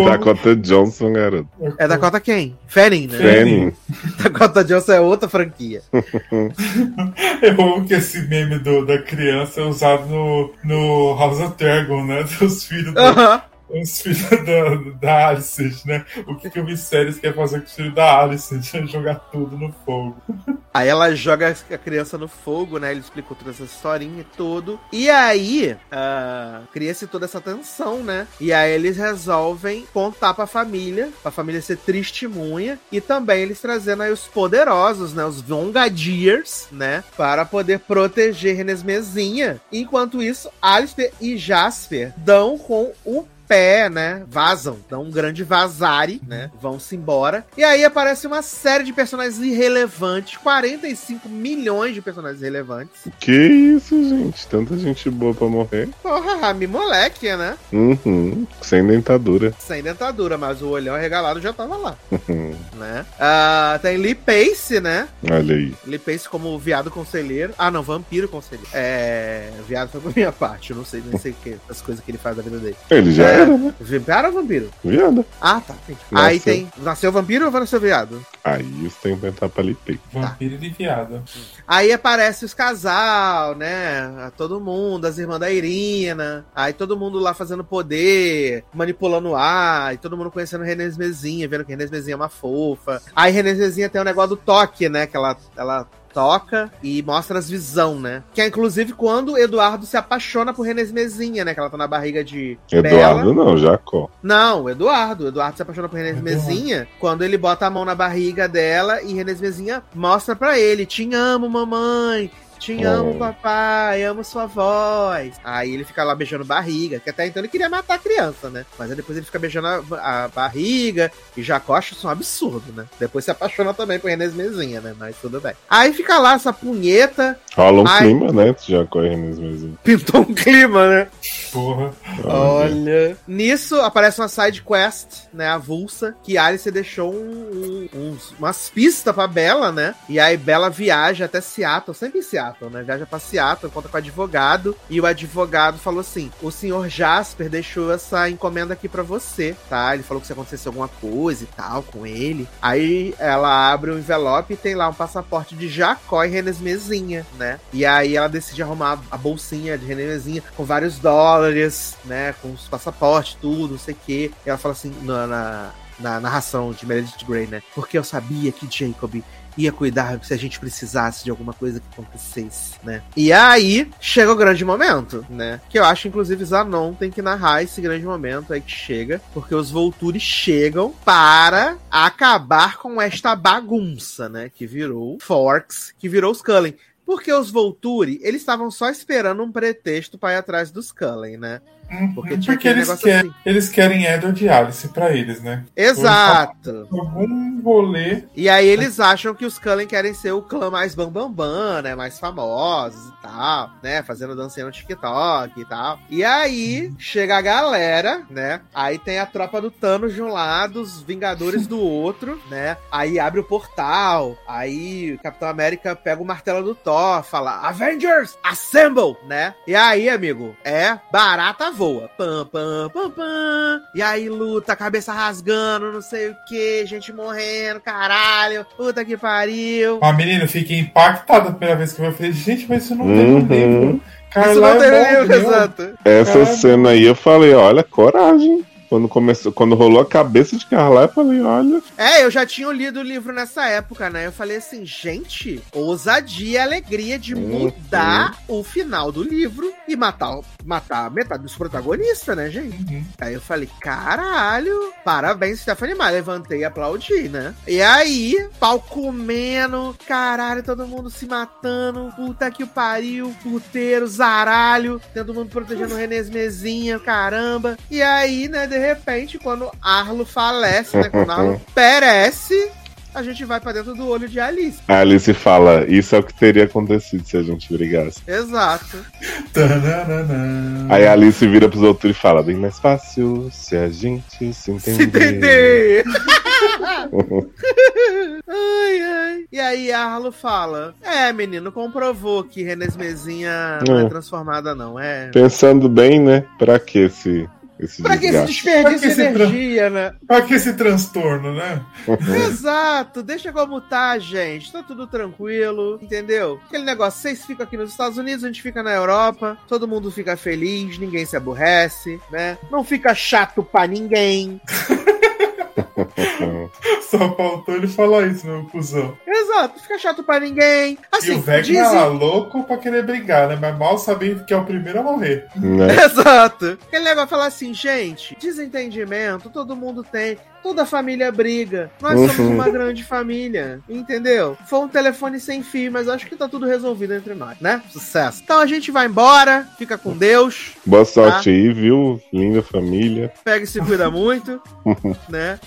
Dakota Johnson, garoto. É Dakota quem? Fanning, né? Fanning. Dakota Johnson é outra franquia. Eu amo que esse meme da criança é usado no House of Dragon, né? Dos filhos os filhos da Alice, né? O que o Viserys quer fazer com os filhos da Alice? Jogar tudo no fogo. Aí ela joga a criança no fogo, né? Ele explicou toda essa historinha e tudo. E aí, cria-se toda essa tensão, né? E aí eles resolvem contar pra família ser testemunha. E também eles trazendo aí os poderosos, né? Os Vongadiers, né? Para poder proteger Renesmeezinha. Enquanto isso, Alice e Jasper dão com o pé, né? Vazam. Dão um grande vazare, né? Vão-se embora. E aí aparece uma série de personagens irrelevantes. 45 milhões de personagens irrelevantes. Que isso, gente? Tanta gente boa pra morrer. Porra, mimoleque, né? Uhum. Sem dentadura. Sem dentadura, mas o olhão regalado já tava lá. Né? Tem Lee Pace, né? Olha aí. Lee Pace como viado conselheiro. Ah, não. Vampiro conselheiro. Viado foi por minha parte. Eu não sei nem sei as coisas que ele faz da vida dele. Ele já era, né? Viado ou vampiro? Viado. Ah, tá. Aí tem... Nasceu vampiro ou nasceu viado? Aí isso tem que inventar pra Lipei. Vampiro de viado. Aí aparece os casal, né? Todo mundo, as irmãs da Irina. Aí todo mundo lá fazendo poder, manipulando o ar. E todo mundo conhecendo Renesmeezinha, vendo que Renesmeezinha é uma fofa. Aí Renesmeezinha tem um negócio do toque, né? Que ela toca e mostra as visão, né? Que é, inclusive, quando Eduardo se apaixona por Renesmeezinha, né? Que ela tá na barriga de Eduardo Bella. Não, Jacó. Não, Eduardo. Eduardo se apaixona por Renesmeezinha quando ele bota a mão na barriga dela e Renesmeezinha mostra pra ele, te amo, mamãe. Te amo, papai, amo sua voz. Aí ele fica lá beijando barriga, que até então ele queria matar a criança, né? Mas aí depois ele fica beijando a barriga e Jacó acha isso um absurdo, né? Depois se apaixona também por Renesmeezinha, né? Mas tudo bem. Aí fica lá essa punheta. Rola um clima, né? Jacó e Renesmeezinha. Pintou um clima, né? Porra. Olha. Nisso aparece uma side quest, né? Avulsa, que Alice deixou umas pistas pra Bella, né? E aí Bella viaja até Seattle, sempre em Seattle. Né? Viaja pra Seattle, conta com o advogado e o advogado falou assim, o senhor Jasper deixou essa encomenda aqui pra você, tá? Ele falou que se acontecesse alguma coisa e tal com ele. Aí ela abre um envelope e tem lá um passaporte de Jacó e Renesmeezinha, né? E aí ela decide arrumar a bolsinha de Renesmeezinha com vários dólares, né? Com os passaportes, tudo, não sei o quê. E ela fala assim, na narração de Meredith Grey, né? Porque eu sabia que Jacob ia cuidar se a gente precisasse de alguma coisa que acontecesse, né? E aí, chega o grande momento, né? Que eu acho, inclusive, Zanon tem que narrar esse grande momento aí que chega, porque os Volturi chegam para acabar com esta bagunça, né? Que virou Forks, que virou os Cullen. Porque os Volturi, eles estavam só esperando um pretexto para ir atrás dos Cullen, né? Porque tinha aquele negócio assim. Eles querem Edward e Alice pra eles, né? Exato. Algum rolê. E aí eles acham que os Cullen querem ser o clã mais bambambam, né? Mais famosos e tal, né? Fazendo dancinha no TikTok e tal. E aí chega a galera, né? Aí tem a tropa do Thanos de um lado, os Vingadores do outro, né? Aí abre o portal, aí o Capitão América pega o martelo do Thor, fala Avengers, Assemble, né? E aí, amigo, barata voa. Pam, pam, pam, pam. E aí luta, cabeça rasgando, não sei o que, gente morrendo, caralho, puta que pariu. A menina, fiquei impactada a primeira vez que eu falei, gente, mas isso não tem um livro. Caralho, isso não tem livro, exato. Essa cena aí eu falei, olha, coragem. Quando rolou a cabeça de Carlisle, eu falei, olha... eu já tinha lido o livro nessa época, né? Eu falei assim, gente, ousadia e alegria de mudar o final do livro e matar metade dos protagonistas, né, gente? Aí eu falei, caralho, parabéns, Stephenie Meyer. Levantei e aplaudi, né? E aí, pau comendo, caralho, todo mundo se matando, puta que pariu, puteiro, zaralho, todo mundo protegendo o Renesmeezinha, caramba. E aí, né, de repente, quando Arlo falece, né? Quando Arlo perece, a gente vai pra dentro do olho de Alice. A Alice fala, isso é o que teria acontecido se a gente brigasse. Exato. Aí a Alice vira pros outros e fala, bem mais fácil se a gente se entender. Ai, ai. E aí Arlo fala, menino, comprovou que Renesmeezinha não é transformada não, Pensando bem, né, pra que pra que esse desperdício de energia, né? Pra que esse transtorno, né? Exato, deixa como tá, gente. Tá tudo tranquilo, entendeu? Aquele negócio, vocês ficam aqui nos Estados Unidos, a gente fica na Europa, todo mundo fica feliz, ninguém se aborrece, né? Não fica chato pra ninguém. Só faltou ele falar isso, meu cuzão. Exato, fica chato pra ninguém. Assim, e o Vecna era louco pra querer brigar, né? Mas mal sabendo que é o primeiro a morrer. Exato. Aquele negócio falar assim, gente, desentendimento, todo mundo tem, toda família briga. Nós somos uma grande família, entendeu? Foi um telefone sem fio, mas acho que tá tudo resolvido entre nós, né? Sucesso. Então a gente vai embora, fica com Deus. Boa sorte aí, viu? Linda família. Pega e se cuida muito, né?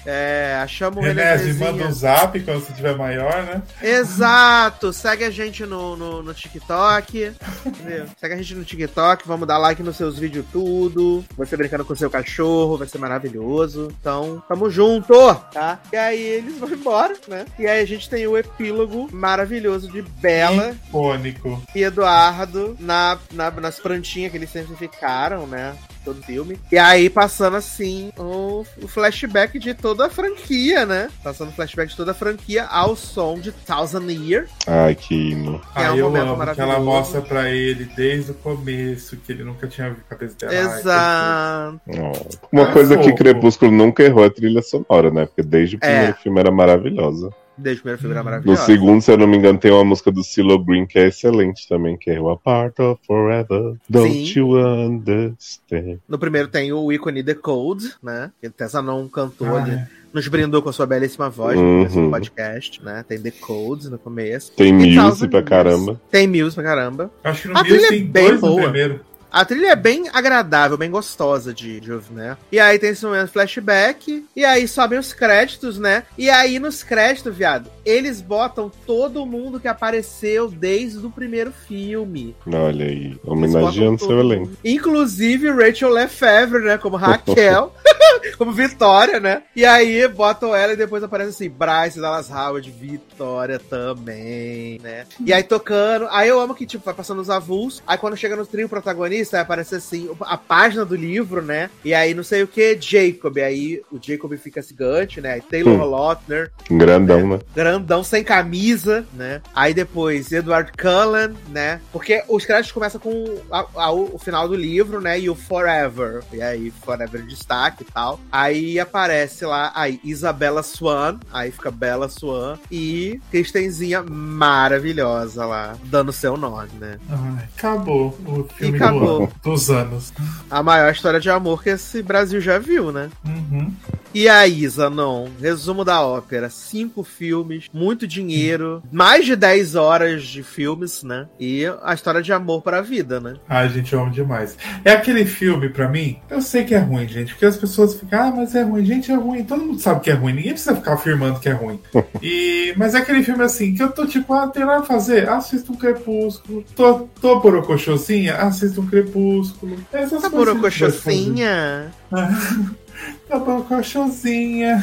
Achamos o Renesmee, manda um zap quando você tiver maior, né? Exato, segue a gente no TikTok, entendeu? Segue a gente no TikTok, vamos dar like nos seus vídeos tudo, você brincando com o seu cachorro, vai ser maravilhoso. Então, tamo junto, tá? E aí eles vão embora, né? E aí a gente tem o epílogo maravilhoso de Bella Icônico. E Eduardo nas plantinhas que eles sempre ficaram, né? Todo filme. E aí, passando assim o flashback de toda a franquia, né? Passando o flashback de toda a franquia ao som de Thousand Year. Ai, que hino. Eu amo que ela mostra pra ele desde o começo, que ele nunca tinha visto a cabeça dela. Exato. Uma coisa que Crepúsculo nunca errou é a trilha sonora, né? Porque desde o primeiro filme era maravilhosa. Desde o primeiro filme era maravilhoso. No segundo, se eu não me engano, tem uma música do CeeLo Green que é excelente também, que é o A Part of Forever, Don't You Understand. No primeiro tem o ícone The Cold, né? Que Tessa não cantou ali. Nos brindou com a sua belíssima voz no começo do podcast, né? Tem The Codes no começo. Tem Muse pra caramba. Acho que no Muse tem dois no primeiro. A trilha é bem agradável, bem gostosa de ouvir, né? E aí tem esse momento flashback, e aí sobem os créditos, né? E aí nos créditos, viado, eles botam todo mundo que apareceu desde o primeiro filme. Olha aí, homenageando seu elenco. Inclusive Rachelle Lefèvre, né? Como Raquel, como Victoria, né? E aí botam ela e depois aparece assim, Bryce, Dallas Howard, Victoria também, né? E aí tocando, aí eu amo que, tipo, vai passando os avulsos, aí quando chega no trio protagonista, vai aparecer assim, a página do livro, né? E aí não sei o que, Jacob. E aí o Jacob fica gigante, né? Aí Taylor Lautner. Grandão, né? Grandão, sem camisa, né? Aí depois Eduardo Cullen, né? Porque os créditos começam com o final do livro, né? E o Forever. E aí Forever em destaque e tal. Aí aparece lá aí Isabella Swan. Aí fica Bella Swan. E Cristenzinha maravilhosa lá, dando seu nome, né? Acabou o filme. Acabou. Dos anos. A maior história de amor que esse Brasil já viu, né? E aí, Zanon, resumo da ópera. 5 filmes, muito dinheiro, mais de 10 horas de filmes, né? E a história de amor pra vida, né? Ai, gente, eu amo demais. É aquele filme, pra mim, eu sei que é ruim, gente, porque as pessoas ficam, ah, mas é ruim, gente, é ruim. Todo mundo sabe que é ruim, ninguém precisa ficar afirmando que é ruim. Mas é aquele filme, assim, que eu tô tipo, ah, tem nada a fazer, assisto um Crepúsculo. Tô borocochosinha, assisto um Crepúsculo. Essas tá borocochosinha? Tá bom, colchãozinha.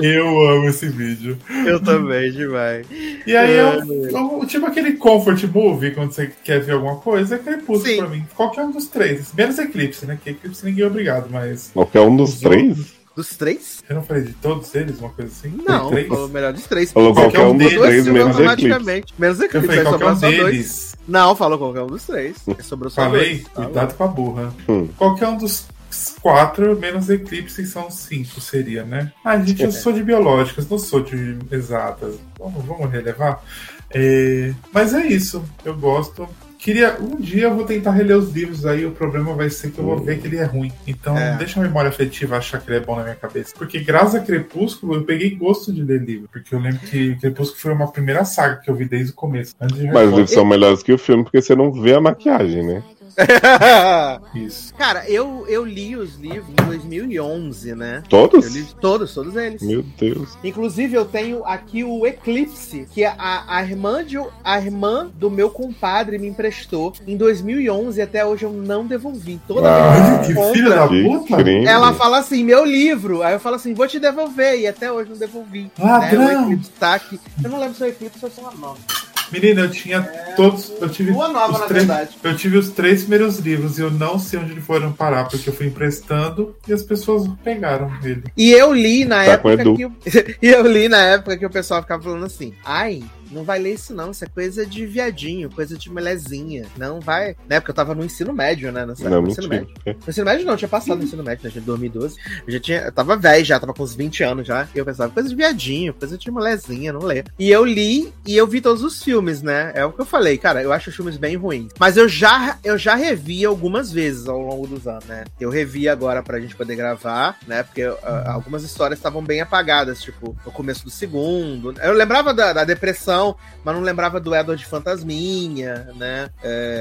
Eu amo esse vídeo. Eu também, demais. E aí, eu, tipo aquele comfort movie, quando você quer ver alguma coisa, é Crepúsculo pra mim. Qualquer um dos três. Menos Eclipse, né? Que Eclipse ninguém é obrigado, mas... Qualquer um dos três? Dos três? Eu não falei de todos eles, uma coisa assim? Não, o melhor dos três. Falou qualquer um dos três, menos Eclipse. Menos Eclipse, vai sobrar só dois. Não, falou qualquer um dos três. Sobrou só dois. Falei, cuidado com a burra. Qualquer um dos 4 menos Eclipse são 5, seria, né? Ai, gente, eu sou de biológicas, não sou de exatas. Vamos relevar? Mas é isso, eu gosto. Um dia eu vou tentar reler os livros, aí o problema vai ser que eu vou ver que ele é ruim. Então, deixa a memória afetiva achar que ele é bom na minha cabeça. Porque graças a Crepúsculo, eu peguei gosto de ler livro. Porque eu lembro que Crepúsculo foi uma primeira saga que eu vi desde o começo. Antes de Mas os livros são melhores que o filme, porque você não vê a maquiagem, né? Isso. Cara, eu li os livros em 2011, né? Todos? Eu li todos eles. Meu Deus. Inclusive, eu tenho aqui o Eclipse, que a irmã do meu compadre me emprestou em 2011, até hoje eu não devolvi. Toda vez que compra, filha da puta. Ela fala assim, meu livro. Aí eu falo assim, vou te devolver. E até hoje não devolvi. O Eclipse tá aqui. Eu não lembro se é o Eclipse ou se é uma nova. Menina, eu tinha todos. Eu tive os 3 primeiros livros e eu não sei onde eles foram parar, porque eu fui emprestando e as pessoas pegaram ele. E eu li na época que o pessoal ficava falando assim, ai, não vai ler isso não, isso é coisa de viadinho, coisa de molezinha, não vai... Na época eu tava no ensino médio, né? Nessa época, no ensino médio não, eu tinha passado no ensino médio, né? Em 2012, eu tava velho já, tava com uns 20 anos já, e eu pensava, coisa de viadinho, coisa de molezinha, não lê. E eu li, e eu vi todos os filmes, né? É o que eu falei, cara, eu acho os filmes bem ruins, mas eu já revi algumas vezes ao longo dos anos, né? Eu revi agora pra gente poder gravar, né? Porque algumas histórias estavam bem apagadas, tipo, no começo do segundo, eu lembrava da depressão, mas não lembrava do Edward Fantasminha, né?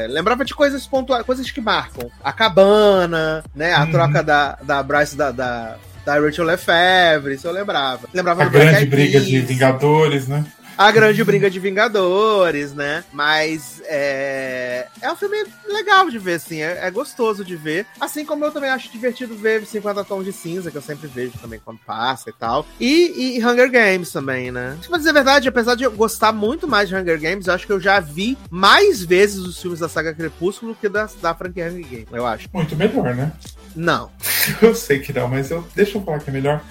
Lembrava de coisas pontuais, coisas que marcam. A cabana, né? A troca da Bryce da Rachelle Lefèvre, isso eu lembrava. A grande briga de Vingadores, né? A grande briga de Vingadores, né? Mas é um filme legal de ver, assim. É gostoso de ver. Assim como eu também acho divertido ver 50 Tons de Cinza, que eu sempre vejo também quando passa e tal. E Hunger Games também, né? Pra dizer a verdade, apesar de eu gostar muito mais de Hunger Games, eu acho que eu já vi mais vezes os filmes da saga Crepúsculo que da franquia Hunger Games, eu acho. Muito melhor, né? Não. Eu sei que não, mas deixa eu falar que é melhor.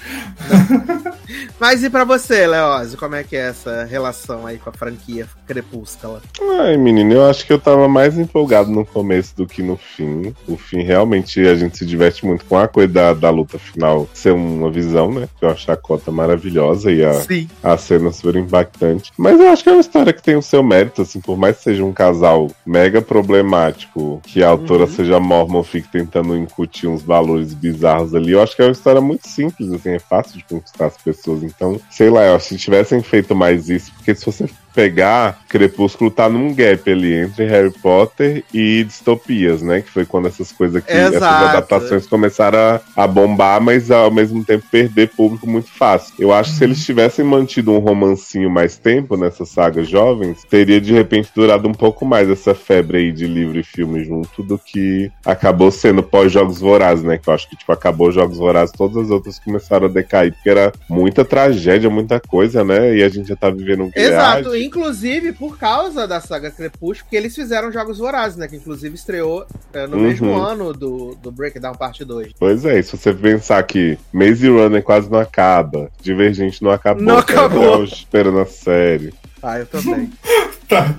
Mas e pra você, Leoz? Como é que é essa relação aí com a franquia Crepúscula? Ai, menino, eu acho que eu tava mais empolgado no começo do que no fim. O fim, realmente, a gente se diverte muito com a coisa da luta final ser uma visão, né? Que é uma chacota maravilhosa e a cena super impactante. Mas eu acho que é uma história que tem o seu mérito, assim, por mais que seja um casal mega problemático, que a autora seja mormon, fique tentando incutir uns valores bizarros ali. Eu acho que é uma história muito simples, assim, é fácil de conquistar as pessoas. Então, sei lá, eu acho que se tivessem feito mais isso, porque se você pegar, Crepúsculo tá num gap ali entre Harry Potter e distopias, né? Que foi quando essas coisas aqui, essas adaptações começaram a bombar, mas ao mesmo tempo perder público muito fácil. Eu acho que se eles tivessem mantido um romancinho mais tempo nessas sagas jovens, teria de repente durado um pouco mais essa febre aí de livro e filme junto do que acabou sendo pós-Jogos Vorazes, né? Que eu acho que, tipo, acabou Jogos Vorazes, todas as outras começaram a decair, porque era muita tragédia, muita coisa, né? E a gente já tá vivendo um guerreiro. Inclusive, por causa da saga Crepúsculo, porque eles fizeram Jogos Vorazes, né? Que inclusive estreou no mesmo ano do Breakdown Parte 2. Pois é, se você pensar que Maze Runner quase não acaba, Divergente não acabou. Não acabou. Esperando a série. Ah, eu também.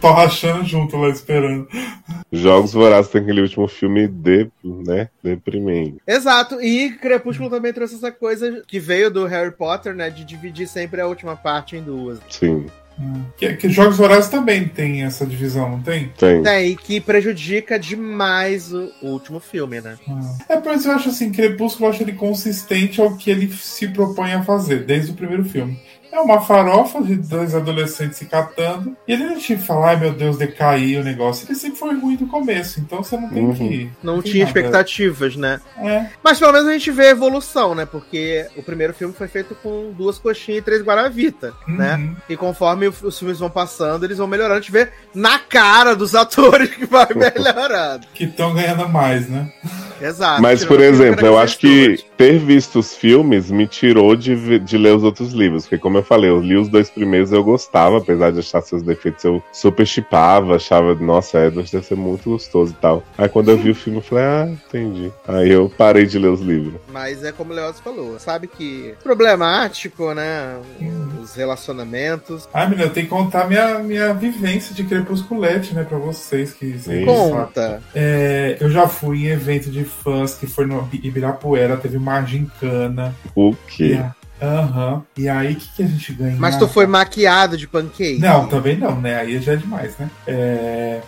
Tô rachando junto lá, esperando. Jogos Vorazes tem aquele último filme né, deprimente. Exato, e Crepúsculo também trouxe essa coisa que veio do Harry Potter, né? De dividir sempre a última parte em duas. Sim. Que Jogos Vorazes também tem essa divisão, não tem? Tem. E que prejudica demais o último filme, né? É, por isso eu acho assim, Crepúsculo, eu acho ele consistente ao que ele se propõe a fazer, desde o primeiro filme. É uma farofa de dois adolescentes se catando. E ele não tinha que falar, ai meu Deus, decaiu o negócio. Ele sempre foi ruim do começo, então você não tem que... Não tinha nada. Expectativas, né? É. Mas pelo menos a gente vê a evolução, né? Porque o primeiro filme foi feito com 2 coxinhas e 3 guaravita, né? E conforme os filmes vão passando, eles vão melhorando. A gente vê na cara dos atores que vai melhorando. Que estão ganhando mais, né? Exato. Mas, por exemplo, eu acho que ter visto os filmes me tirou de ler os outros livros. Porque, como eu falei, eu li os 2 primeiros e eu gostava, apesar de achar seus defeitos, eu super chipava, achava, nossa, Edward deve ser muito gostoso e tal. Aí quando eu vi o filme, eu falei, ah, entendi. Aí eu parei de ler os livros. Mas é como o Léo falou, sabe que problemático, né? Os relacionamentos. Ah, menina, eu tenho que contar minha vivência de Crepusculete, né, pra vocês que... Conta! É, eu já fui em evento de fãs que foi no Ibirapuera, teve uma gincana. O quê? E aí, o que a gente ganha? Mas tu foi maquiado de pancake? Não, também não, né? Aí já é demais, né?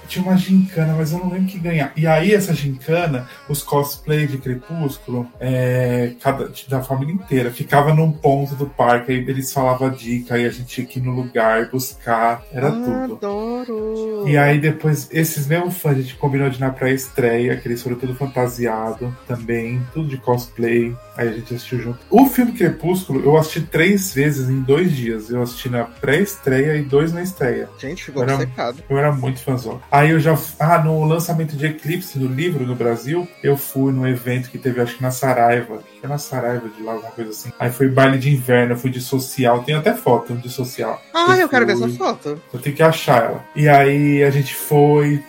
Tinha uma gincana, mas eu não lembro o que ganhar. E aí, essa gincana, os cosplays de Crepúsculo, da família inteira, ficava num ponto do parque, aí eles falavam a dica, aí a gente tinha que ir no lugar, buscar, era tudo. Adoro! E aí, depois, esses mesmos fãs, a gente combinou de ir na pré-estreia, que eles foram tudo fantasiado também, tudo de cosplay, aí a gente assistiu junto. O filme Crepúsculo, eu assisti 3 vezes em 2 dias. Eu assisti na pré-estreia e 2 na estreia. Gente, ficou secado. Eu era muito fãzão. Aí eu já... no lançamento de Eclipse do livro no Brasil, eu fui num evento que teve, acho que na Saraiva. Foi na Saraiva de lá, alguma coisa assim. Aí foi baile de inverno, eu fui de social. Tem até foto de social. Eu quero ver essa foto. Eu tenho que achar ela. E aí a gente foi...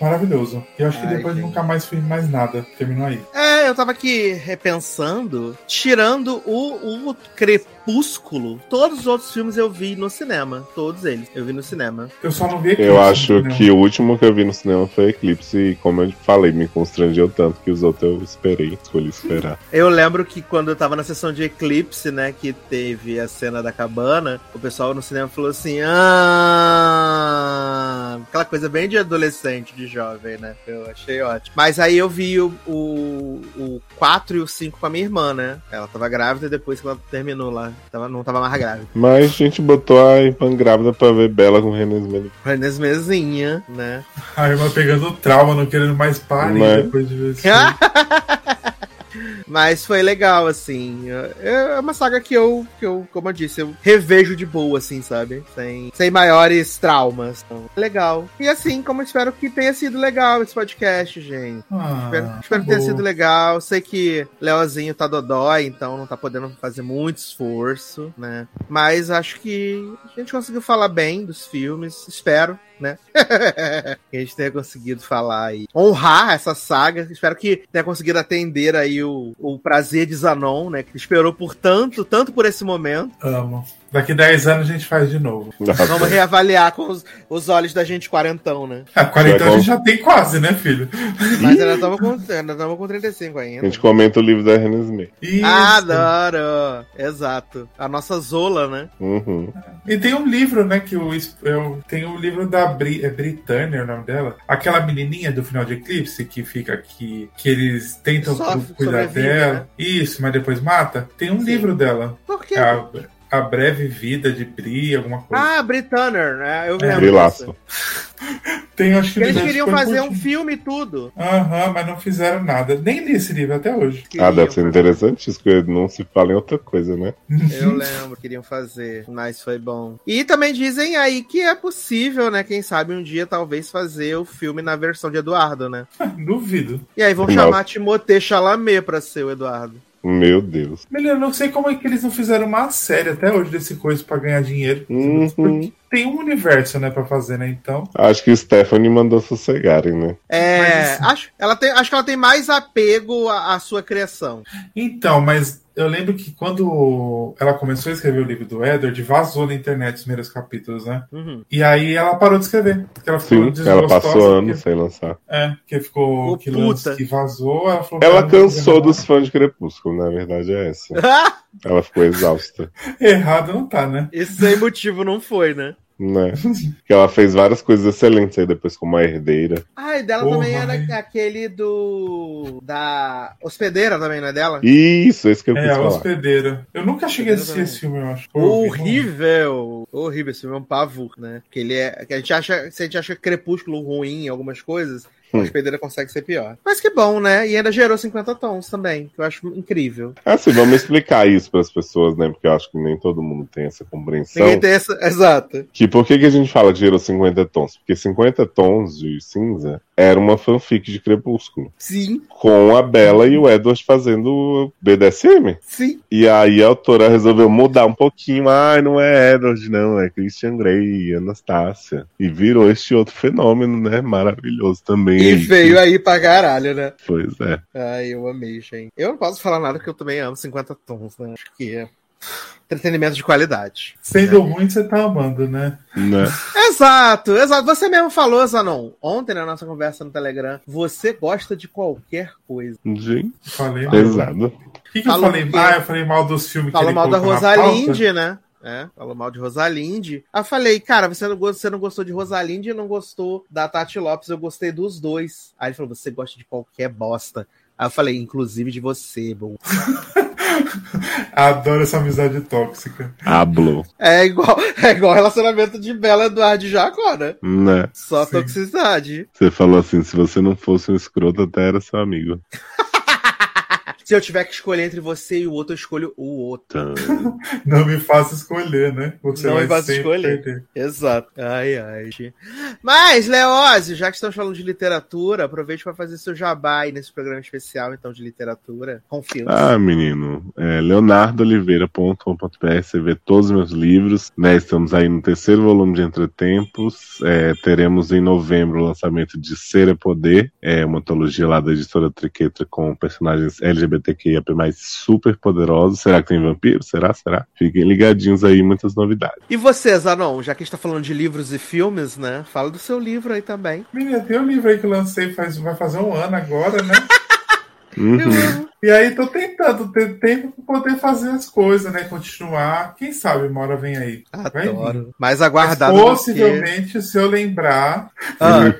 Maravilhoso. E eu acho que depois nunca mais fiz mais nada. Terminou aí. Eu tava aqui repensando, tirando o Crepúsculo, todos os outros filmes eu vi no cinema. Todos eles. Eu vi no cinema. Eu só não vi Eclipse. Eu acho que o último que eu vi no cinema foi Eclipse. E como eu falei, me constrangeu tanto que os outros eu escolhi esperar. Eu lembro que quando eu tava na sessão de Eclipse, né, que teve a cena da cabana, o pessoal no cinema falou assim, aquela coisa bem de adolescente, de jovem, né? Eu achei ótimo. Mas aí eu vi o 4 e o 5 com a minha irmã, né? Ela tava grávida e depois que ela terminou lá, não tava mais grávida. Mas a gente botou a irmã grávida pra ver Bella com Renesmee. Renesmeezinha, né? A irmã pegando trauma, não querendo mais parir depois de ver isso. Mas foi legal, assim. É uma saga que eu, como eu disse, eu revejo de boa, assim, sabe? Sem maiores traumas. Então, legal. E assim, como eu espero que tenha sido legal esse podcast, gente. Espero que tenha sido legal. Sei que Leozinho tá dodói, então não tá podendo fazer muito esforço, né? Mas acho que a gente conseguiu falar bem dos filmes. Espero, né? Que a gente tenha conseguido falar e honrar essa saga. Espero que tenha conseguido atender aí o prazer de Zanon, né? Que esperou por tanto por esse momento. Amo. Daqui 10 anos a gente faz de novo. Vamos reavaliar com os olhos da gente quarentão, né? Quarentão a gente já tem quase, né, filho? Mas ainda estamos com 35 ainda. A gente comenta o livro da Renesmee. Adoro! Exato. A nossa Zola, né? Uhum. E tem um livro, né, tem um livro da Britânia, o nome dela? Aquela menininha do final de Eclipse que fica aqui, que eles tentam cuidar dela. Né? Isso, mas depois mata. Tem um livro dela. Por quê? A Breve Vida de Bri, alguma coisa. Bri Tanner, né? Eu lembro disso. Tem, acho que eles queriam fazer um filme e tudo. Mas não fizeram nada. Nem li esse livro até hoje. Deve ser interessante isso, que não se fala em outra coisa, né? Eu lembro, queriam fazer, mas foi bom. E também dizem aí que é possível, né? Quem sabe um dia talvez fazer o filme na versão de Eduardo, né? Duvido. E aí vão chamar Timothée Chalamet pra ser o Eduardo. Meu Deus. Melhor, eu não sei como é que eles não fizeram uma série até hoje desse coisa pra ganhar dinheiro. Porque tem um universo, né, pra fazer, né, então. Acho que o Stephenie mandou sossegarem, né? Mas, assim, acho que ela tem mais apego à sua criação. Então, mas eu lembro que quando ela começou a escrever o livro do Edward, vazou na internet os primeiros capítulos, né? E aí ela parou de escrever. Porque ela ficou desgostosa. Ela passou anos sem lançar. Porque ficou... que vazou, ela falou... Ela cansou dos fãs de Crepúsculo, na verdade é essa. Ela ficou exausta. Errado não tá, né? Esse sem motivo não foi, né? Né? Que ela fez várias coisas excelentes aí depois como a herdeira. Ah, e dela também era aquele do... da hospedeira também, não é dela? Isso, esse que eu quis falar. É, a hospedeira. Eu nunca cheguei a assistir esse filme, eu acho. Horrível! Horrível, esse filme é um pavor, né? Que ele é... que a gente acha... Se a gente acha Crepúsculo ruim em algumas coisas... A hospedeira consegue ser pior. Mas que bom, né? E ainda gerou 50 tons também, que eu acho incrível. É assim, vamos explicar isso para as pessoas, né? Porque eu acho que nem todo mundo tem essa compreensão. Ninguém tem essa... Exato. Que por que a gente fala de gerou 50 tons? Porque 50 tons de cinza era uma fanfic de Crepúsculo. Sim. Com a Bella e o Edward fazendo BDSM. Sim. E aí a autora resolveu mudar um pouquinho. Ah, não é Edward, não. É Christian Grey e Anastácia. E virou este outro fenômeno, né? Maravilhoso também. E veio aí pra caralho, né? Pois é. Ai, eu amei, gente. Eu não posso falar nada porque eu também amo 50 tons, né? Acho que é entretenimento de qualidade. Sendo ruim, você tá amando, né? Exato, exato. Você mesmo falou, Zanon, ontem na nossa conversa no Telegram, você gosta de qualquer coisa. Gente, falei pesado. O que eu falei? Ah, eu falei mal dos filmes que ele colocou na pauta. Falou mal da Rosalinde, né? É, falou mal de Rosalinde. Aí eu falei, cara, você não gostou de Rosalinde e não gostou da Tati Lopes, eu gostei dos dois. Aí ele falou, você gosta de qualquer bosta. Aí eu falei, inclusive de você, bom. Adoro essa amizade tóxica. Hablo. É igual relacionamento de Bella, Eduardo e Jacó, né? Né? Só sim. Toxicidade. Você falou assim, se você não fosse um escroto, até era seu amigo. Se eu tiver que escolher entre você e o outro, eu escolho o outro. Não me faça escolher, né? Você não me faça escolher. Perder. Exato. Ai, ai. Mas, Leózio, já que estamos falando de literatura, aproveite para fazer seu jabá aí nesse programa especial, então, de literatura. Confio. Ah, menino. É leonardooliveira.com.br, você vê todos os meus livros, né? Estamos aí no terceiro volume de Entretempos. Teremos em novembro o lançamento de Ser é Poder, uma antologia lá da editora Triquetra com personagens LGBT. TQIAP+, super poderoso. Será que tem vampiro? Será? Fiquem ligadinhos aí, muitas novidades. E você, Zanon, já que a gente tá falando de livros e filmes, né? Fala do seu livro aí também. Menina, tem um livro aí que eu lancei vai fazer um ano agora, né? Uhum. E aí tô tentando ter tempo pra poder fazer as coisas, né? Continuar. Quem sabe uma hora vem aí. Adoro. Mais aguardado. Mas possivelmente, que... se eu lembrar,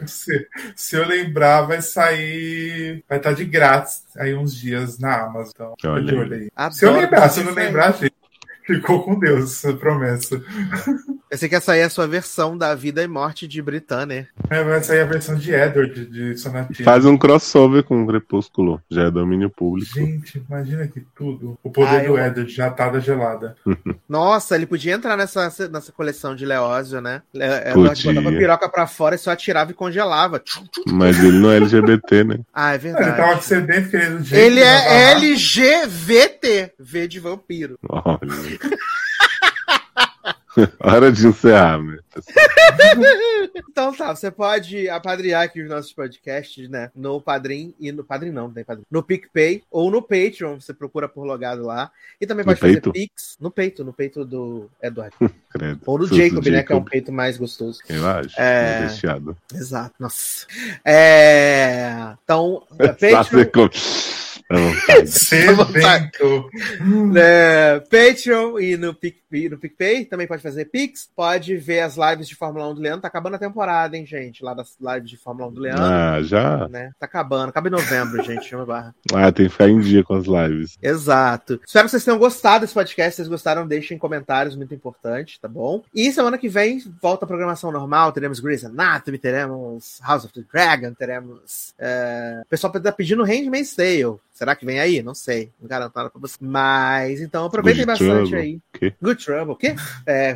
se eu lembrar, vai sair. Vai estar de grátis aí uns dias na Amazon. Então, olhei. Se eu lembrar, se eu não lembrar, gente. Ficou com Deus, essa promessa. Eu sei que essa aí é a sua versão da vida e morte de Britânia. Vai sair a versão de Edward, de Sonatino. Faz um crossover com o Crepúsculo, já é domínio público. Gente, imagina que tudo. O poder do Edward, já tá da gelada. Nossa, ele podia entrar nessa coleção de Leózio, né? Ela botava piroca pra fora e só atirava e congelava. Mas ele não é LGBT, né? Ah, é verdade. Ele tava com sedento querendo gente. Ele é LGBT, V de vampiro. Olha. Hora de encerrar, meu. Então tá, você pode apadrinhar aqui os nossos podcasts, né? No Padrim e no Padrim não tem Padrim. No PicPay ou no Patreon, você procura por logado lá. E também pode fazer Pix no peito do Eduardo. Credo. Ou do Jacob, né? Que é um peito mais gostoso. Eu acho. É... Exato, nossa. Então, Patreon... Patreon e no PicPay também pode fazer Pix, pode ver as lives de Fórmula 1 do Leandro, tá acabando a temporada, hein, gente, lá das lives de Fórmula 1 do Leandro, já? Né? Tá acabando, acaba em novembro, gente, chama barra. Tem que ficar em dia com as lives. Exato, espero que vocês tenham gostado desse podcast, se vocês gostaram, deixem comentários, muito importante, tá bom? E semana que vem volta a programação normal, teremos Grey's Anatomy, teremos House of the Dragon, teremos o pessoal tá pedindo Handmaid's Tale. Será que vem aí? Não sei. Não garanto nada pra você. Mas, então, aproveitem bastante aí. Good Trouble, o quê?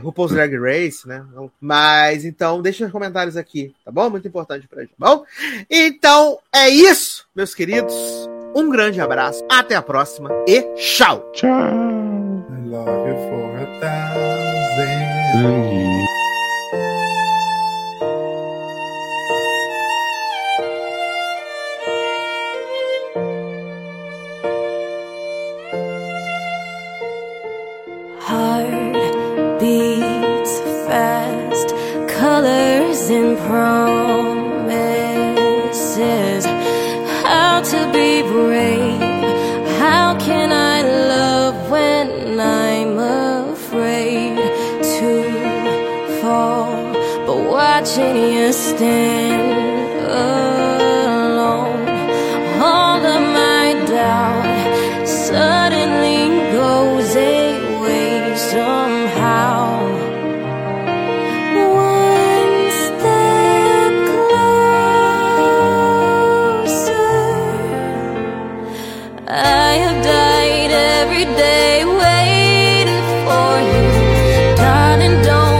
RuPaul's Drag Race, né? Mas, então, deixem nos comentários aqui, tá bom? Muito importante pra gente, tá bom? Então, é isso, meus queridos. Um grande abraço, até a próxima e tchau! Tchau! I love you for a thousand years. Beats fast, colors and promises. How to be brave? How can I love when I'm afraid to fall? But watching you stand alone, all of my doubt suddenly goes away somehow. One step closer, I have died every day waiting for you, darling, don't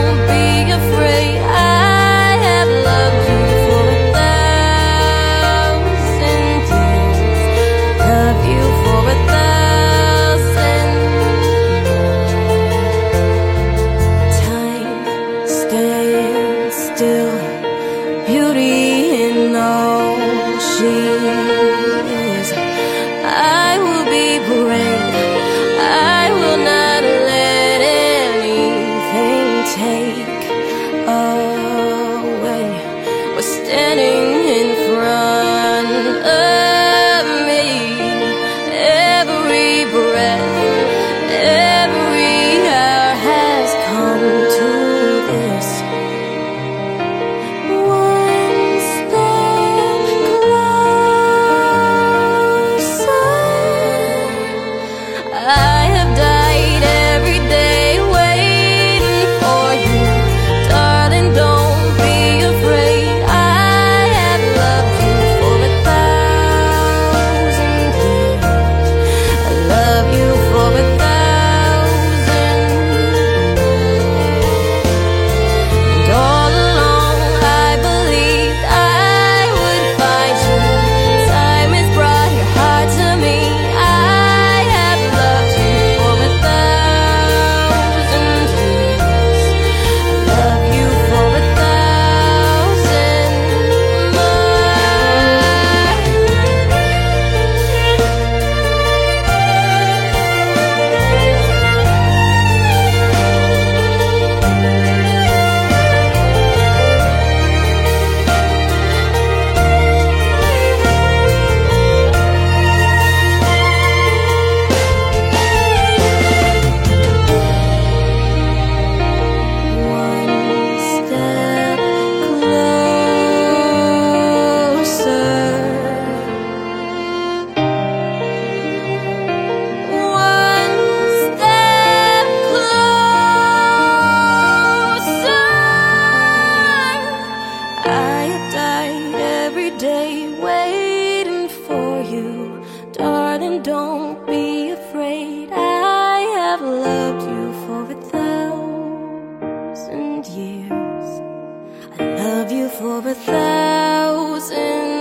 for 1,000.